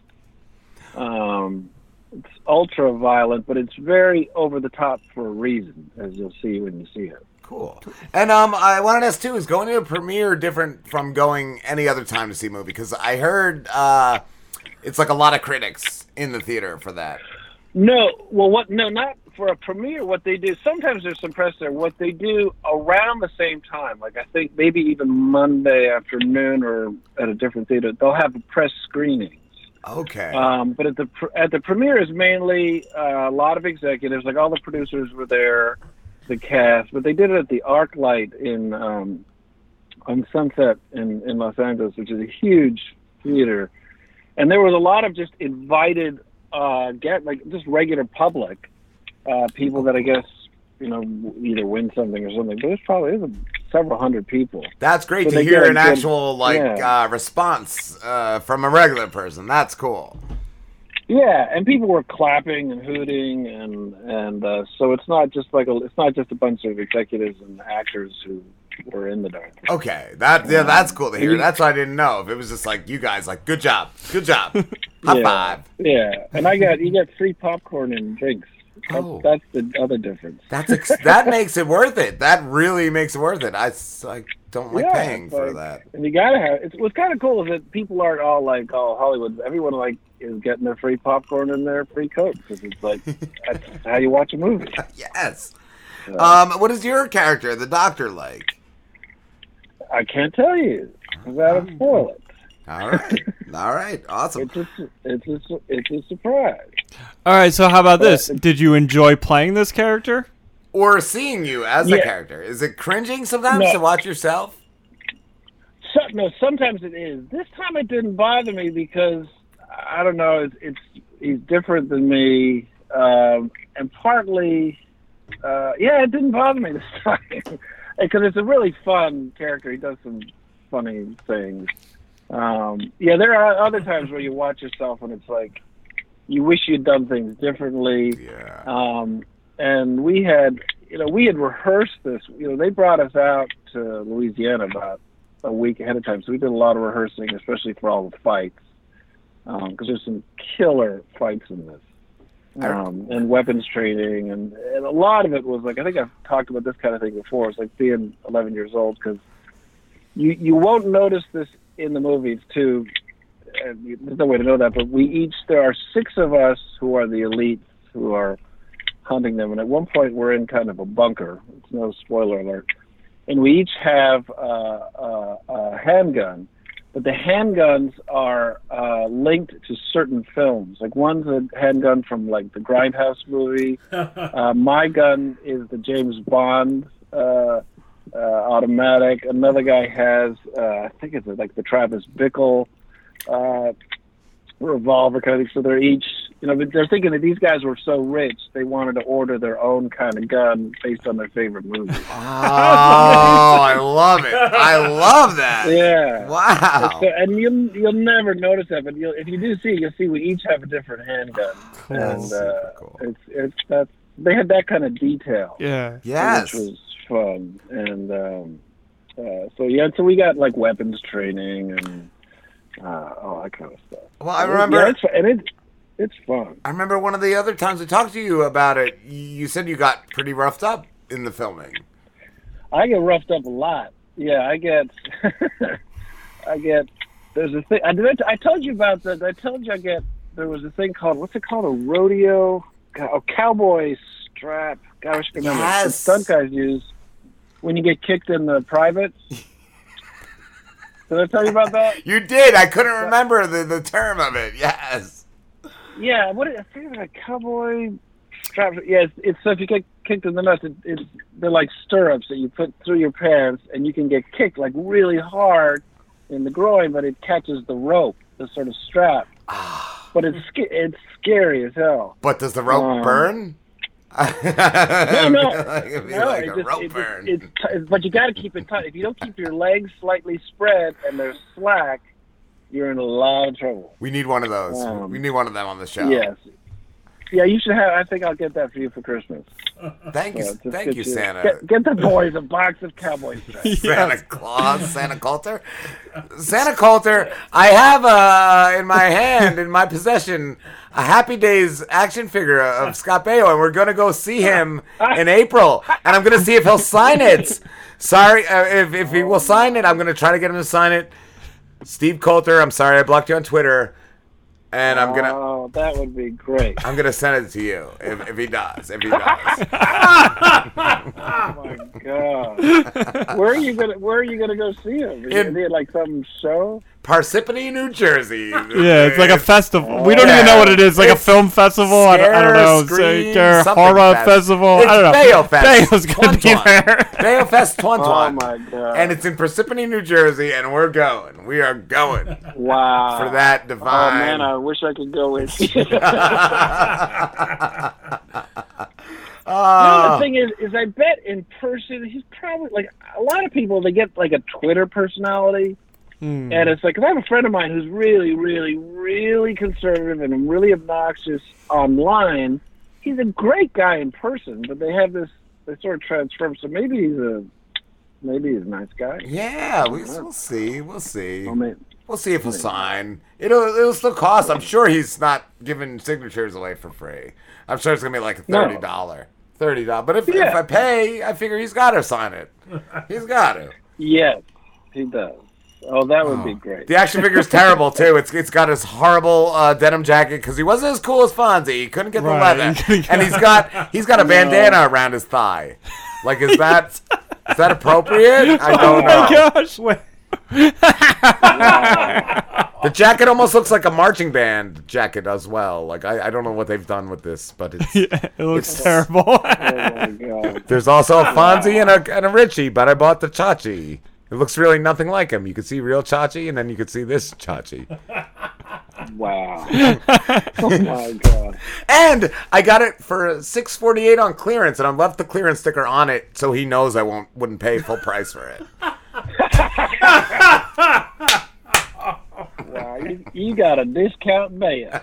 Um, it's ultra violent, but it's very over the top for a reason, as you'll see when you see it. Cool. And um, I wanted to ask too: is going to a premiere different from going any other time to see a movie? Because I heard. Uh, It's like a lot of critics in the theater for that. No, well, what? No, not for a premiere. What they do sometimes there's some press there. What they do around the same time, like I think maybe even Monday afternoon or at a different theater, they'll have press screenings. Okay. Um, but at the at the premiere is mainly uh, a lot of executives, like all the producers were there, the cast. But they did it at the ArcLight in um, on Sunset in, in Los Angeles, which is a huge theater. And there was a lot of just invited, uh, get like just regular public uh, people that I guess you know either win something or something. But there's probably there's several hundred people. That's great so to hear an good, actual like yeah. uh, response uh, from a regular person. That's cool. Yeah, and people were clapping and hooting, and and uh, so it's not just like a, it's not just a bunch of executives and actors who. We're in the dark. Okay, that yeah, that's cool to hear. That's what I didn't know. If it was just like you guys, like good job, good job, high yeah, five. Yeah, and I got you got free popcorn and drinks. That's, oh. that's the other difference. That's ex- that makes it worth it. That really makes it worth it. I, I don't like yeah, paying for like, that. And you gotta have. It's, what's kind of cool is that people aren't all like, oh, Hollywood. Everyone like is getting their free popcorn and their free coke because it's like that's how you watch a movie. Yes. So. Um, what is your character, the doctor, like? I can't tell you. Without a spoil it. All right. All right. Awesome. It's a, it's a, it's a surprise. All right. So how about this? Did you enjoy playing this character? Or seeing you as yeah. a character? Is it cringing sometimes no. to watch yourself? So, no, sometimes it is. This time it didn't bother me because, I don't know, it's, it's he's different than me. Um, and partly, uh, yeah, it didn't bother me this time. Because it's a really fun character. He does some funny things. Um, yeah, there are other times where you watch yourself and it's like you wish you'd done things differently. Yeah. Um, and we had, you know, we had rehearsed this. You know, they brought us out to Louisiana about a week ahead of time, so we did a lot of rehearsing, especially for all the fights, because um, there's some killer fights in this. Um, and weapons training, and, and a lot of it was like, I think I've talked about this kind of thing before. It's like being eleven years old, because you, you won't notice this in the movies, too. And there's no way to know that, but we each, there are six of us who are the elites who are hunting them. And at one point, we're in kind of a bunker. It's no spoiler alert. And we each have uh, a, a handgun. But the handguns are uh, linked to certain films. Like one's a handgun from like the Grindhouse movie. Uh, my gun is the James Bond uh, uh, automatic. Another guy has, uh, I think it's like the Travis Bickle uh, revolver kind of thing. So they're each, you know, they're thinking that these guys were so rich they wanted to order their own kind of gun based on their favorite movie. Oh, I love it! I love that. Yeah. Wow. So, and you you'll never notice that, but you'll, if you do see, you'll see we each have a different handgun, cool. and uh, cool. it's it's that they had that kind of detail. Yeah. Yes. Which was fun. And um, uh, so, yeah, so we got, like, weapons training and uh, all that kind of stuff. Well, I remember... Yeah, it's, and it, it's fun. I remember one of the other times I talked to you about it, you said you got pretty roughed up in the filming. I get roughed up a lot. Yeah, I get... I get... There's a thing... I, did I, t- I told you about that. I told you I get... There was a thing called... What's it called? A rodeo... A cowboy strap. God, I should remember. Yes. The stunt guys use when you get kicked in the private. Did I tell you about that? You did. I couldn't remember the, the term of it. Yes. Yeah. What is it? A cowboy strap. Yes. Yeah, it's so if you get kicked in the nuts, it, it's they're like stirrups that you put through your pants, and you can get kicked like really hard in the groin, but it catches the rope, the sort of strap. But it's it's scary as hell. But does the rope um, burn? No, no, like it'd be no. Like it a just, rope it burn. Just, it's t- but you got to keep it tight. If you don't keep your legs slightly spread and they're slack, you're in a lot of trouble. We need one of those. Um, we need one of them on the show. Yes. Yeah, you should have. I think I'll get that for you for Christmas. Thank so you, thank you, you, Santa. Get, get the boys a box of cowboy straps. Santa Claus, Santa Coulter, Santa Coulter. I have uh, in my hand, in my possession, a Happy Days action figure of Scott Baio, and we're gonna go see him in April, and I'm gonna see if he'll sign it. Sorry, uh, if if he will sign it, I'm gonna try to get him to sign it. Steve Coulter, I'm sorry I blocked you on Twitter. And I'm gonna. Oh, that would be great. I'm gonna send it to you if, if he does. If he does. Oh my god! Where are you gonna Where are you gonna go see him? Is it like some show? Parsippany, New Jersey. Yeah, it's like a festival. Oh, we don't yeah. even know what it is. Like it's a film festival. Scare, I, don't, I don't know. Scream, like horror fest. Festival. It's I don't know. Bayo Fest. Bayo's gonna Twan be Twan. There. Bayo Fest Twan-Twan. Oh my god! And it's in Parsippany, New Jersey, and we're going. We are going. Wow! For that divine. Oh man, I wish I could go with you. Uh, you know, the thing is, is I bet in person he's probably like a lot of people. They get like a Twitter personality. Mm. And it's like, cause I have a friend of mine who's really, really, really conservative and really obnoxious online. He's a great guy in person, but they have this, they sort of transform. So maybe he's a, maybe he's a nice guy. Yeah, we, we'll see. We'll see. Well, maybe, we'll see if he'll sign. It'll, it'll still cost. I'm sure he's not giving signatures away for free. I'm sure it's going to be like a thirty dollars. No. thirty dollars. But if, yeah. if I pay, I figure he's got to sign it. He's got to. Yes, he does. Oh, that would oh. be great. The action figure is terrible, too. It's It's got his horrible uh, denim jacket because he wasn't as cool as Fonzie. He couldn't get right. the leather. And he's got he's got a bandana no. around his thigh. Like, is that is that appropriate? I don't oh my know. Gosh. Wait. The jacket almost looks like a marching band jacket as well. Like, I, I don't know what they've done with this, but it's, yeah, it looks it's, terrible. Oh, my God. There's also a Fonzie and a, and a Richie, but I bought the Chachi. It looks really nothing like him. You could see real Chachi, and then you could see this Chachi. Wow. Oh, my God. And I got it for six forty-eight on clearance, and I left the clearance sticker on it so he knows I won't wouldn't pay full price for it. Wow, you, you got a discount Bayo.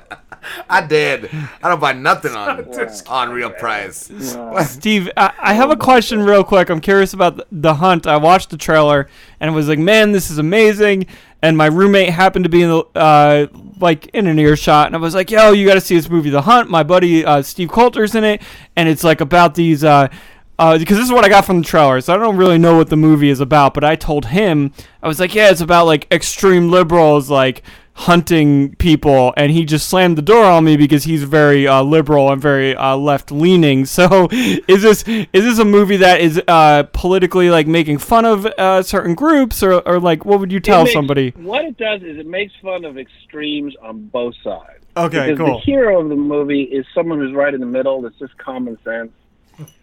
I did. I don't buy nothing on wow. on real price. Wow. Steve, I, I have a question real quick. I'm curious about the, the Hunt. I watched the trailer and was like, man, this is amazing. And my roommate happened to be in the, uh, like in an earshot, and I was like, yo, you got to see this movie, The Hunt. My buddy uh, Steve Coulter's in it, and it's like about these. Uh, Uh, because this is what I got from the trailer, so I don't really know what the movie is about, but I told him, I was like, yeah, it's about, like, extreme liberals, like, hunting people, and he just slammed the door on me because he's very uh, liberal and very uh, left-leaning. So is this is this a movie that is uh, politically, like, making fun of uh, certain groups, or, or, like, what would you tell makes, somebody? What it does is it makes fun of extremes on both sides. Okay, because cool. the hero of the movie is someone who's right in the middle that's just common sense.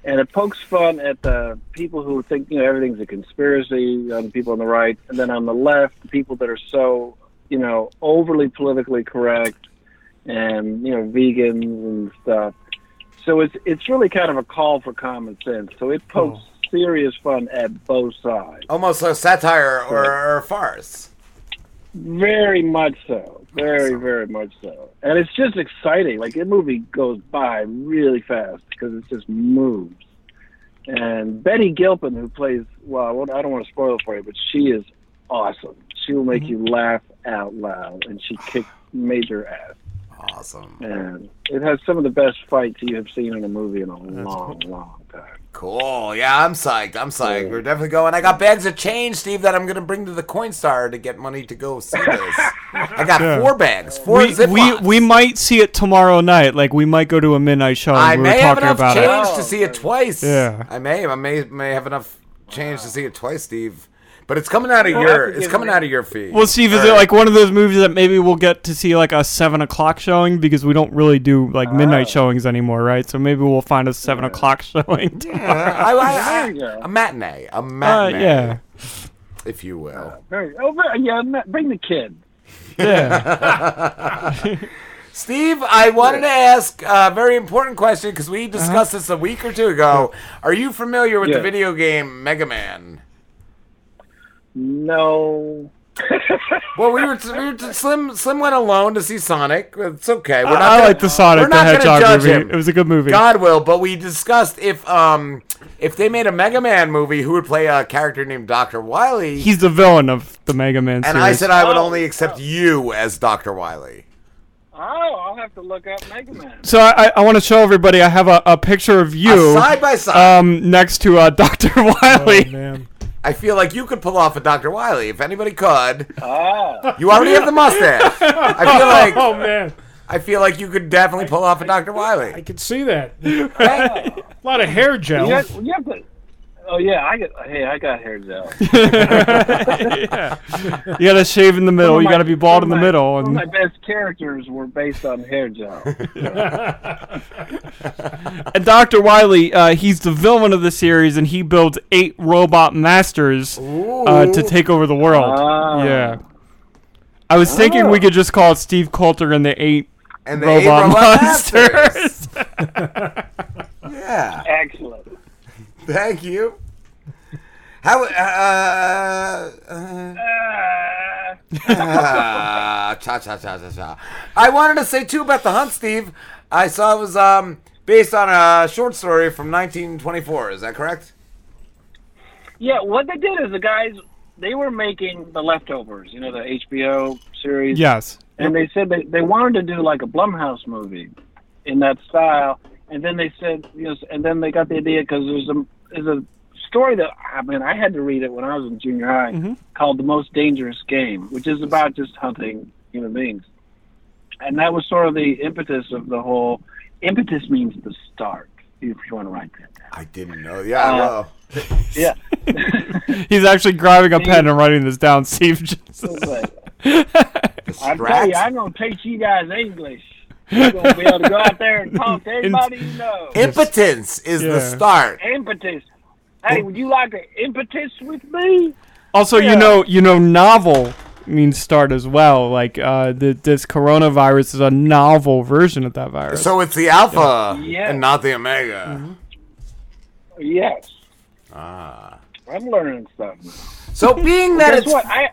And it pokes fun at the people who think, you know, everything's a conspiracy, on the people on the right, and then on the left, the people that are so, you know, overly politically correct and, you know, vegans and stuff. So it's it's really kind of a call for common sense. So it pokes oh. serious fun at both sides. Almost a satire or, or a farce. Very much so. Very, very much so. And it's just exciting. Like, the movie goes by really fast because it just moves. And Betty Gilpin, who plays, well, I don't want to spoil it for you, but she is awesome. She will make you laugh out loud, and she kicked major ass. Awesome. And it has some of the best fights you have seen in a movie in a That's long, cool. long time. Cool. Yeah, I'm psyched. I'm psyched. Yeah. We're definitely going. I got bags of change, Steve, that I'm going to bring to the Coinstar to get money to go see this. I got yeah. four bags. Four we, we, we might see it tomorrow night. Like, we might go to a midnight show. I we may have enough about change it. to see it twice. Yeah. I may. I may, may have enough change wow. to see it twice, Steve. But it's coming out of oh, your it's coming out of your feed. Well, Steve, is it like one of those movies that maybe we'll get to see like a seven o'clock showing, because we don't really do like midnight oh. showings anymore, right? So maybe we'll find a seven yeah. o'clock showing. Yeah, I, I, I, yeah. a matinee, a matinee, uh, yeah, if you will. Uh, very, oh, yeah, bring the kid. Yeah. Steve, I wanted to ask a very important question, because we discussed uh-huh. this a week or two ago. Are you familiar with yeah. the video game Mega Man? No. Well, we were, t- we were t- Slim Slim went alone to see Sonic. It's okay. We're not I gonna, like the Sonic the Hedgehog movie. Him. It was a good movie. God will, but we discussed if um if they made a Mega Man movie, who would play a character named Doctor Wily? He's the villain of the Mega Man series. And I said I would oh, only accept oh. you as Doctor Wily. Oh, I'll have to look up Mega Man. So I, I want to show everybody. I have a, a picture of you a side by side um next to uh, Doctor Wily. Oh, man. I feel like you could pull off a Doctor Wily if anybody could. Oh. You already have the mustache. I feel like. Oh man. I feel like you could definitely pull off a Doctor Wily. I could see that. Oh. A lot of hair gel. Yeah, yeah, but, oh yeah, I got. Hey, I got hair gel. yeah. You got to shave in the middle. My, you got to be bald in the my, middle. And... All my best characters were based on hair gel. Yeah. And Doctor Wily, uh, he's the villain of the series, and he builds eight robot masters uh, to take over the world. Ah. Yeah, I was oh. thinking we could just call it Steve Coulter and the Eight and the Robot, eight robot Masters. Yeah, excellent. Thank you. How? Uh, uh, uh, uh, cha cha cha cha cha. I wanted to say too about The Hunt, Steve. I saw it was um. based on a short story from nineteen twenty-four, is that correct? Yeah, what they did is the guys, they were making The Leftovers, you know, the H B O series. Yes. And they said they, they wanted to do like a Blumhouse movie in that style. And then they said, you know, and then they got the idea because there's a, there's a story that, I mean, I had to read it when I was in junior high mm-hmm. called The Most Dangerous Game, which is about just hunting human beings. And that was sort of the impetus of the whole... Impetus means the start, if you want to write that down. I didn't know. Yeah, I uh, know. Yeah. He's actually grabbing a pen and writing this down, Steve. I tell you, I'm going to teach you guys English. You're going to be able to go out there and talk to anybody you know. Impotence is yeah. the start. Impetus. Hey, would you like an impetus with me? Also, yeah. you know, you know, novel means start as well. Like uh, the, this coronavirus is a novel version of that virus. So it's the alpha yeah. and not the omega. Mm-hmm. Yes. Ah. I'm learning stuff. So being well, that it's what I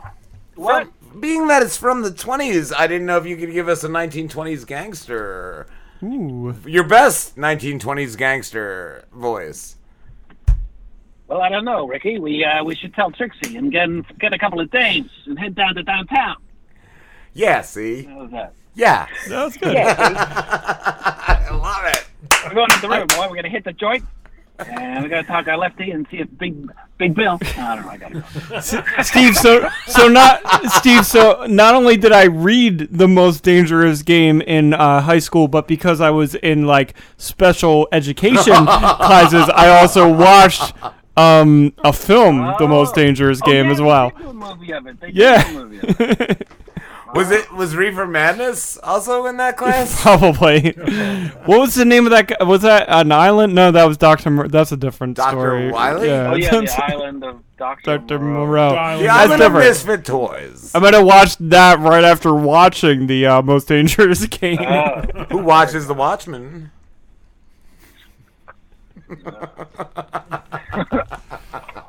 what from, being that it's from the twenties, I didn't know if you could give us a nineteen twenties gangster. Ooh. Your best nineteen twenties gangster voice. Well, I don't know, Ricky. We uh, we should tell Trixie and get get a couple of dames and head down to downtown. Yeah, see? How was that? Yeah. That's good. Yeah, I love it. We're going to the river, boy. We're going to hit the joint. And we're going to talk our lefty and see if Big Big Bill. Oh, I don't know. I got to go. Steve, so, so not, Steve, so not only did I read The Most Dangerous Game in uh, high school, but because I was in, like, special education classes, I also watched... Um, a film, oh. The Most Dangerous Game, oh, yeah, as well. They do a movie of it. They yeah. do a movie of it. Was it was Reefer Madness also in that class? Probably. What was the name of that? Was that an island? No, that was Doctor. Mur- that's a different Doctor story. Doctor Wily. Yeah. Oh yeah, the island of Doctor Doctor Moreau. The island, the island of Misfit Toys. I might have watched that right after watching the uh, Most Dangerous Game. Oh. Who watches The Watchmen?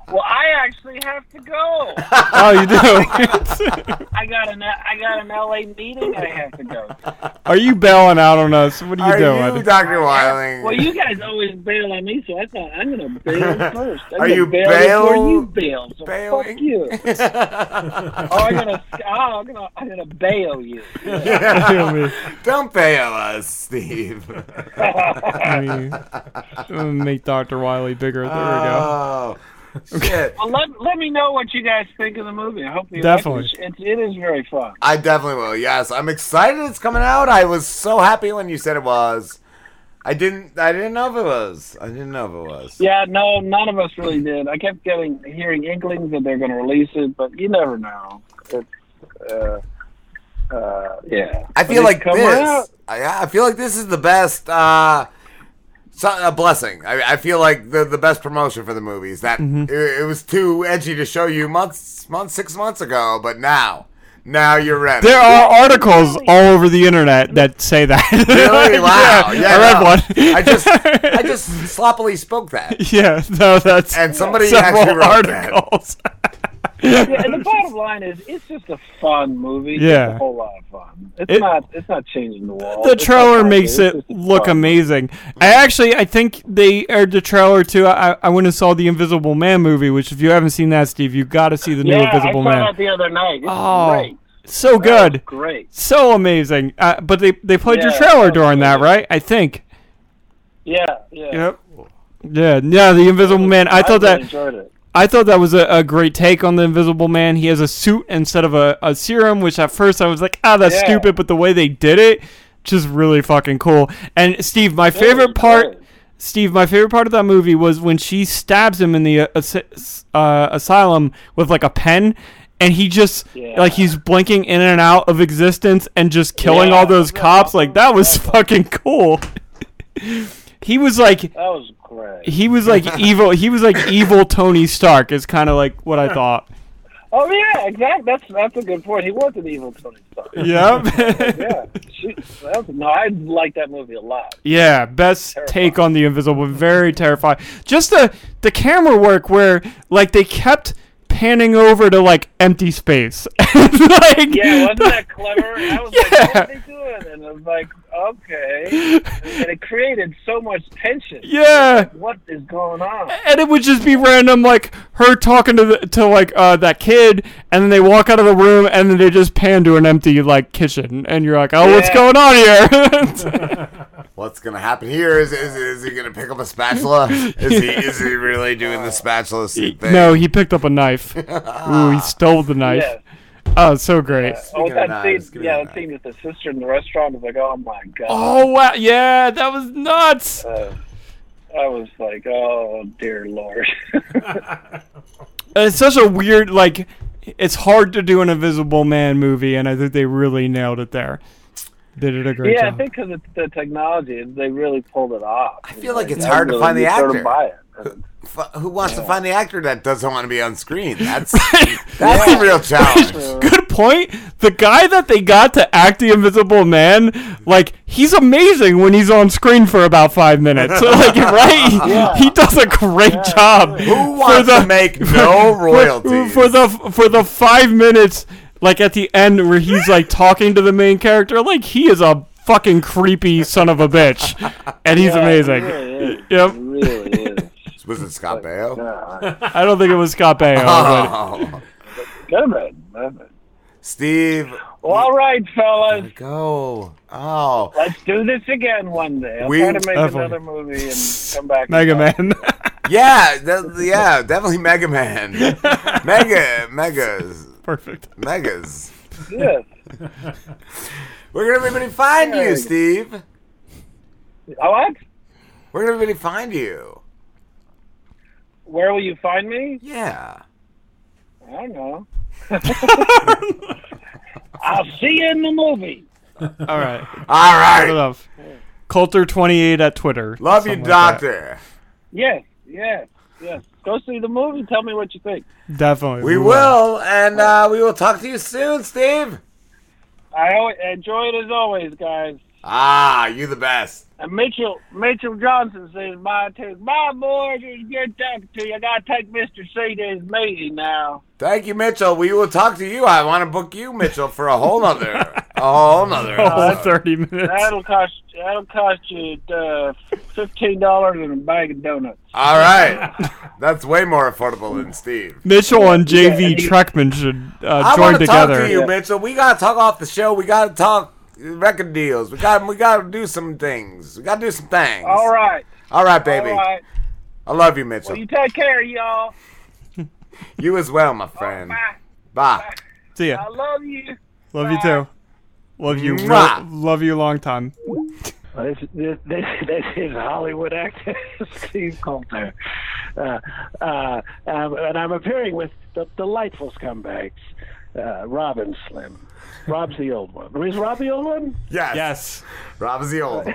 Well, I actually have to go. Oh, you do? I got an I got an L A meeting I have to go to. Are you bailing out on us? What are you doing? Are you Doctor Wily? Well, you guys always bail on me, so I thought I'm going to bail first. I'm are you bail? bail before you bail, so bailing? Fuck you. oh, I'm going to oh, I'm gonna, I'm gonna bail you. Yeah. Don't bail us, Steve. I mean, I'm going to make Doctor Wily bigger. There oh. we go. Okay. Well, let, let me know what you guys think of the movie. I hope you definitely. Like it. It, it is very fun. I definitely will, yes. I'm excited it's coming out. I was so happy when you said it was. I didn't I didn't know if it was. I didn't know if it was. Yeah, no, none of us really did. I kept getting hearing inklings that they're going to release it, but you never know. It's, uh, uh, yeah. I feel like this. I, I feel like this is the best... Uh, So, a blessing. I, I feel like the the best promotion for the movie is that mm-hmm. it, it was too edgy to show you months, months, six months ago, but now, now you're ready. There are articles all over the internet that say that. Really? Wow. Yeah, yeah, I read no. one. I just, I just sloppily spoke that. Yeah, no, that's and somebody actually wrote articles. That. Yeah, and the bottom line is, it's just a fun movie. Yeah, it's a whole lot of fun. It's it, not, it's not changing the world. The trailer makes it look fun. Amazing. I actually, I think they aired the trailer too. I, I went and saw the Invisible Man movie, which if you haven't seen that, Steve, you got to see the yeah, new Invisible Man. Yeah, I saw that the other night. It's oh, great. So good, great, so amazing. Uh, but they they played yeah, your trailer that during great. That, right? I think. Yeah. Yeah. Yep. Yeah. Yeah. The Invisible Man. I, I thought really that. Enjoyed it. I thought that was a, a great take on the Invisible Man. He has a suit instead of a, a serum, which at first I was like, ah, that's yeah. stupid. But the way they did it, just really fucking cool. And Steve, my yeah, favorite part, Steve, my favorite part of that movie was when she stabs him in the uh, uh, asylum with like a pen. And he just, yeah. like, he's blinking in and out of existence and just killing yeah. all those cops. Like, that was fucking cool. He was like, that was great. He was like evil. He was like evil Tony Stark is kind of like what I thought. Oh yeah, exactly. That's that's a good point. He was an evil Tony Stark. Yep. yeah. She, was, no, I liked that movie a lot. Yeah, best terrifying. Take on the Invisible. Very terrifying. Just the the camera work where like they kept. Panning over to like empty space. Like, yeah, wasn't that clever? I was yeah. like, what are they doing? And I was like, okay. And it created so much tension. Yeah. Like, what is going on? And it would just be random, like her talking to the, to like uh, that kid, and then they walk out of the room, and then they just pan to an empty like kitchen, and you're like, oh, yeah. what's going on here? What's gonna happen here? Is is is he gonna pick up a spatula? Is yeah. he is he really doing the spatula thing? No, he picked up a knife. Ooh, he stole the knife. Yes. Oh, so great. Yeah. Oh, that knives, scene, yeah, that scene with the sister in the restaurant was like, oh my god. Oh wow, yeah, that was nuts. Uh, I was like, oh dear Lord. It's such a weird, like, it's hard to do an Invisible Man movie, and I think they really nailed it there. They did a great yeah, job. I think because it's the technology, they really pulled it off. I feel like, like it's hard really to find the actor. Buy it. Who, who wants yeah. to find the actor that doesn't want to be on screen? That's that's a real challenge. Good point. The guy that they got to act the Invisible Man, like he's amazing when he's on screen for about five minutes. So, like, right? yeah. He does a great yeah. job. Who wants the, to make no royalties for, for the for the five minutes? Like, at the end where he's, like, talking to the main character, like, he is a fucking creepy son of a bitch. And he's yeah, amazing. Really yep. It really is. Was it Scott Baio? No, I don't think it was Scott Baio. Oh. Good man. Good man. Steve. Well, all right, fellas. Go. Oh. Let's do this again one day. I'll we, try to make definitely. Another movie and come back. Mega Man. yeah. That, yeah, definitely Mega Man. Mega. Megas. Perfect. Megas. Yes. Where can everybody find yeah, you, Steve? Oh, what? Where can everybody find you? Where will you find me? Yeah. I don't know. I'll see you in the movie. All right. All right. Coulter twenty-eight at Twitter. Love you, Doctor. Like yes, yes, yes. Go see the movie and tell me what you think. Definitely. We, we will. will. And uh, we will talk to you soon, Steve. I enjoy it as always, guys. Ah, you the best. And Mitchell Mitchell Johnson says bye too. Bye, boys. It was good talking to you. I gotta take Mister C to his meeting now. Thank you, Mitchell. We will talk to you. I want to book you, Mitchell, for a whole nother, a whole nother, a whole thirty minutes. That'll cost that'll cost you uh, fifteen dollars and a bag of donuts. All right, that's way more affordable than Steve. Mitchell and J V yeah. Treckman should uh, I join together. I want to talk to you, yeah. Mitchell. We gotta talk off the show. We gotta talk. Record deals. We got. We got to do some things. We got to do some things. All right. All right, baby. All right. I love you, Mitchell. Well, you take care, y'all. You as well, my friend. Oh, bye. Bye. Bye. See ya. I love you. Love bye. You too. Love you. Lo- love you long time. Well, this, this, this, this is Hollywood actor Steve Coulter, uh, uh, um, and I'm appearing with the delightful scumbags, uh, Rob and Slim. Rob's the old one. Is Rob the old one? Yes. Yes. Rob's the old one.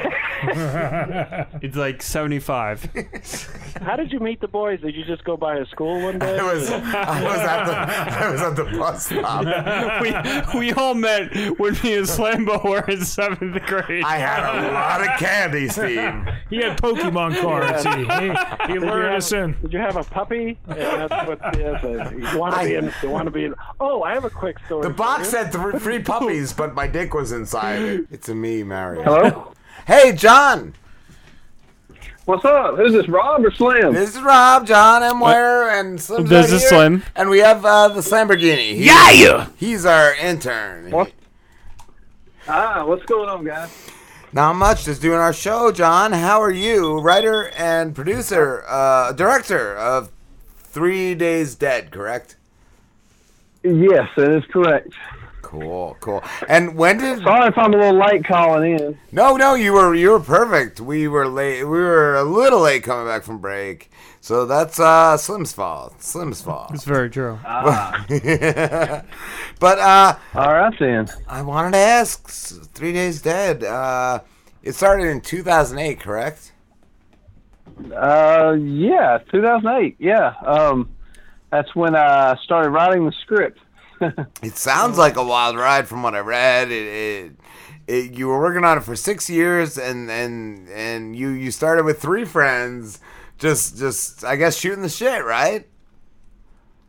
It's like seventy-five. How did you meet the boys? Did you just go by a school one day? I was, I was, at, the, I was at the bus stop. we, we all met when me and Slambo were in seventh grade. I had a lot of candy, Steve. He had Pokemon cards. Yeah. He, he lured us in. Did you have a puppy? Yeah, that's what yes, uh, you want to be in. You want to be in. Oh, I have a quick story. The box said three. Free puppies, but my dick was inside it. It's a me, Mario. Hello? Hey, John. What's up? Who's this, Rob or Slim? This is Rob, John, I'm where, and Slim's this right is here. Slim. And we have uh, the Lamborghini. He, yeah, yeah! He's our intern. What? Ah, what's going on, guys? Not much. Just doing our show, John. How are you? Writer and producer, uh, director of Three Days Dead, correct? Yes, that is correct. Cool, cool. And when did? Sorry if I'm a little late calling in. No, no, you were you were perfect. We were late. We were a little late coming back from break, so that's uh, Slim's fault. Slim's fault. It's very true. Ah. But uh, all right then. I wanted to ask. Three Days Dead. Uh, it started in two thousand eight, correct? Uh, yeah, two thousand eight. Yeah. Um, that's when I started writing the script. It sounds like a wild ride from what I read. It, it, it, you were working on it for six years, and and, and you, you started with three friends, just just I guess shooting the shit, right?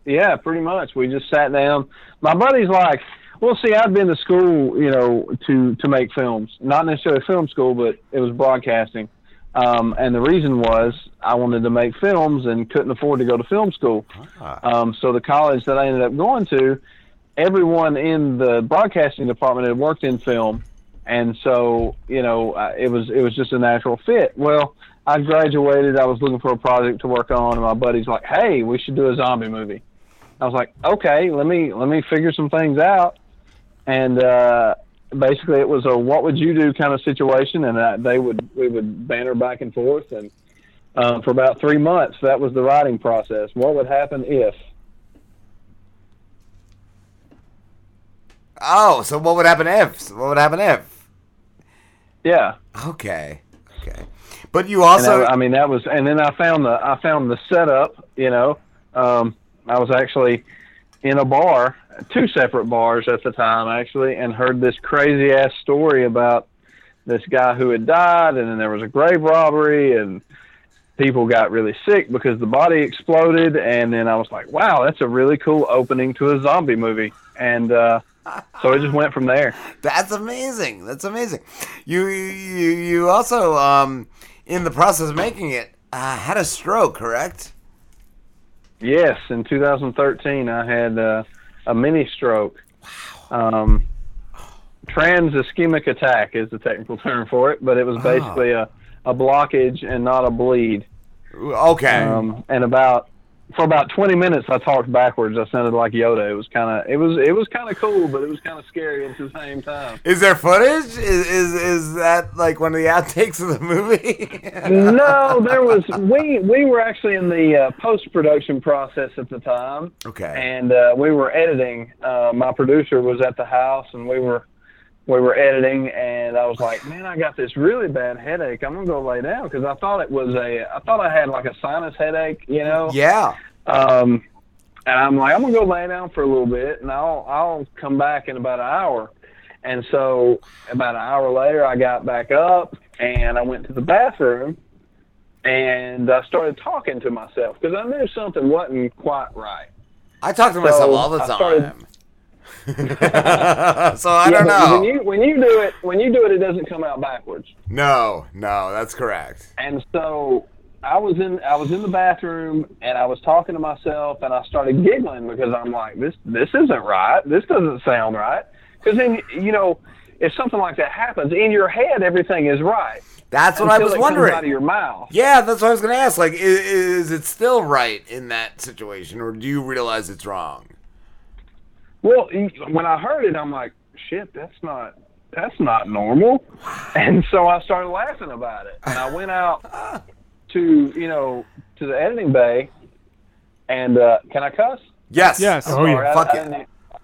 Yeah, pretty much. We just sat down. My buddy's like, "Well, see, I've been to school, you know, to to make films. Not necessarily film school, but it was broadcasting. Um, and the reason was I wanted to make films and couldn't afford to go to film school. Ah. Um, so the college that I ended up going to." Everyone in the broadcasting department had worked in film, and so you know uh, it was it was just a natural fit. Well, I graduated. I was looking for a project to work on, and my buddy's like, "Hey, we should do a zombie movie." I was like, "Okay, let me let me figure some things out." And uh, basically, it was a "What would you do?" kind of situation, and uh, they would we would banter back and forth, and um, for about three months, that was the writing process. What would happen if? Oh, so what would happen if? So what would happen if? Yeah. Okay. Okay. But you also, I, I mean, that was, and then I found the, I found the setup. You know, um, I was actually in a bar, two separate bars at the time, actually, and heard this crazy ass story about this guy who had died, and then there was a grave robbery, and people got really sick because the body exploded, and then I was like, wow, that's a really cool opening to a zombie movie, and. uh So it just went from there. That's amazing. That's amazing. You you you also um in the process of making it uh, had a stroke, correct? Yes, in two thousand thirteen I had uh, a mini stroke. Wow. Um, trans ischemic attack is the technical term for it, but it was basically oh. a, a blockage and not a bleed. Okay. Um, and about. For about twenty minutes, I talked backwards. I sounded like Yoda. It was kind of, it was, it was kind of cool, but it was kind of scary at the same time. Is there footage? Is is, is that like one of the outtakes of the movie? No, there was. We we were actually in the uh, post production process at the time. Okay. And uh, we were editing. Uh, my producer was at the house, and we were we were editing. And I was like, man, I got this really bad headache. I'm gonna go lay down because I thought it was a. I thought I had like a sinus headache. You know. Yeah. Um, and I'm like, I'm gonna go lay down for a little bit, and I'll I'll come back in about an hour. And so about an hour later, I got back up and I went to the bathroom and I started talking to myself because I knew something wasn't quite right. I talk to so myself all the time. I started, so I yeah, don't know. When you, when you do it, when you do it, it doesn't come out backwards. No, no, that's correct. And so I was in, I was in the bathroom, and I was talking to myself, and I started giggling because I'm like, this, this isn't right. This doesn't sound right. Because then, you know, if something like that happens in your head, everything is right. That's what I was wondering. Until it comes out of your mouth. Yeah, that's what I was going to ask. Like, is, is it still right in that situation, or do you realize it's wrong? Well, when I heard it, I'm like, shit, that's not that's not normal. And so I started laughing about it. And I went out to, you know, to the editing bay. And uh, can I cuss? Yes. Yes. Oh, sorry, yeah. I, Fuck I, it. I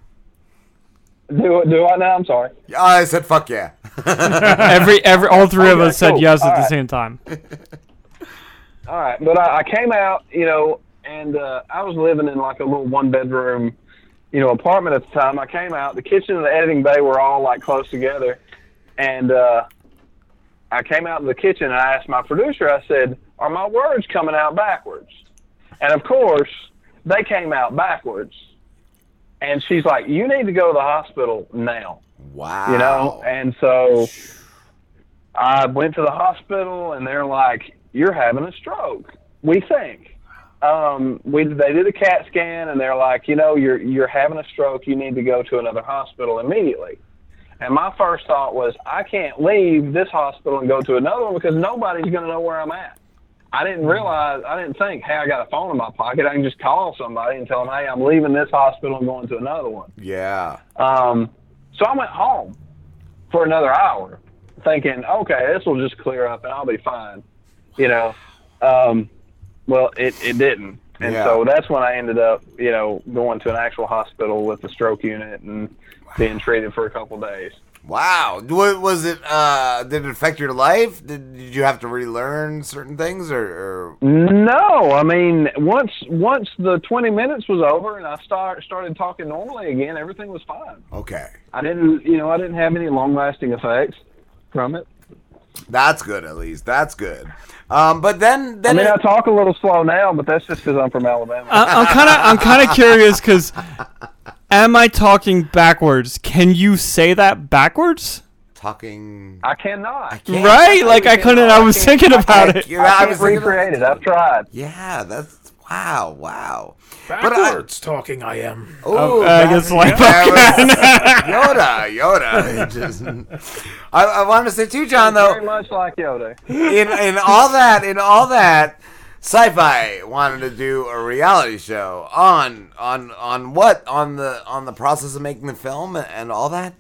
do, do I now? I'm sorry. I said fuck yeah. every every all three okay, of us cool. said yes all at right. the same time. All right. But I, I came out, you know, and uh, I was living in like a little one-bedroom you know, apartment at the time. I came out, the kitchen and the editing bay were all like close together. And, uh, I came out in the kitchen and I asked my producer, I said, are my words coming out backwards? And of course they came out backwards and she's like, you need to go to the hospital now. Wow. You know? And so I went to the hospital and they're like, you're having a stroke. We think. Um, we they did a CAT scan and they're like, you know, you're you're having a stroke. You need to go to another hospital immediately. And my first thought was, I can't leave this hospital and go to another one because nobody's going to know where I'm at. I didn't realize, I didn't think, hey, I got a phone in my pocket. I can just call somebody and tell them, hey, I'm leaving this hospital and going to another one. Yeah. Um. So I went home for another hour, thinking, okay, this will just clear up and I'll be fine. You know. Um. Well, it, it didn't. And yeah. so that's when I ended up, you know, going to an actual hospital with the stroke unit and wow. being treated for a couple of days. Wow. What was it? Uh, did it affect your life? Did, did you have to relearn certain things? Or, or No. I mean, once once the twenty minutes was over and I start, started talking normally again, everything was fine. Okay. I didn't, you know, I didn't have any long-lasting effects from it. That's good, at least. That's good. Um, but then, then I mean, it, I talk a little slow now, but that's just because I'm from Alabama. I, I'm kind of, I'm kind of curious because, am I talking backwards? Can you say that backwards? Talking, I cannot. I can't. Right? I like I couldn't. I was I thinking about I it. I, I was recreated. I've tried. Yeah, that's wow, wow. Backwards but I, talking, I am. Oh, I guess like Yoda, Yoda. Just, I, I wanted to say too, John. Though very much like Yoda. In in all that, in all that, Sci-Fi wanted to do a reality show on on on what on the on the process of making the film and all that.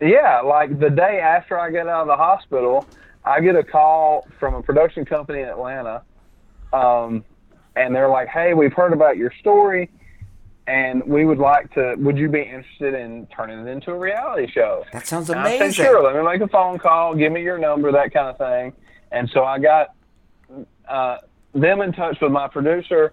Yeah, like the day after I get out of the hospital, I get a call from a production company in Atlanta. Um. And they're like, hey, we've heard about your story, and we would like to, would you be interested in turning it into a reality show? That sounds amazing. And I said, sure, let me make a phone call, give me your number, that kind of thing. And so I got uh, them in touch with my producer,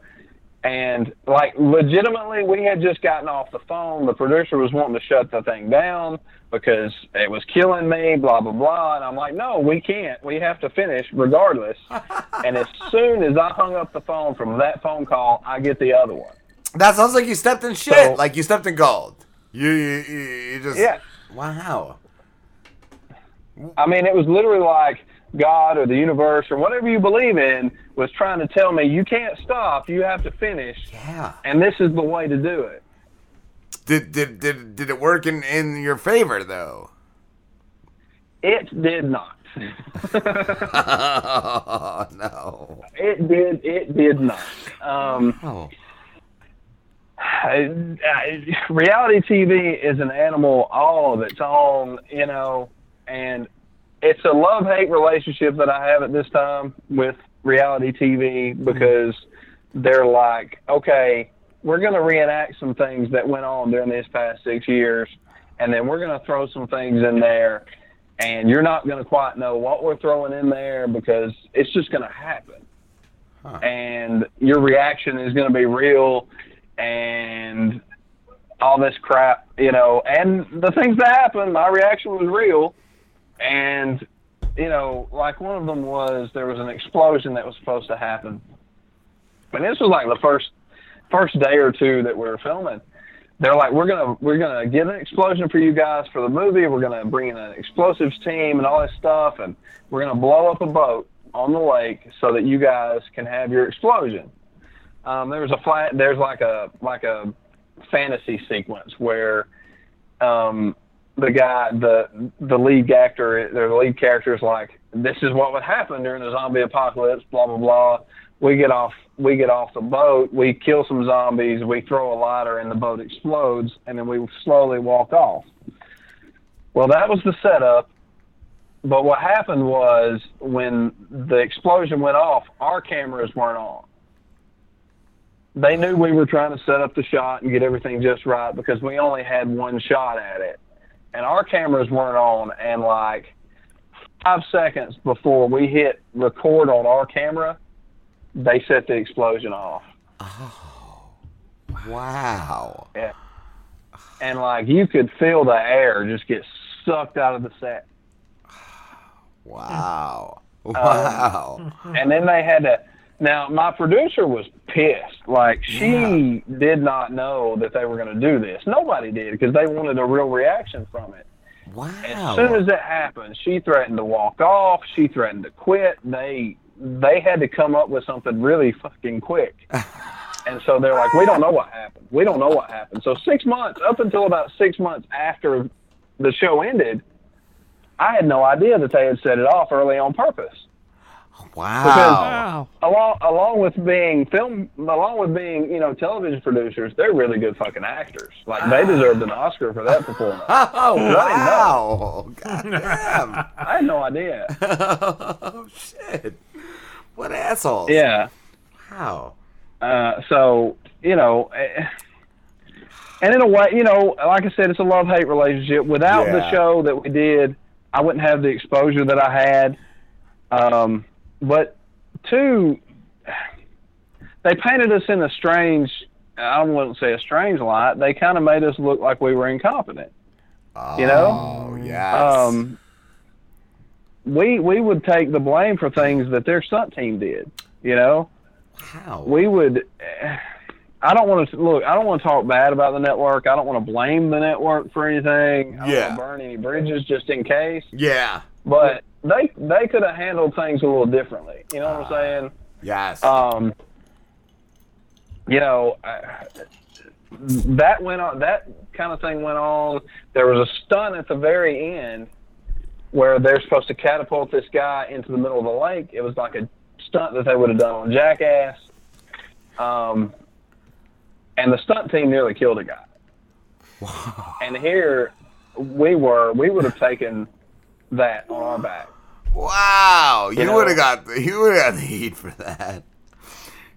and, like, legitimately, we had just gotten off the phone. The producer was wanting to shut the thing down because it was killing me, blah, blah, blah. And I'm like, no, we can't. We have to finish regardless. And as soon as I hung up the phone from that phone call, I get the other one. That sounds like you stepped in shit. So, like you stepped in gold. You, you, you just... Yeah. Wow. I mean, it was literally like... God or the universe or whatever you believe in was trying to tell me you can't stop, you have to finish. Yeah. And this is the way to do it. Did did did, did it work in, in your favor though? It did not. Oh no. It did it did not. Um oh. I, I, reality T V is an animal all of its own, you know, and it's a love-hate relationship that I have at this time with reality T V because they're like, okay, we're going to reenact some things that went on during these past six years, and then we're going to throw some things in there, and you're not going to quite know what we're throwing in there because it's just going to happen. Huh. And your reaction is going to be real, and all this crap, you know, and the things that happened, my reaction was real. And, you know, like one of them was there was an explosion that was supposed to happen. And this was like the first first day or two that we were filming. They're like, we're gonna we're gonna get an explosion for you guys for the movie. We're gonna bring in an explosives team and all that stuff, and we're gonna blow up a boat on the lake so that you guys can have your explosion. Um, there was a flat. There's like a like a fantasy sequence where um, the guy, the the lead actor, their lead character is like, this is what would happen during the zombie apocalypse. Blah blah blah. We get off. We get off the boat. We kill some zombies. We throw a lighter, and the boat explodes. And then we slowly walk off. Well, that was the setup. But what happened was when the explosion went off, our cameras weren't on. They knew we were trying to set up the shot and get everything just right because we only had one shot at it, and our cameras weren't on. And like five seconds before we hit record on our camera, they set the explosion off. Oh, wow. Yeah. And, like, you could feel the air just get sucked out of the set. Wow. Wow. Um, and then they had to... Now, my producer was pissed. Like, she yeah. did not know that they were going to do this. Nobody did, because they wanted a real reaction from it. Wow. As soon as it happened, she threatened to walk off. She threatened to quit. They... they had to come up with something really fucking quick. And so they're like, we don't know what happened. We don't know what happened. So six months, up until about six months after the show ended, I had no idea that they had set it off early on purpose. Wow. Because along, along with being film, along with being, you know, television producers, they're really good fucking actors. Like, they deserved an Oscar for that performance. Oh, wow. God damn. I had no idea. Oh, shit. What assholes. Yeah. Wow. Uh, so, you know, and in a way, you know, like I said, it's a love-hate relationship. Without yeah. the show that we did, I wouldn't have the exposure that I had. Um, but two, they painted us in a strange, I wouldn't say a strange light. They kind of made us look like we were incompetent, oh, you know? Oh, yes. Um, we, we would take the blame for things that their stunt team did, you know? Wow. We would, I don't want to, look, I don't want to talk bad about the network. I don't want to blame the network for anything. I don't yeah. want to burn any bridges just in case. Yeah. But they they could have handled things a little differently. You know what uh, I'm saying? Yes. Um. You know, I, that went on. That kind of thing went on. There was a stunt at the very end where they're supposed to catapult this guy into the middle of the lake. It was like a stunt that they would have done on Jackass. Um. And the stunt team nearly killed a guy. Wow. And here we were. We would have taken that on our back. Wow, you, you know? would have got you would have got the heat for that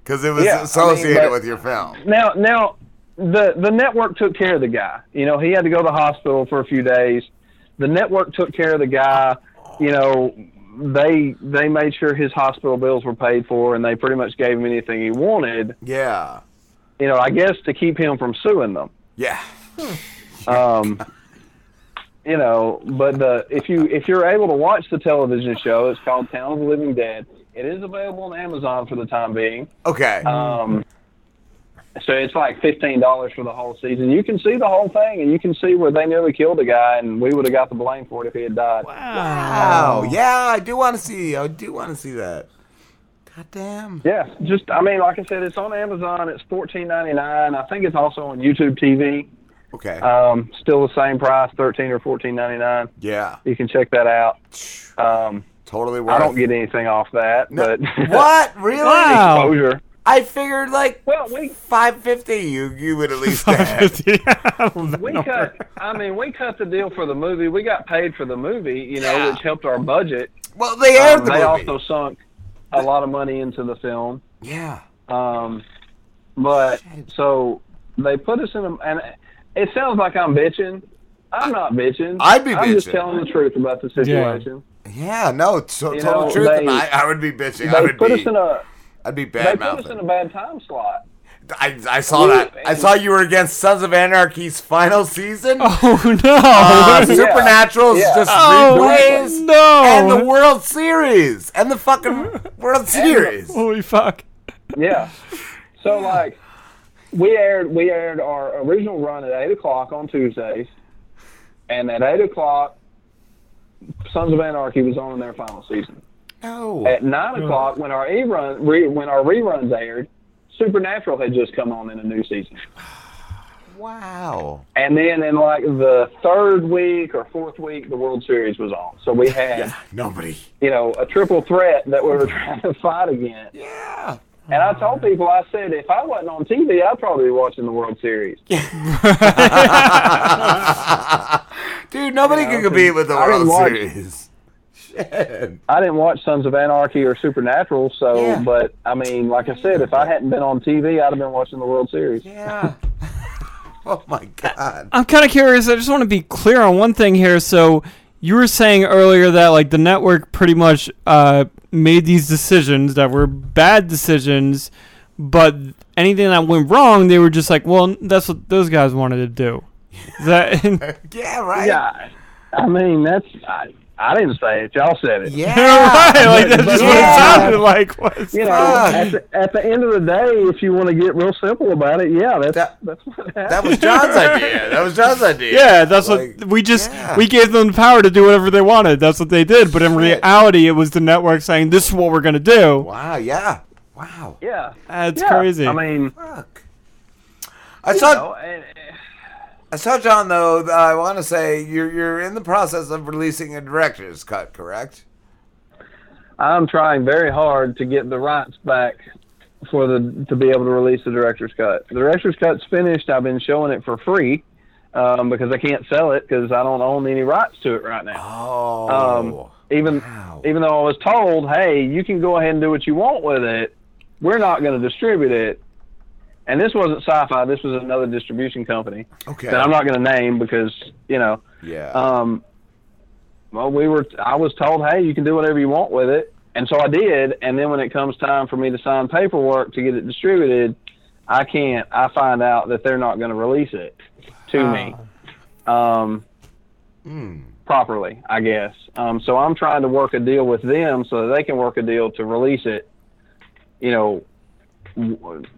because it was yeah, associated I mean, with your film. Now, now the the network took care of the guy. You know, he had to go to the hospital for a few days. The network took care of the guy. You know, they they made sure his hospital bills were paid for, and they pretty much gave him anything he wanted. Yeah, you know, I guess to keep him from suing them. Yeah. Um. You know, but the, if you if you're able to watch the television show, it's called Town of the Living Dead. It is available on Amazon for the time being. Okay. Um, so it's like fifteen dollars for the whole season. You can see the whole thing, and you can see where they nearly killed a guy, and we would have got the blame for it if he had died. Wow. wow. Yeah, I do want to see. I do want to see that. God damn. Yeah, just I mean, like I said, it's on Amazon. It's fourteen ninety-nine. I think it's also on YouTube T V. Okay. Um, still the same price, thirteen or fourteen ninety nine. Yeah. You can check that out. Um, totally worth. I don't get anything off that, no. but what really wow. exposure? I figured like well, we five fifty. You you would at least get. Yeah, we number. cut. I mean, we cut the deal for the movie. We got paid for the movie, you know, yeah. which helped our budget. Well, they aired um, the they movie. They also sunk a lot of money into the film. Yeah. Um, but Shit. so they put us in a and. It sounds like I'm bitching. I'm not bitching. I'd be I'm bitching. I'm just telling the truth about the situation. Yeah, yeah no, so, you total know, truth. They, and I, I would be bitching. They I would put be, us in a. I'd be bad mouthing. They put us in a bad time slot. I, I saw Ooh, that. Man. I saw you were against Sons of Anarchy's final season. Oh, no. Uh, Supernatural's yeah. Yeah. just oh, replays. No. And the World Series. And the fucking World Series. The, Holy fuck. Yeah. So, like, we aired we aired our original run at eight o'clock on Tuesdays. And at eight o'clock, Sons of Anarchy was on in their final season. No. At nine o'clock, no. when our rerun, re, when our reruns aired, Supernatural had just come on in a new season. Wow. And then in like the third week or fourth week, the World Series was on. So we had yeah, nobody. You know, a triple threat that we were trying to fight against. Yeah. And I told people, I said, if I wasn't on T V, I'd probably be watching the World Series. Dude, nobody you know, can compete with the I World watch, Series. Shit. I didn't watch Sons of Anarchy or Supernatural, so, yeah. but, I mean, like I said, if I hadn't been on T V, I'd have been watching the World Series. Yeah. Oh, my God. I'm kind of curious. I just want to be clear on one thing here. So, you were saying earlier that, like, the network pretty much... Uh, made these decisions that were bad decisions, but anything that went wrong, they were just like, well, that's what those guys wanted to do. That yeah, right. Yeah, I mean that's I, I didn't say it. Y'all said it. Yeah, right. Like that's but, just yeah. what it sounded like. Was you know, at the, at the end of the day, if you want to get real simple about it, yeah, that's that, that's what happened. That was John's idea. That was John's idea. Yeah, that's like, what we just yeah. we gave them the power to do whatever they wanted. That's what they did. But in reality, it was the network saying, "This is what we're gonna do." Wow. Yeah. Wow. Yeah. That's yeah. crazy. I mean, fuck. I saw. Know, and, and, I saw John though. I want to say you're you're in the process of releasing a director's cut, correct? I'm trying very hard to get the rights back for the to be able to release the director's cut. The director's cut's finished. I've been showing it for free um, because I can't sell it because I don't own any rights to it right now. Oh, um, even wow. even though I was told, hey, you can go ahead and do what you want with it. We're not going to distribute it. And this wasn't Sci-Fi. This was another distribution company okay. that I'm not going to name because, you know. Yeah. Um, well, we were. I was told, hey, you can do whatever you want with it. And so I did. And then when it comes time for me to sign paperwork to get it distributed, I can't. I find out that they're not going to release it to uh, me um, mm. properly, I guess. Um, so I'm trying to work a deal with them so that they can work a deal to release it, you know,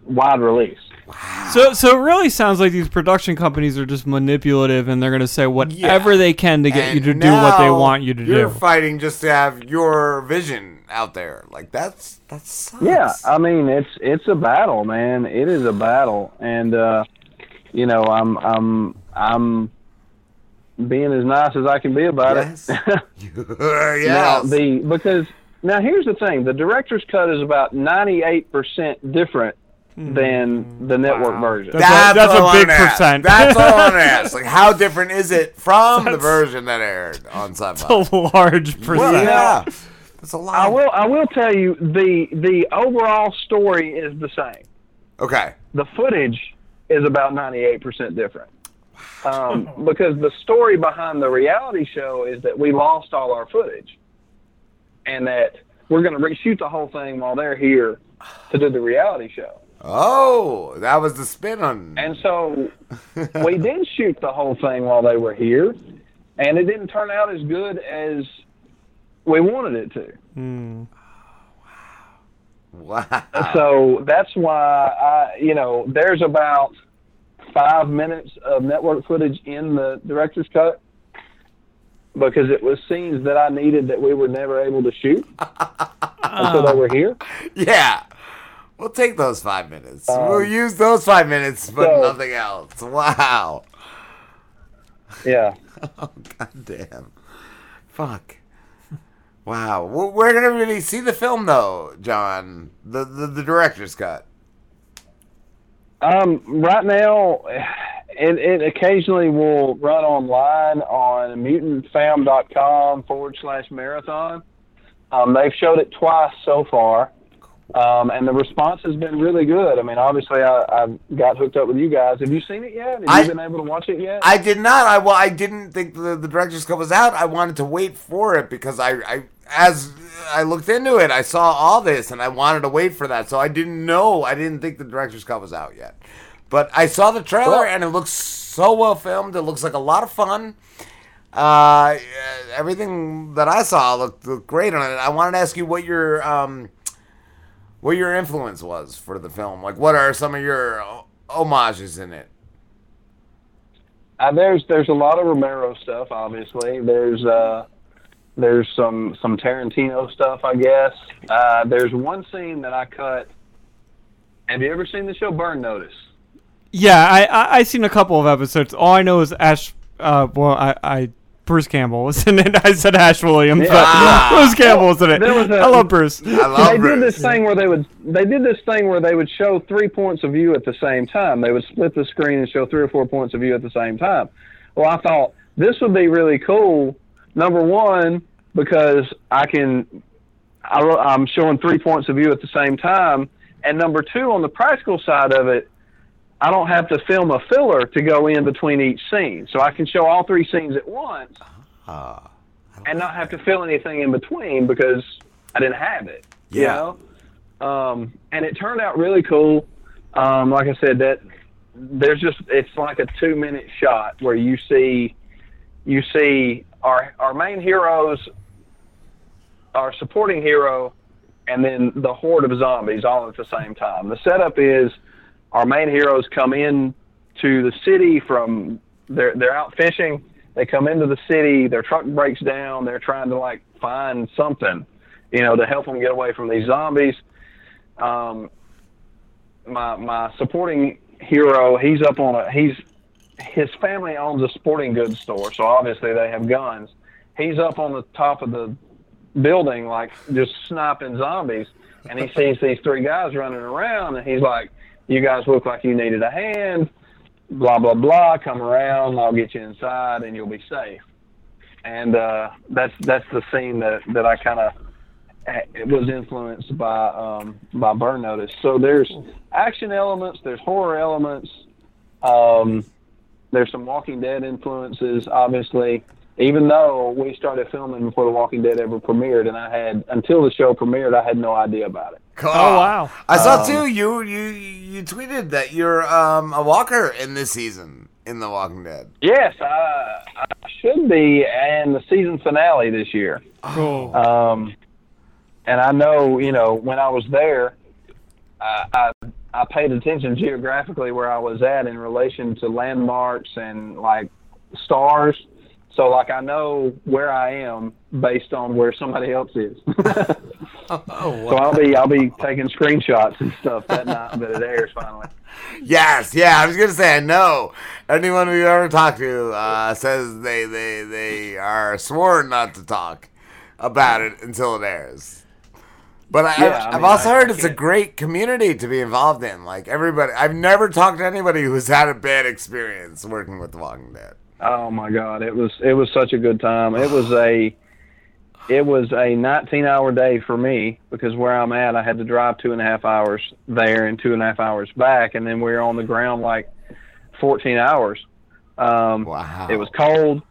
wide release. Wow. So so it really sounds like these production companies are just manipulative and they're going to say whatever yeah. they can to get and you to do what they want you to you're do. You're fighting just to have your vision out there. Like that's that sucks. Yeah, I mean it's it's a battle, man. It is a battle and uh, you know, I'm I'm I'm being as nice as I can be about yes. it. yes. Now, the because Now, here's the thing. The director's cut is about ninety-eight percent different than the network wow. version. That's, that's, that's a, a big percent. That's all I'm asked. Like, how different is it from that's, the version that aired on Sci-Fi? That's a large percent. Well, yeah. That's a lot. I will, I will tell you, the the overall story is the same. Okay. The footage is about ninety-eight percent different. Um, because the story behind the reality show is that we lost all our footage. And that we're going to reshoot the whole thing while they're here to do the reality show. Oh, that was the spin on. And so we did shoot the whole thing while they were here, and it didn't turn out as good as we wanted it to. Mm. Wow. Wow. So that's why, I, you know, there's about five minutes of network footage in the director's cut. Because it was scenes that I needed that we were never able to shoot until they were here. Yeah. We'll take those five minutes. Um, we'll use those five minutes, but so, nothing else. Wow. Yeah. Oh, goddamn. Fuck. Wow. Where can everybody see the film, though, John? The, the, the director's cut. Um, right now... It, it occasionally will run online on mutant fam dot com forward slash marathon. Um, they've showed it twice so far. Um, and the response has been really good. I mean, obviously, I, I got hooked up with you guys. Have you seen it yet? Have I, you been able to watch it yet? I did not. I, well, I didn't think the, the director's cut was out. I wanted to wait for it because I, I, as I looked into it, I saw all this, and I wanted to wait for that. So I didn't know. I didn't think the director's cut was out yet. But I saw the trailer, well, and it looks so well filmed. It looks like a lot of fun. Uh, everything that I saw looked, looked great on it. I wanted to ask you what your... Um, what your influence was for the film. Like, what are some of your homages in it? Uh, there's there's a lot of Romero stuff, obviously. There's uh, there's some, some Tarantino stuff, I guess. Uh, there's one scene that I cut. Have you ever seen the show Burn Notice? Yeah, I, I, I seen a couple of episodes. All I know is Ash... Uh, well, I... I Bruce Campbell was in it. I said Ash Williams, yeah. but ah. Bruce Campbell was in it. A, I love Bruce. I love they Bruce. Did this thing where they would they did this thing where they would show three points of view at the same time. They would split the screen and show three or four points of view at the same time. Well, I thought this would be really cool. Number one, because I can, I, I'm showing three points of view at the same time, and number two, on the practical side of it, I don't have to film a filler to go in between each scene. So I can show all three scenes at once uh, and not have to fill anything in between because I didn't have it. Yeah. You know? Um, and it turned out really cool. Um, like I said, that there's just, it's like a two minute shot where you see, you see our, our main heroes, our supporting hero, and then the horde of zombies all at the same time. The setup is, our main heroes come in to the city from, they're, they're out fishing. They come into the city, their truck breaks down. They're trying to like find something, you know, to help them get away from these zombies. Um, my, my supporting hero, he's up on a, he's, his family owns a sporting goods store. So obviously they have guns. He's up on the top of the building, like just sniping zombies. And he sees these three guys running around and he's like, you guys look like you needed a hand, blah, blah, blah, come around, I'll get you inside and you'll be safe. And uh, that's that's the scene that, that I kind of was influenced by um, by Burn Notice. So there's action elements, there's horror elements, um, there's some Walking Dead influences, obviously, even though we started filming before The Walking Dead ever premiered, and I had, until the show premiered, I had no idea about it. Oh, oh wow! I saw um, too. You you you tweeted that you're um, a walker in this season in The Walking Dead. Yes, I, I should be, and the season finale this year. Oh. Um, and I know you know when I was there, I, I I paid attention geographically where I was at in relation to landmarks and like stars. So like I know where I am based on where somebody else is. Oh, wow. So I'll be I'll be taking screenshots and stuff that night that it airs finally. Yes, yeah. I was gonna say I know anyone we've ever talked to uh, says they, they they are sworn not to talk about it until it airs. But I, yeah, I mean, I've also I, heard I it's a great community to be involved in. Like everybody, I've never talked to anybody who's had a bad experience working with The Walking Dead. Oh my God! It was it was such a good time. It was a it was a nineteen hour day for me because where I'm at, I had to drive two and a half hours there and two and a half hours back, and then we were on the ground like fourteen hours. Um, wow! It was cold.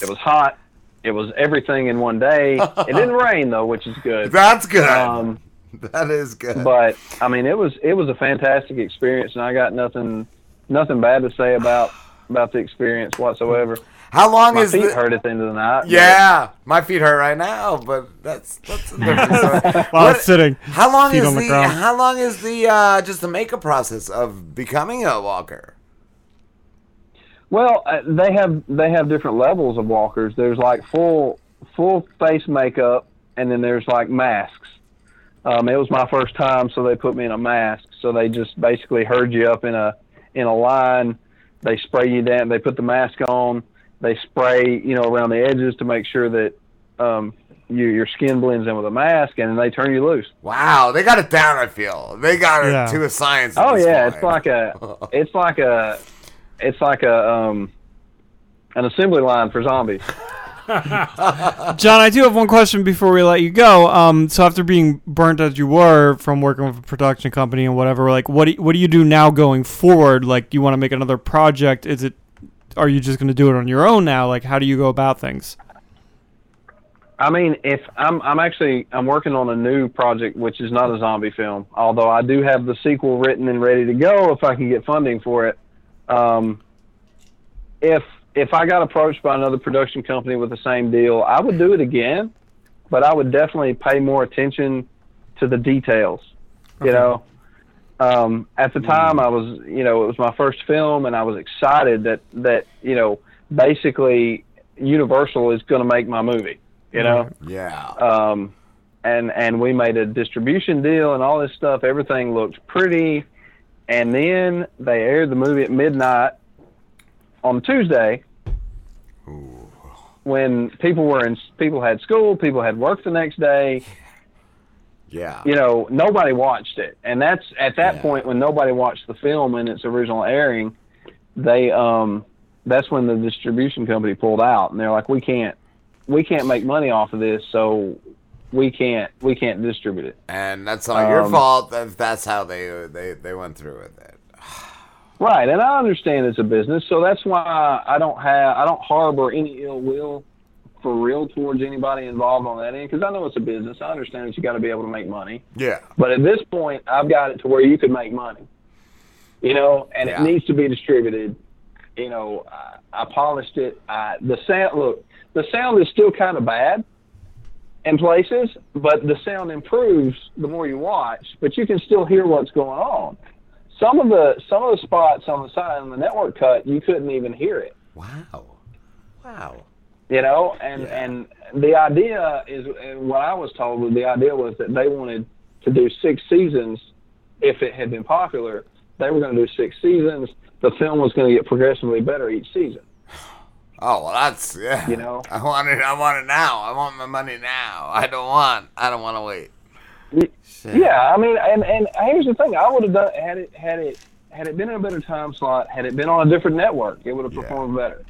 It was hot. It was everything in one day. It didn't rain though, which is good. That's good. Um, that is good. But I mean, it was it was a fantastic experience, and I got nothing nothing bad to say about. about the experience whatsoever. How long my is my feet the... hurt at the end of the night? Yeah, but... my feet hurt right now, but that's that's a different story. While it's sitting. How long is the, the how long is the uh, just the makeup process of becoming a walker? Well, uh, they have they have different levels of walkers. There's like full full face makeup, and then there's like masks. Um, it was my first time, so they put me in a mask. So they just basically herd you up in a in a line. They spray you down. They put the mask on. They spray, you know, around the edges to make sure that um, you, your skin blends in with a mask, and then they turn you loose. Wow, they got it down. I feel they got it yeah. to a science. Oh yeah, it's like a, it's like a, it's like a, um, an assembly line for zombies. John, I do have one question before we let you go. Um, so after being burnt as you were from working with a production company and whatever, like, what do you, what do you do now going forward? Like, you want to make another project? Is it? Are you just going to do it on your own now? Like, how do you go about things? I mean, if I'm, I'm actually, I'm working on a new project, which is not a zombie film, although I do have the sequel written and ready to go if I can get funding for it. Um, if, if I got approached by another production company with the same deal, I would do it again, but I would definitely pay more attention to the details. You know, um, at the time I was, you know, it was my first film and I was excited that, that, you know, basically Universal is going to make my movie. You know, yeah, um, and and we made a distribution deal and all this stuff. Everything looked pretty, and then they aired the movie at midnight on Tuesday. Ooh. When people were in, people had school, people had work the next day. Yeah, you know, nobody watched it, and that's at that yeah. point when nobody watched the film in its original airing. They, um, that's when the distribution company pulled out, and they're like, we can't. We can't make money off of this, so we can't we can't distribute it. And that's not um, your fault. If that's how they they they went through with it. Right, and I understand it's a business, so that's why I don't have I don't harbor any ill will for real towards anybody involved on that end, because I know it's a business. I understand that you got to be able to make money. Yeah. But at this point, I've got it to where you can make money. You know, and yeah. it needs to be distributed. You know, I, I polished it. I, the sound look. The sound is still kind of bad in places, but the sound improves the more you watch, but you can still hear what's going on. Some of the some of the spots on the side on the network cut, you couldn't even hear it. Wow. Wow. You know, and, yeah. and the idea is, and what I was told was the idea was that they wanted to do six seasons if it had been popular. They were going to do six seasons. The film was going to get progressively better each season. Oh, well, that's, yeah. You know? I want it, I want it now. I want my money now. I don't want, I don't want to wait. Shit. Yeah, I mean, and, and here's the thing. I would have done, had it, had it, had it been in a better time slot, had it been on a different network, it would have performed yeah. better.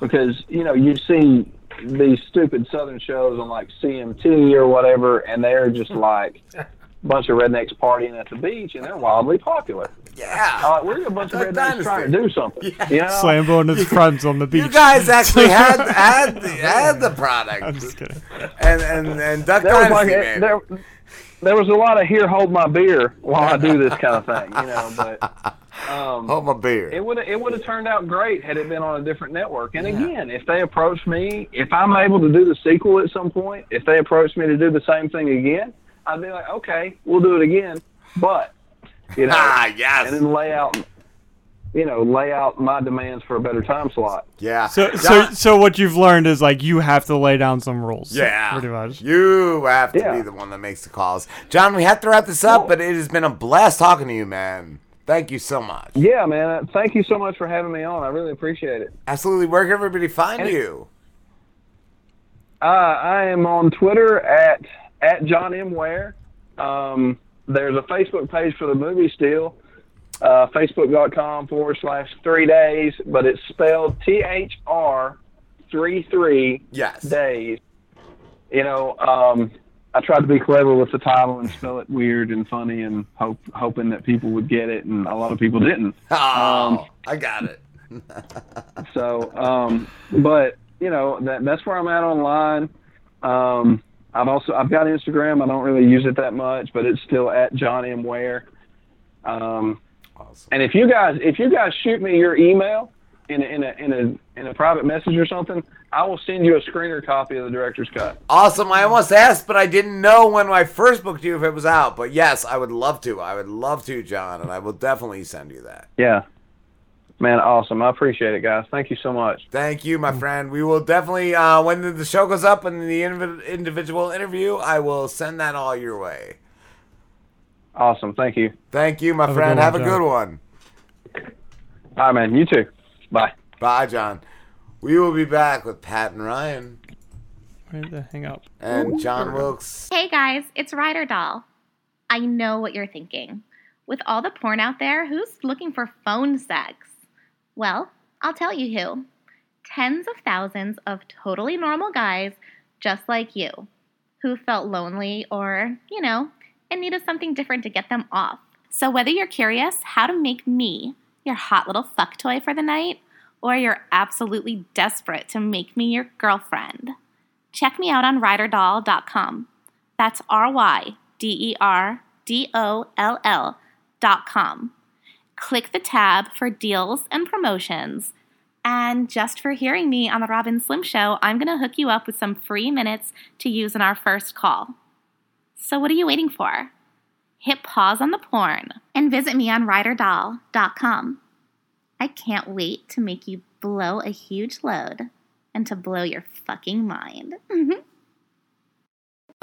Because, you know, you see these stupid Southern shows on, like, C M T or whatever, and they're just like a bunch of rednecks partying at the beach, and they're wildly popular. Yeah. Uh, we're a bunch of rednecks trying to do something. Yeah. You know? Slambo and his friends on the beach. You guys actually had had the, had the product. I'm just kidding. And, and, and Duck there Dynasty, man. There, there was a lot of here, hold my beer while I do this kind of thing, you know. But um, hold my beer. It would it would have turned out great had it been on a different network. And yeah. again, if they approach me, if I'm able to do the sequel at some point, if they approach me to do the same thing again, I'd be like, okay, we'll do it again. But You know, ah, yes. And then lay out, you know, lay out my demands for a better time slot. Yeah. So, so, so what you've learned is, like, you have to lay down some rules. Yeah. Pretty much. You have to yeah. be the one that makes the calls. John, we have to wrap this up, cool. but it has been a blast talking to you, man. Thank you so much. Yeah, man. Thank you so much for having me on. I really appreciate it. Absolutely. Where can everybody find and you? Uh, I am on Twitter at at John M. Ware. Um. There's a Facebook page for the movie still, uh, facebook dot com forward slash three days, but it's spelled T H R three three yes. days. You know, um, I tried to be clever with the title and spell it weird and funny and hope, hoping that people would get it, and a lot of people didn't. Oh, um, I got it. so, um, but, you know, that that's where I'm at online. Um I've also I've got Instagram. I don't really use it that much, but it's still at John M. Ware. Um, awesome. And if you guys if you guys shoot me your email in a, in a in a in a private message or something, I will send you a screener copy of the director's cut. Awesome. I almost asked, but I didn't know when I first booked you if it was out. But yes, I would love to. I would love to, John, and I will definitely send you that. Yeah. Man, awesome. I appreciate it, guys. Thank you so much. Thank you, my friend. We will definitely, uh, when the show goes up and the inv- individual interview, I will send that all your way. Awesome. Thank you. Thank you, my Have friend. A Have one, a John. Good one. All right, man. You too. Bye. Bye, John. We will be back with Pat and Ryan. I need to hang up. And John Wilkes. Hey, guys. It's Ryder Doll. I know what you're thinking. With all the porn out there, who's looking for phone sex? Well, I'll tell you who. tens of thousands of totally normal guys just like you who felt lonely or, you know, in need of something different to get them off. So whether you're curious how to make me your hot little fuck toy for the night, or you're absolutely desperate to make me your girlfriend, check me out on Ryder Doll dot com. That's R Y D E R D O L L dot com. Click the tab for deals and promotions. And just for hearing me on The Rob and Slim Show, I'm going to hook you up with some free minutes to use in our first call. So what are you waiting for? Hit pause on the porn and visit me on Ryder Doll dot com. I can't wait to make you blow a huge load and to blow your fucking mind.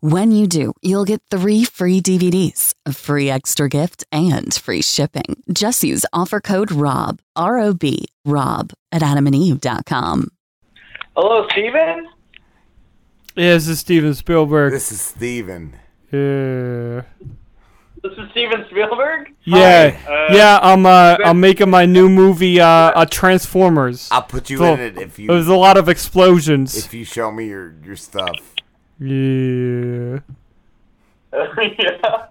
When you do, you'll get three free D V Ds, a free extra gift, and free shipping. Just use offer code ROB, R O B, ROB, at Adam and Eve dot com. Hello, Steven? Yeah, this is Steven Spielberg. This is Steven. Yeah. This is Steven Spielberg? Yeah. Uh, yeah, I'm uh, I'm making my new movie, uh, uh, Transformers. I'll put you so, in it if you... There's a lot of explosions. If you show me your, your stuff. Yeah. Yeah.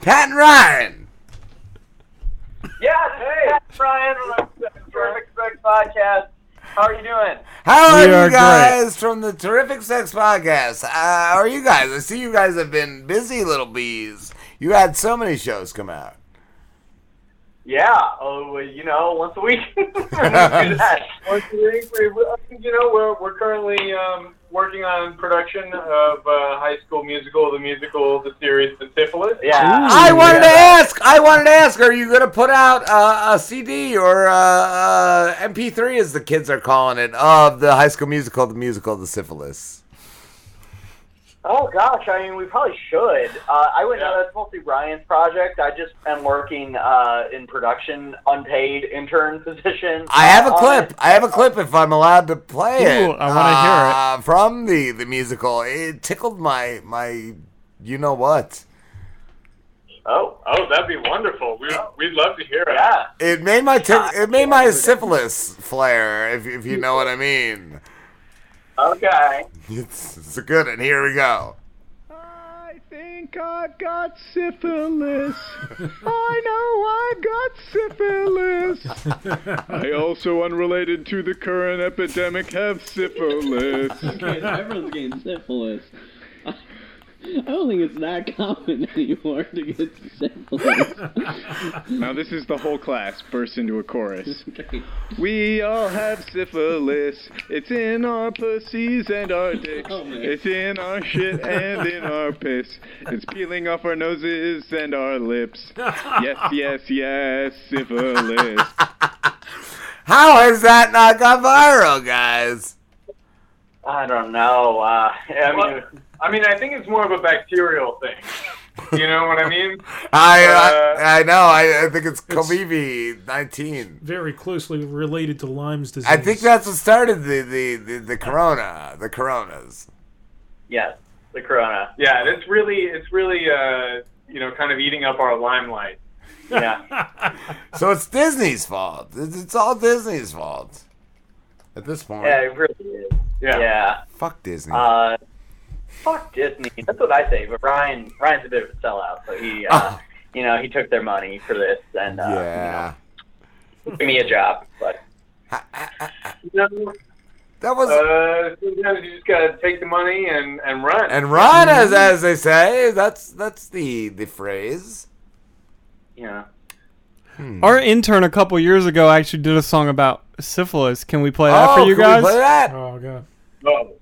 Pat and Ryan. Yeah, hey, Pat and Ryan from the Terrific Sex Podcast. How are you doing? How are, are you guys great. From the Terrific Sex Podcast? Uh, how are you guys? I see you guys have been busy, little bees. You had so many shows come out. Yeah, oh, you know, once a week. We do that. Once a week, we, you know, we're we're currently um, working on production of uh, High School Musical, the musical, the series, The Syphilis. Yeah, Ooh, I wanted yeah. to ask. I wanted to ask. Are you gonna put out uh, a C D or uh, uh, M P three, as the kids are calling it, of the High School Musical, the musical, The Syphilis? Oh, gosh, I mean, we probably should. Uh, I would know yeah. That's mostly Ryan's project. I just am working uh, in production, unpaid intern position. I have a clip. It. I have a clip if I'm allowed to play Ooh, it. I want to uh, hear it. From the, the musical. It tickled my, my you-know-what. Oh, oh, that'd be wonderful. We, oh. We'd love to hear it. Yeah. It made my, t- it made my syphilis flare, if if you know what I mean. Okay. It's, it's a good one. Here we go. I think I've got syphilis. I know I've got syphilis. I also, unrelated to the current epidemic, have syphilis. Okay, everyone's getting syphilis. I don't think it's that common anymore to get syphilis. Now this is the whole class burst into a chorus. We all have syphilis. It's in our pussies and our dicks. Oh, it's in our shit and in our piss. It's peeling off our noses and our lips. Yes, yes, yes, syphilis. How has that not gone viral, guys? I don't know. Uh, I mean... I mean, I think it's more of a bacterial thing. You know what I mean? I uh, I, I know. I, I think it's COVID nineteen. Very closely related to Lyme's disease. I think that's what started the, the, the, the corona, the coronas. Yes, the corona. Yeah, it's really it's really uh, you know, kind of eating up our limelight. Yeah. So it's Disney's fault. It's all Disney's fault at this point. Yeah, it really is. Yeah. yeah. Fuck Disney. Uh, Fuck Disney. That's what I say. But Ryan, Ryan's a bit of a sellout. So he, uh, oh. you know, he took their money for this and uh, yeah. you know, gave me a job. But I, I, I, you know, that was uh, sometimes you just gotta take the money and, and run and run as as they say. That's that's the the phrase. Yeah. Hmm. Our intern a couple years ago actually did a song about syphilis. Can we play that oh, for you can guys? We play that? Oh, God. Oh,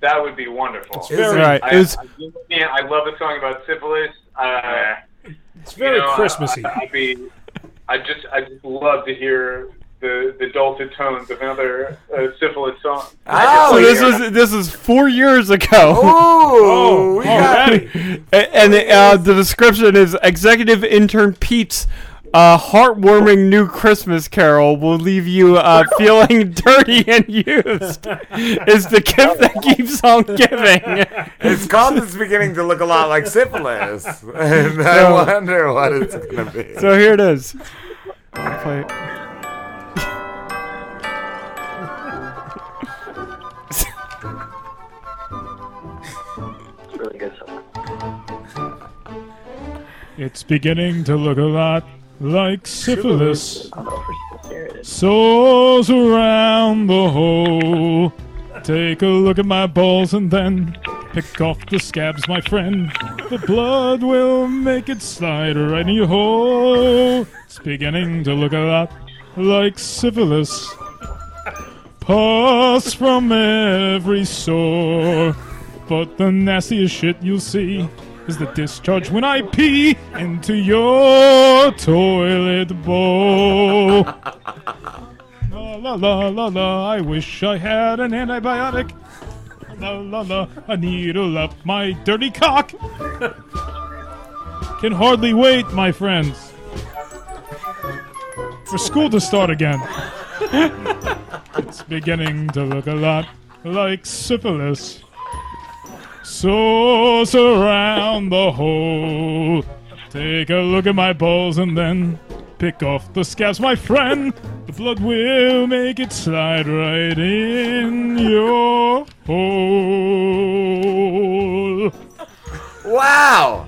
that would be wonderful. It's very, right. I, it's, I, I love the song about syphilis. Uh, it's very you know, Christmassy. I, I'd be, I just, I just love to hear the, the dulcet tones of another uh, syphilis song. Oh, so this was this is four years ago. Ooh, oh, we got it. And the, uh, the description is executive intern Pete's A heartwarming new Christmas carol will leave you uh, feeling dirty and used. It's the gift that keeps on giving. It's called It's beginning to look a lot like syphilis. And so, I wonder what it's going to be. So here it is. I'll play it. It's a really good song. It's beginning to look a lot like syphilis, souls around the hole. Take a look at my balls and then pick off the scabs, my friend. The blood will make it slide right in your hole. It's beginning to look a lot like syphilis. Pus from every sore, but the nastiest shit you'll see is the discharge when I pee into your toilet bowl. La la la la la, I wish I had an antibiotic. La la la, a needle up my dirty cock. Can hardly wait, my friends, for school to start again. It's beginning to look a lot like syphilis. Souls around the hole. Take a look at my balls and then pick off the scabs, my friend. The blood will make it slide right in your hole. Wow!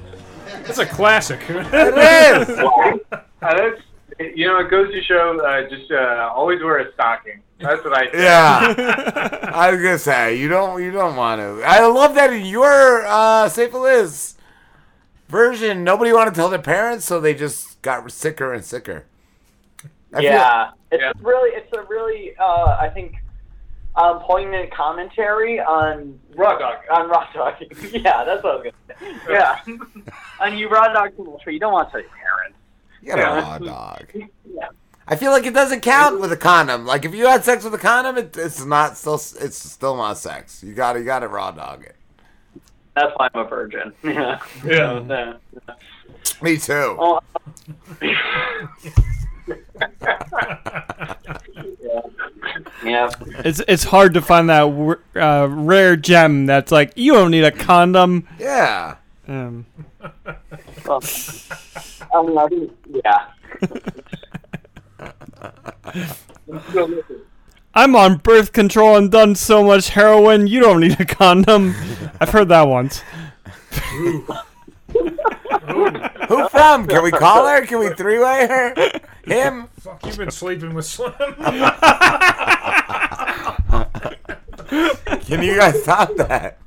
That's a classic. It is! Wow. Uh, that's, you know, it goes to show, uh, just uh, always wear a stocking. That's what I did. Yeah. I was going to say, you don't you don't want to. I love that in your uh, syphilis version, nobody wanted to tell their parents, so they just got sicker and sicker. I yeah. Feel- it's yeah. really, it's a really, uh, I think, um, poignant commentary on raw dog. On raw dog. Yeah, that's what I was going to say. Yeah. On you raw dog people, you don't want to tell your parents. You got a raw dog. Yeah. I feel like it doesn't count with a condom. Like if you had sex with a condom, it, it's not still it's still not sex. You got you got to raw dog it. That's why I'm a virgin. Yeah. Yeah. Yeah. Me too. Oh. Yeah. Yeah. It's it's hard to find that uh, rare gem that's like you don't need a condom. Yeah. Um. Well, um, yeah. I'm on birth control and done so much heroin, you don't need a condom. I've heard that once. Ooh. Ooh. Who from? Can we call her? Can we three-way her? Him? Fuck, you've been sleeping with Slim. Can you guys stop that?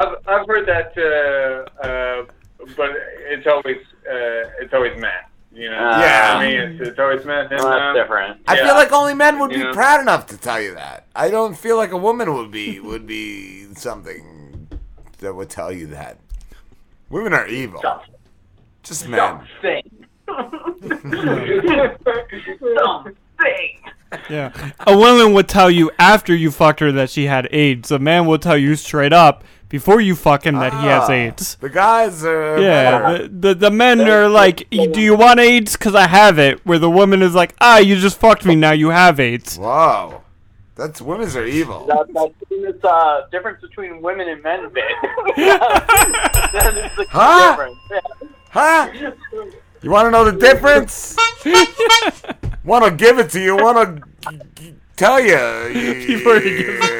I've, I've heard that, uh, uh, but it's always, uh, it's always Matt. You know, yeah, I mean, it's, it's always men. Well, that's um, different. I yeah. feel like only men would be you proud know? enough to tell you that. I don't feel like a woman would be would be something that would tell you that. Women are evil. Stop. Just Stop men. Something. Yeah, a woman would tell you after you fucked her that she had AIDS. A man will tell you straight up before you fuck him that ah, he has AIDS. The guys are... Yeah, the, the, the men are like, do you want AIDS? Because I have it. Where the woman is like, ah, you just fucked me, now you have AIDS. Wow. That's, women's are evil. That's that, the uh, difference between women and men, bit. That is the huh? difference. Yeah. Huh? You want to know the difference? Want to give it to you, want to g- g- tell you. you, you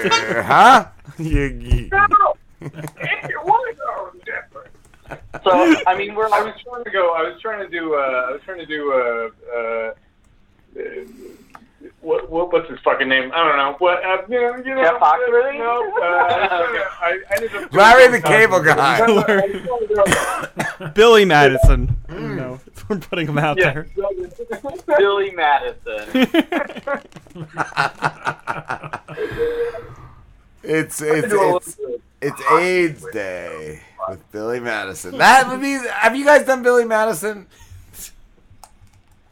yeah, huh? you, you. No! If you want to go different. So, I mean, we're, I was trying to go, I was trying to do, uh, I was trying to do, uh, uh, what, what, what's his fucking name? I don't know. What, uh, you know, you know. Jeff Fox, really? No, uh, I, I ended up Larry the Cable Guy. Billy Madison. Mm. No. We're putting them out yeah. there. Billy Madison. it's it's it's it's AIDS Day with Billy Madison. That would be. Have you guys done Billy Madison?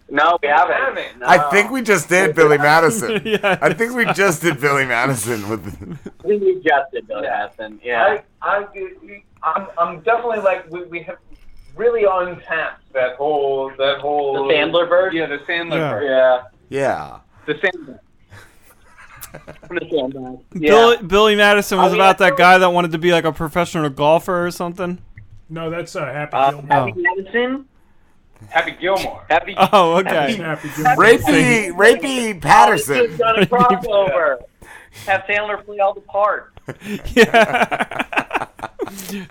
No, we haven't. No. I think we just did Billy Madison. yeah, I think we just did Billy Madison with. I think we just did Billy Madison. Yeah. I, I, I'm, I'm definitely like we, we have really on tap that whole that whole the Sandler bird. Yeah, the Sandler yeah. bird. Yeah. Yeah. The Sandler. Sandler. Yeah. Billy, Billy Madison was I mean, about that guy that wanted to be like a professional golfer or something. No, that's uh, Happy uh, Gilmore. Happy Madison. Happy Gilmore. Happy. Oh, okay. Happy, Happy Rapey, Rapey Patterson. He's done a crossover. Have Sandler play all the parts. Yeah.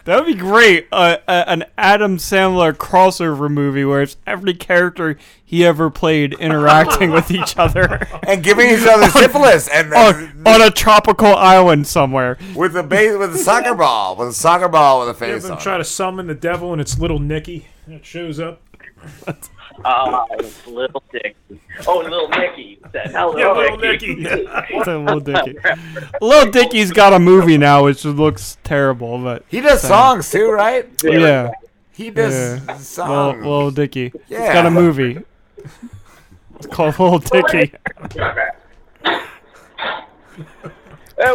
That would be great. Uh, uh, an Adam Sandler crossover movie where it's every character he ever played interacting with each other and giving each other syphilis and on, on a tropical island somewhere with a base, with a soccer ball, with a soccer ball with a face on. Them try to summon the devil and it's Little Nicky and it shows up. Oh, it's Little Dicky. Oh, Little Nicky. Yeah, Little Nicky. Little Dicky. Little Dicky's got a movie now, which looks terrible, but he does so. songs too, right? Yeah, he does yeah. songs. Little, Little Dicky. Yeah. He's got a movie. It's called Little Dicky. Yeah,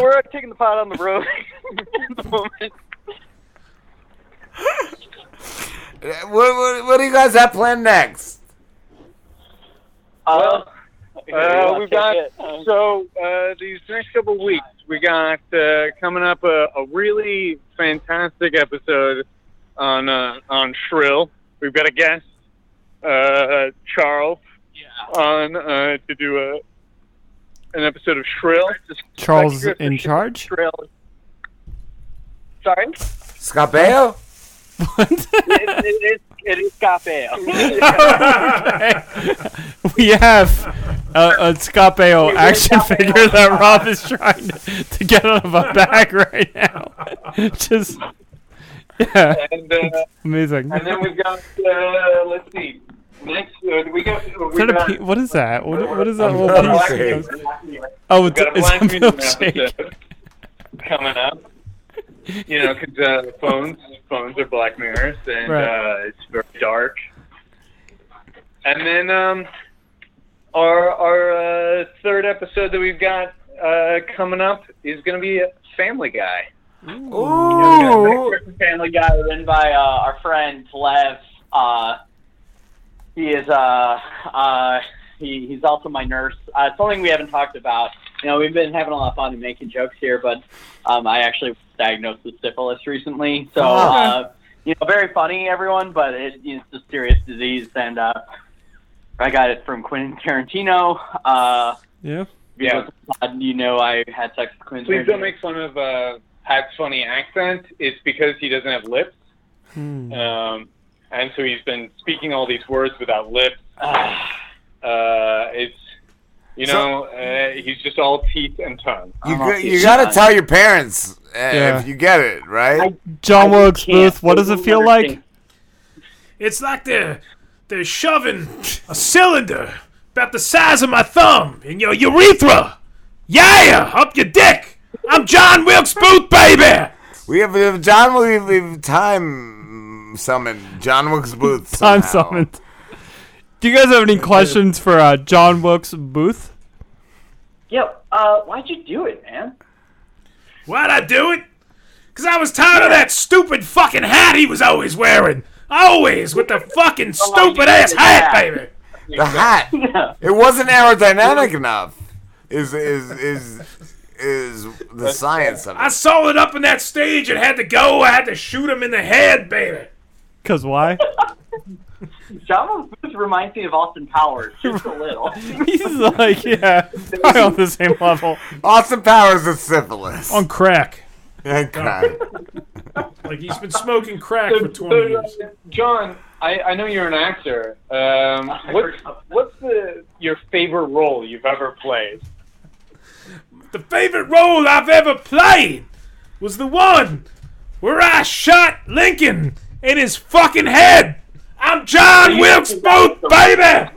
we're taking the pot on the road at the moment. What, what, what do you guys have planned next? Uh, well, uh, we've got so uh, these next couple of weeks we got uh, coming up a, a really fantastic episode on uh, on Shrill. We've got a guest, uh, Charles, yeah. on uh, to do a an episode of Shrill. Charles in charge. Shrill. Sorry, Scott Baio? What? it, it, it is Scott Baio. Oh, okay. We have a, a Scott Baio action figure that Rob is trying to, to get out of a bag right now. Just, yeah. And, uh, amazing. And then we've got, uh, let's see. Next, uh, we got, we is got pe- what is that? What, what is that? Little oh, it's, got a it's a milkshake. Coming up. You know, because uh, phones, phones are black mirrors, and right. uh, it's very dark. And then um, our our uh, third episode that we've got uh, coming up is going to be Family Guy. Ooh! Ooh. Family Guy, written by uh, our friend Lev. Uh, he is uh, uh, he he's also my nurse. Uh, it's something we haven't talked about. You know, we've been having a lot of fun and making jokes here, but um, I actually was diagnosed with syphilis recently. So, uh, you know, very funny, everyone, but it, you know, it's a serious disease. And uh, I got it from Quentin Tarantino. Uh, yeah. Yeah. You know, I had sex with Quentin Please Tarantino. Please don't make fun of uh, Pat's funny accent. It's because he doesn't have lips. Hmm. Um, and so he's been speaking all these words without lips. uh, it's... You know, so, uh, he's just all teeth and tongue. You, go, you got to tell your parents uh, yeah. if you get it, right? I, John Wilkes Booth, what does it feel like? It's like they're, they're shoving a cylinder about the size of my thumb in your urethra. Yeah, up your dick. I'm John Wilkes Booth, baby. We have, we have John, we have, we have time summoned. John Wilkes Booth somehow. Time summoned. Do you guys have any questions for uh, John Wilkes Booth? Yo, uh, why'd you do it, man? Why'd I do it? Because I was tired yeah. of that stupid fucking hat he was always wearing. Always with the fucking stupid-ass hat, hat, baby. The hat. Yeah. It wasn't aerodynamic enough, is, is, is, is the science of it. I saw it up in that stage and had to go. I had to shoot him in the head, baby. Because why? John Wilkes reminds me of Austin Powers, just a little. He's like, yeah, probably on the same level. Austin Powers is syphilis. On crack. On crack. Like, he's been smoking crack so, for twenty so, years. John, I, I know you're an actor. Um, what, what's the your favorite role you've ever played? The favorite role I've ever played was the one where I shot Lincoln in his fucking head. I'm John Wilkes Booth, baby!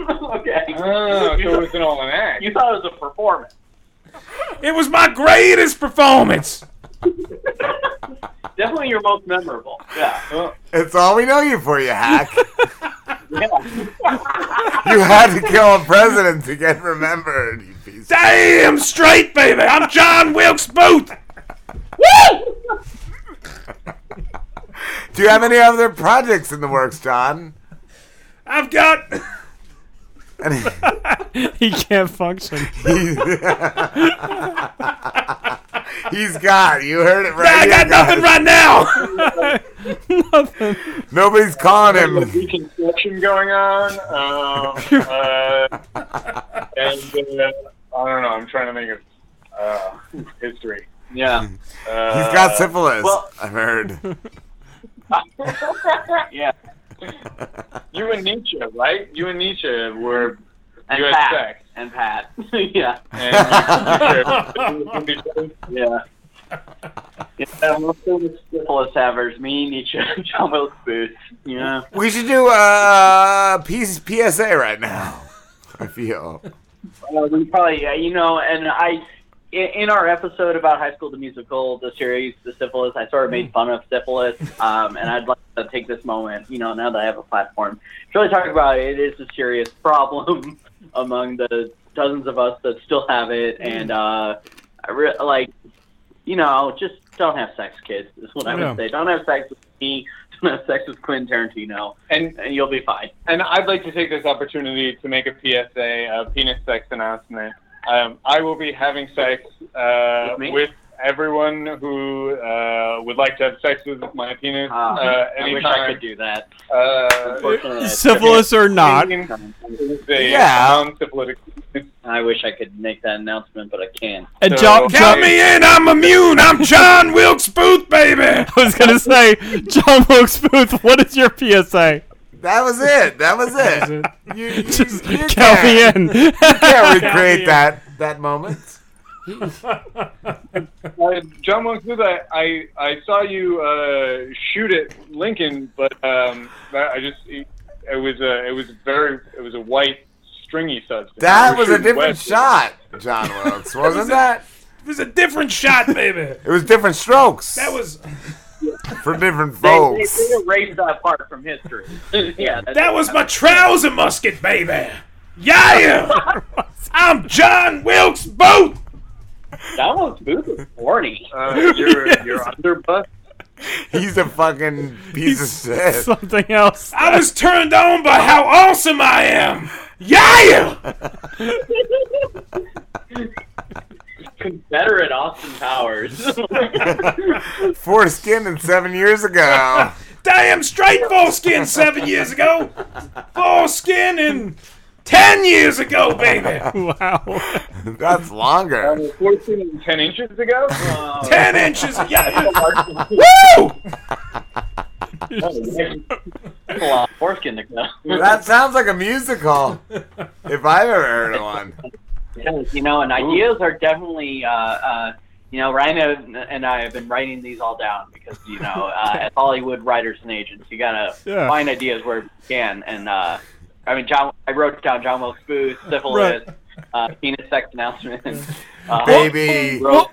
Okay. Oh, so it was an all an act. You thought it was a performance. It was my greatest performance. Definitely your most memorable. Yeah. It's all we know you for, you hack. You had to kill a president to get remembered, you piece. Damn straight, baby. I'm John Wilkes Booth. Woo! Do you have any other projects in the works, John? I've got... He, he can't function. He's, he's got. You heard it right. Yeah, I got nothing right now. Nothing. Nobody's calling him. There's a reconstruction going on. Uh, uh, and uh, I don't know. I'm trying to think of uh, history. Yeah. Uh, he's got syphilis. Well, I've heard. Yeah. You and Nietzsche, right? You and Nietzsche were and you Pat. Had sex. And Pat. Yeah. And yeah. Yeah, most of the syphilis havers, me, Nietzsche, John Wilkes Booth. Yeah. We should do a uh, P S A right now. I feel. Uh, we probably, yeah, you know, and I, in our episode about High School the Musical, the series, the syphilis, I sort of made fun of syphilis, um, and I'd like to take this moment, you know, now that I have a platform, to really talk about it. It is a serious problem among the dozens of us that still have it, and, uh, I re- like, you know, just don't have sex, kids, is what I would yeah. say. Don't have sex with me, don't have sex with Quentin Tarantino, and, and you'll be fine. And I'd like to take this opportunity to make a P S A, a penis sex announcement. Um, I will be having sex uh, with, with everyone who uh, would like to have sex with my penis. Uh, uh, I wish I could do that. Uh, syphilis or not. Yeah. Non-syphilitic. I wish I could make that announcement, but I can't. And so, John, count me in. I'm immune. I'm John Wilkes Booth, baby. I was going to say, John Wilkes Booth, what is your P S A? That was it. That was it. You, you, just you count me in. You can't recreate that that moment. uh, John Wilkes Booth, I, I I saw you uh, shoot at Lincoln, but um, I just it, it was a it was very it was a white stringy substance. That was a different West shot, John Wilkes, wasn't it was that? A, it was a different shot, baby. It was different strokes. That was. For different folks. They, they, they erased that part from history. Yeah, that was my trouser musket, baby. Yeah! I'm John Wilkes Booth! John Wilkes Booth is horny. Uh, you're, yes. You're underbutt. He's a fucking piece He's of shit. Something else. I was turned on by how awesome I am! Yeah! Confederate Austin Powers. Foreskin and seven years ago. Damn straight foreskin seven years ago. Foreskin and ten years ago, baby. Wow. That's longer. Uh, foreskin and ten inches ago? Uh, ten inches. Yeah. Woo! Foreskin ago. That sounds like a musical. If I've ever heard of one. You know, and ideas are definitely, uh, uh, you know, Ryan and I have been writing these all down because, you know, uh, as Hollywood writers and agents, you got to yeah. find ideas where you can. And, uh, I mean, John, I wrote down John Wilkes Booth, syphilis, right. uh, penis sex announcement. Uh, Baby. Well,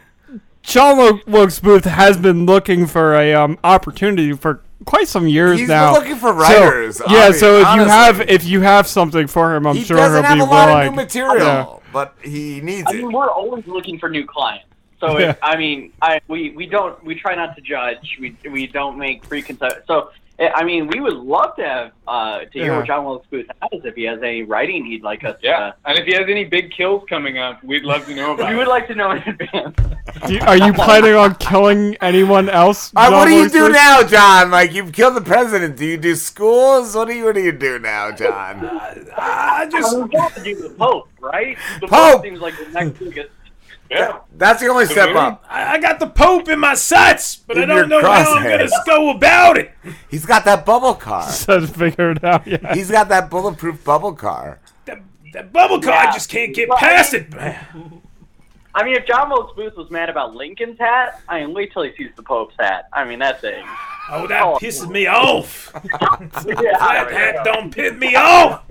John Wilkes Booth has been looking for a um, opportunity for quite some years He's now. He's looking for writers. So, yeah, so if honestly, you have if you have something for him, I'm he sure he'll be willing. He doesn't have a lot willing. Of new material, yeah. but he needs I it. I mean, we're always looking for new clients. So yeah. if, I mean, I we, we don't we try not to judge. We we don't make preconceptions. So I mean, we would love to have uh, to hear yeah. what John Wilkes Booth has. If he has any writing, he'd like us. Yeah, to, and if he has any big kills coming up, we'd love to know about. We would like to know in advance. You, are you planning on killing anyone else? Right, what do you do now, John? Like you've killed the president. Do you do schools? What do you What do you do now, John? I just I got to do the Pope, right? The Pope, Pope seems like the next biggest. Yeah. That's the only step mm-hmm. up. I got the Pope in my sights, but in I don't know crosshair. How I'm going to go about it. He's got that bubble car. So figure it out, yeah. He's got that bulletproof bubble car. That, that bubble yeah. car, I just can't get well, past I mean, it, man. I mean, if John Wilkes Booth was mad about Lincoln's hat, I mean, wait till he sees the Pope's hat. I mean, that thing. Oh, that oh, pisses me off. Yeah, that hat don't piss me off.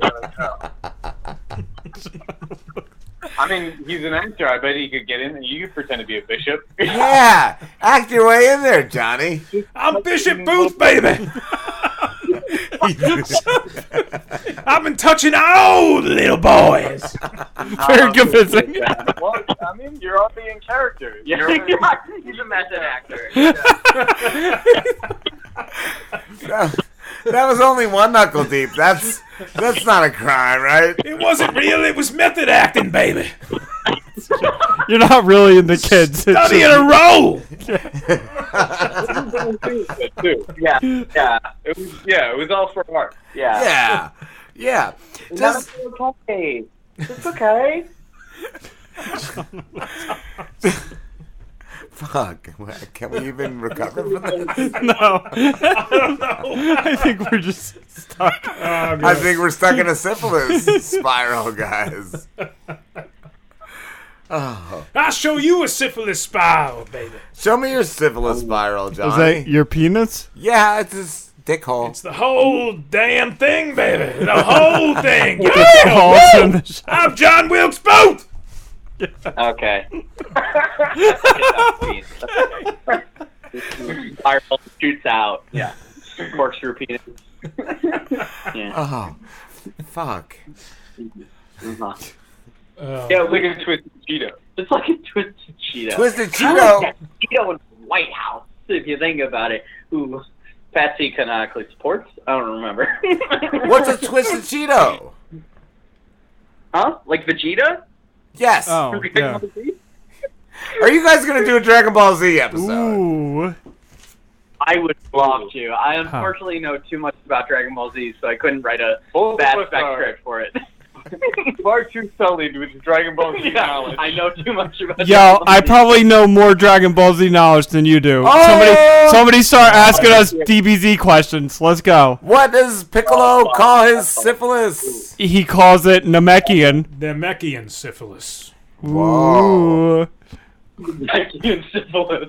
I mean, he's an actor. I bet he could get in there. You could pretend to be a bishop. Yeah, act your way in there, Johnny. I'm Bishop Booth, baby. I've been touching old little boys. Very convincing. Well, I mean, you're already in character. You're already... He's a method actor. Yeah. that, that was only one knuckle deep. That's that's not a crime, right? It wasn't real. It was method acting, baby. You're not really in the kids. Study in a row. yeah, yeah, it was, yeah. It was all for art. Yeah, yeah, yeah. Just no, it's okay. It's okay. Fuck. Can we even recover from that? No. I don't know. I think we're just stuck. Oh, I think we're stuck in a syphilis spiral, guys. Oh. I'll show you a syphilis spiral, baby. Show me your syphilis spiral, John. Is that your penis? Yeah, it's his dick hole. It's the whole damn thing, baby. The whole thing. Yeah, I'm John Wilkes Booth. Okay. Spiral shoots out. Yeah. Corkscrew penis. Yeah. Oh, fuck. Uh-huh. Oh. Yeah, like a twisted Cheeto. It's like a twisted Cheeto. Twisted Cheeto. Like Cheeto in the White House, if you think about it. Who Patsy canonically supports? I don't remember. What's a twisted Cheeto? Huh? Like Vegeta? Yes. Oh, yeah. Are you guys gonna do a Dragon Ball Z episode? Ooh. I would love to. I unfortunately huh. know too much about Dragon Ball Z, so I couldn't write a oh, bad spec script for it. Far too sullied with Dragon Ball Z yeah, knowledge. I know too much about. Yo, I probably know more Dragon Ball Z knowledge than you do. Oh! Somebody, somebody start asking us D B Z questions. Let's go. What does Piccolo oh, call his syphilis? He calls it Namekian. Namekian syphilis. Whoa. Namekian syphilis.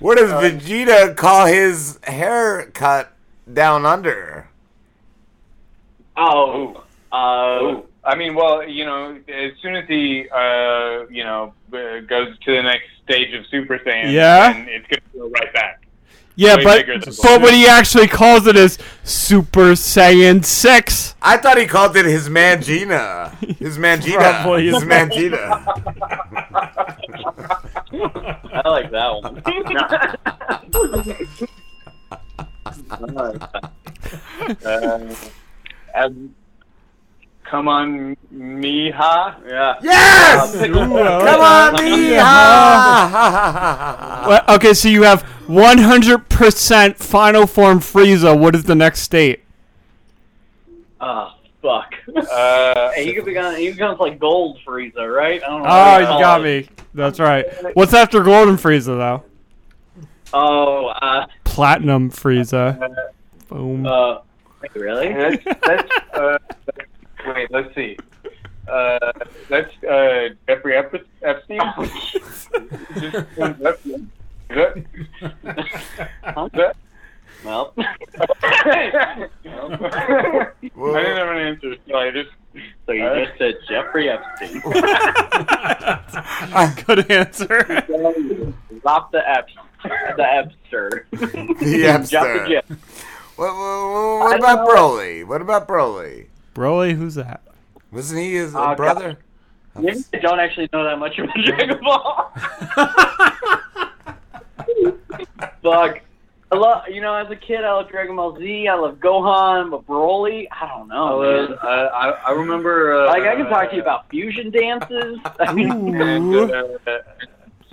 What does Vegeta call his haircut down under? Oh, Ooh. Uh, Ooh. I mean, well, you know, as soon as he, uh, you know, uh, goes to the next stage of Super Saiyan, yeah, then it's going to go right back. Yeah, but but what he actually calls it is Super Saiyan six. I thought he called it his Mangina. His Mangina. Probably his Mangina. I like that one. uh, Um, come on, Miha. Yeah. Yes! Uh, come on, Miha! Well, okay, so you have one hundred percent final form Frieza. What is the next state? Oh, fuck. Uh, hey, you could be gonna, you gonna play Gold Frieza, right? I don't know oh, you got it. me. That's right. What's after Golden Frieza, though? Oh, uh... Platinum Frieza. Uh, Boom. Uh... Really? That's, that's, uh, that's, wait, let's see. Uh, that's uh, Jeffrey Ep- Epstein. Well, I didn't have an answer, so I just. So you uh, just said Jeffrey Epstein. Good answer. Drop the Eps, the Epster. The Epster. What, what, what about Broly? What about Broly? Broly, who's that? Wasn't he his uh, brother? I don't actually know that much about Dragon Ball. Fuck. I love, you know, as a kid, I loved Dragon Ball Z. I love Gohan, but Broly, I don't know. I, love, I, I, I remember. Uh, like, I can talk to you about fusion dances. I mean, and, uh,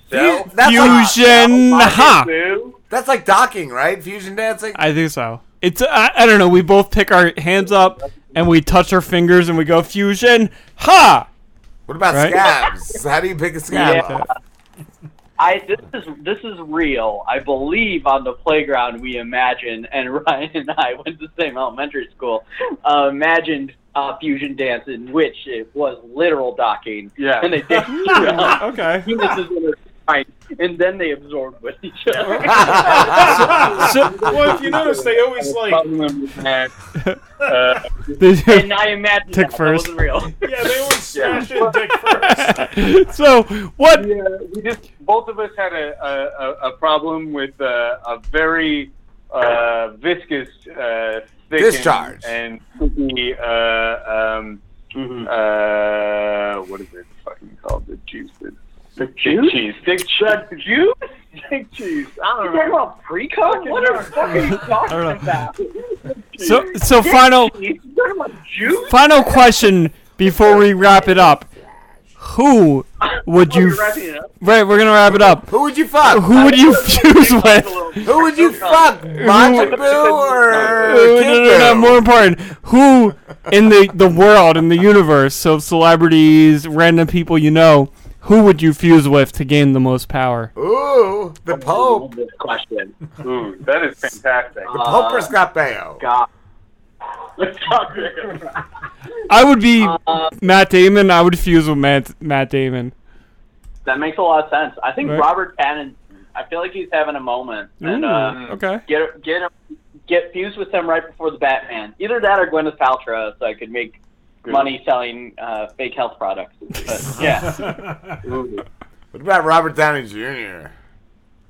so, that's fusion, like, ha! Huh. That's like docking, right? Fusion dancing? I think so. It's I, I don't know. We both pick our hands up and we touch our fingers and we go fusion. Ha! What about right? scabs? How do you pick a scab yeah. up? I this is this is real. I believe on the playground we imagine, and Ryan and I went to the same elementary school. Uh, imagined uh, fusion dance in which it was literal docking. Yeah. And they did. Okay. This is mind, and then they absorb with each other. so, so, well, if you notice, they always like. Uh, and I imagine that wasn't real. Yeah, they always smash yeah. in dick first. So what? Yeah, we just both of us had a a, a problem with uh, a very uh, viscous uh, thick discharge and the uh, um. Mm-hmm. Uh, what is it fucking called? The juice. The, the juice? Cheese. Thick juice? Thick cheese. I don't know. You're talking about pre-cooked? What the fuck are you talking about? So, so final, final question before we wrap it up. Who would you... F- right, we're going to wrap it up. Who would you fuck? Who would you fuse with? Who would you fuck? Majaboo or... No, no, no, no, more important. Who in the, the world, in the universe of celebrities, random people you know, who would you fuse with to gain the most power? Ooh, the Pope. Question. Ooh, that is fantastic. The Pope or Scott Baio? God. Let's talk about it. I would be uh, Matt Damon. I would fuse with Matt, Matt Damon. That makes a lot of sense. I think right. Robert Pattinson. I feel like he's having a moment. And, Ooh, uh, okay. Get get him, get fused with him right before the Batman. Either that or Gwyneth Paltrow, so I could make Good. money selling uh, fake health products. But, yeah. What about Robert Downey Junior?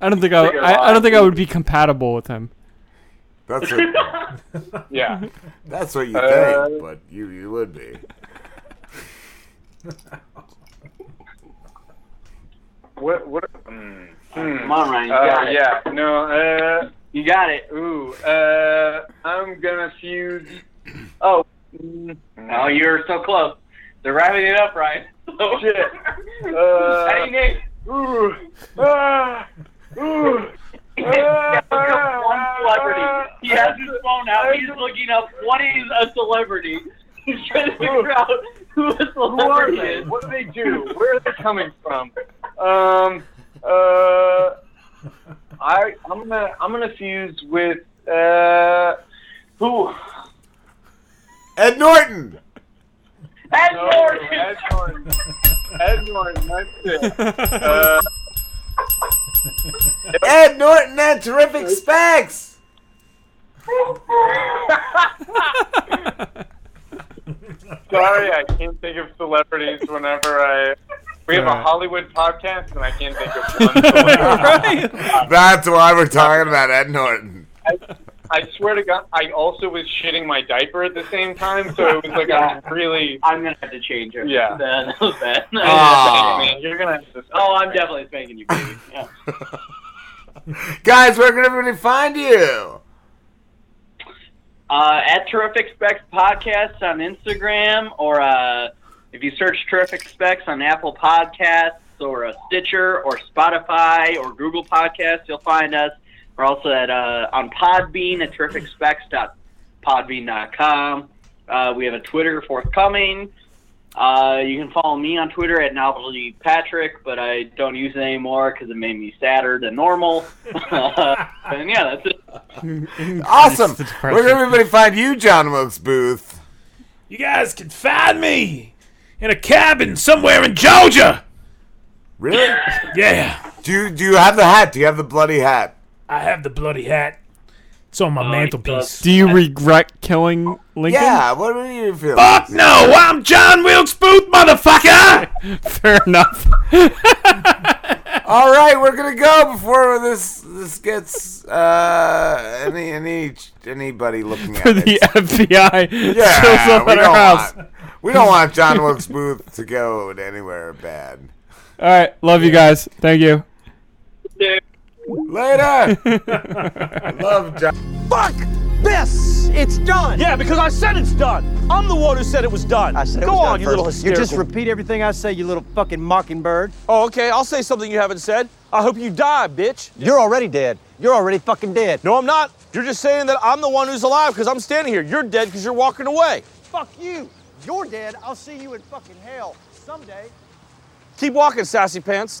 I don't think I. I, I don't think I would be compatible with him. That's what, yeah. That's what you think, uh, but you, you would be. What? What? Mm, hmm. Come on, Ryan. You got uh, it. Yeah. No. Uh, you got it. Ooh. Uh, I'm gonna fuse. Oh. No, you're so close. They're wrapping it up, Ryan. Oh shit. Uh, Hang it. Ooh. Ah. Ooh. Yeah, one celebrity. He has his phone out. He's looking up what is a celebrity. He's trying to figure out who a celebrity who is. What do they do? Where are they coming from? Um, uh, I I'm gonna I'm gonna fuse with uh, who? Ed Norton. Ed no, Norton. Ed Norton. Ed Norton. That's it. Uh, Ed Norton and Terrific Specs! Sorry, I can't think of celebrities whenever I... We have a Hollywood podcast, and I can't think of one celebrity. That's why we're talking about Ed Norton. I, I swear to God, I also was shitting my diaper at the same time, so it was like yeah. I'm really... I'm going to have to change it. Yeah. That was bad. Oh. You're going to have to... Oh, I'm definitely spanking you, baby. Yeah. Guys, where can everybody find you? Uh, at Terrific Specs Podcast on Instagram, or uh, if you search Terrific Specs on Apple Podcasts or a Stitcher or Spotify or Google Podcasts, you'll find us. We're also at uh, on Podbean at terrific specs dot podbean dot com. Uh, we have a Twitter forthcoming. Uh, you can follow me on Twitter at Novelty Patrick, but I don't use it anymore because it made me sadder than normal. And yeah, that's it. Awesome. Where can everybody find you, John Wilkes Booth? You guys can find me in a cabin somewhere in Georgia. Really? Yeah. Do you, do you have the hat? Do you have the bloody hat? I have the bloody hat. It's on my oh, mantelpiece. Do you regret killing Lincoln? Yeah, what do you feel? Fuck no! I'm John Wilkes Booth, motherfucker! Fair enough. All right, we're gonna go before this this gets uh, any any anybody looking at it. For the F B I. Yeah, up we, at don't our house. Want, we don't want John Wilkes Booth to go anywhere bad. All right, love you guys. Thank you. Yeah. Later! I love John. Fuck this! It's done! Yeah, because I said it's done! I'm the one who said it was done! I said Go it was on, done you first. Little hysterical. You just repeat everything I say, you little fucking mockingbird. Oh, okay, I'll say something you haven't said. I hope you die, bitch. You're already dead. You're already fucking dead. No, I'm not. You're just saying that I'm the one who's alive because I'm standing here. You're dead because you're walking away. Fuck you! You're dead. I'll see you in fucking hell someday. Keep walking, sassy pants.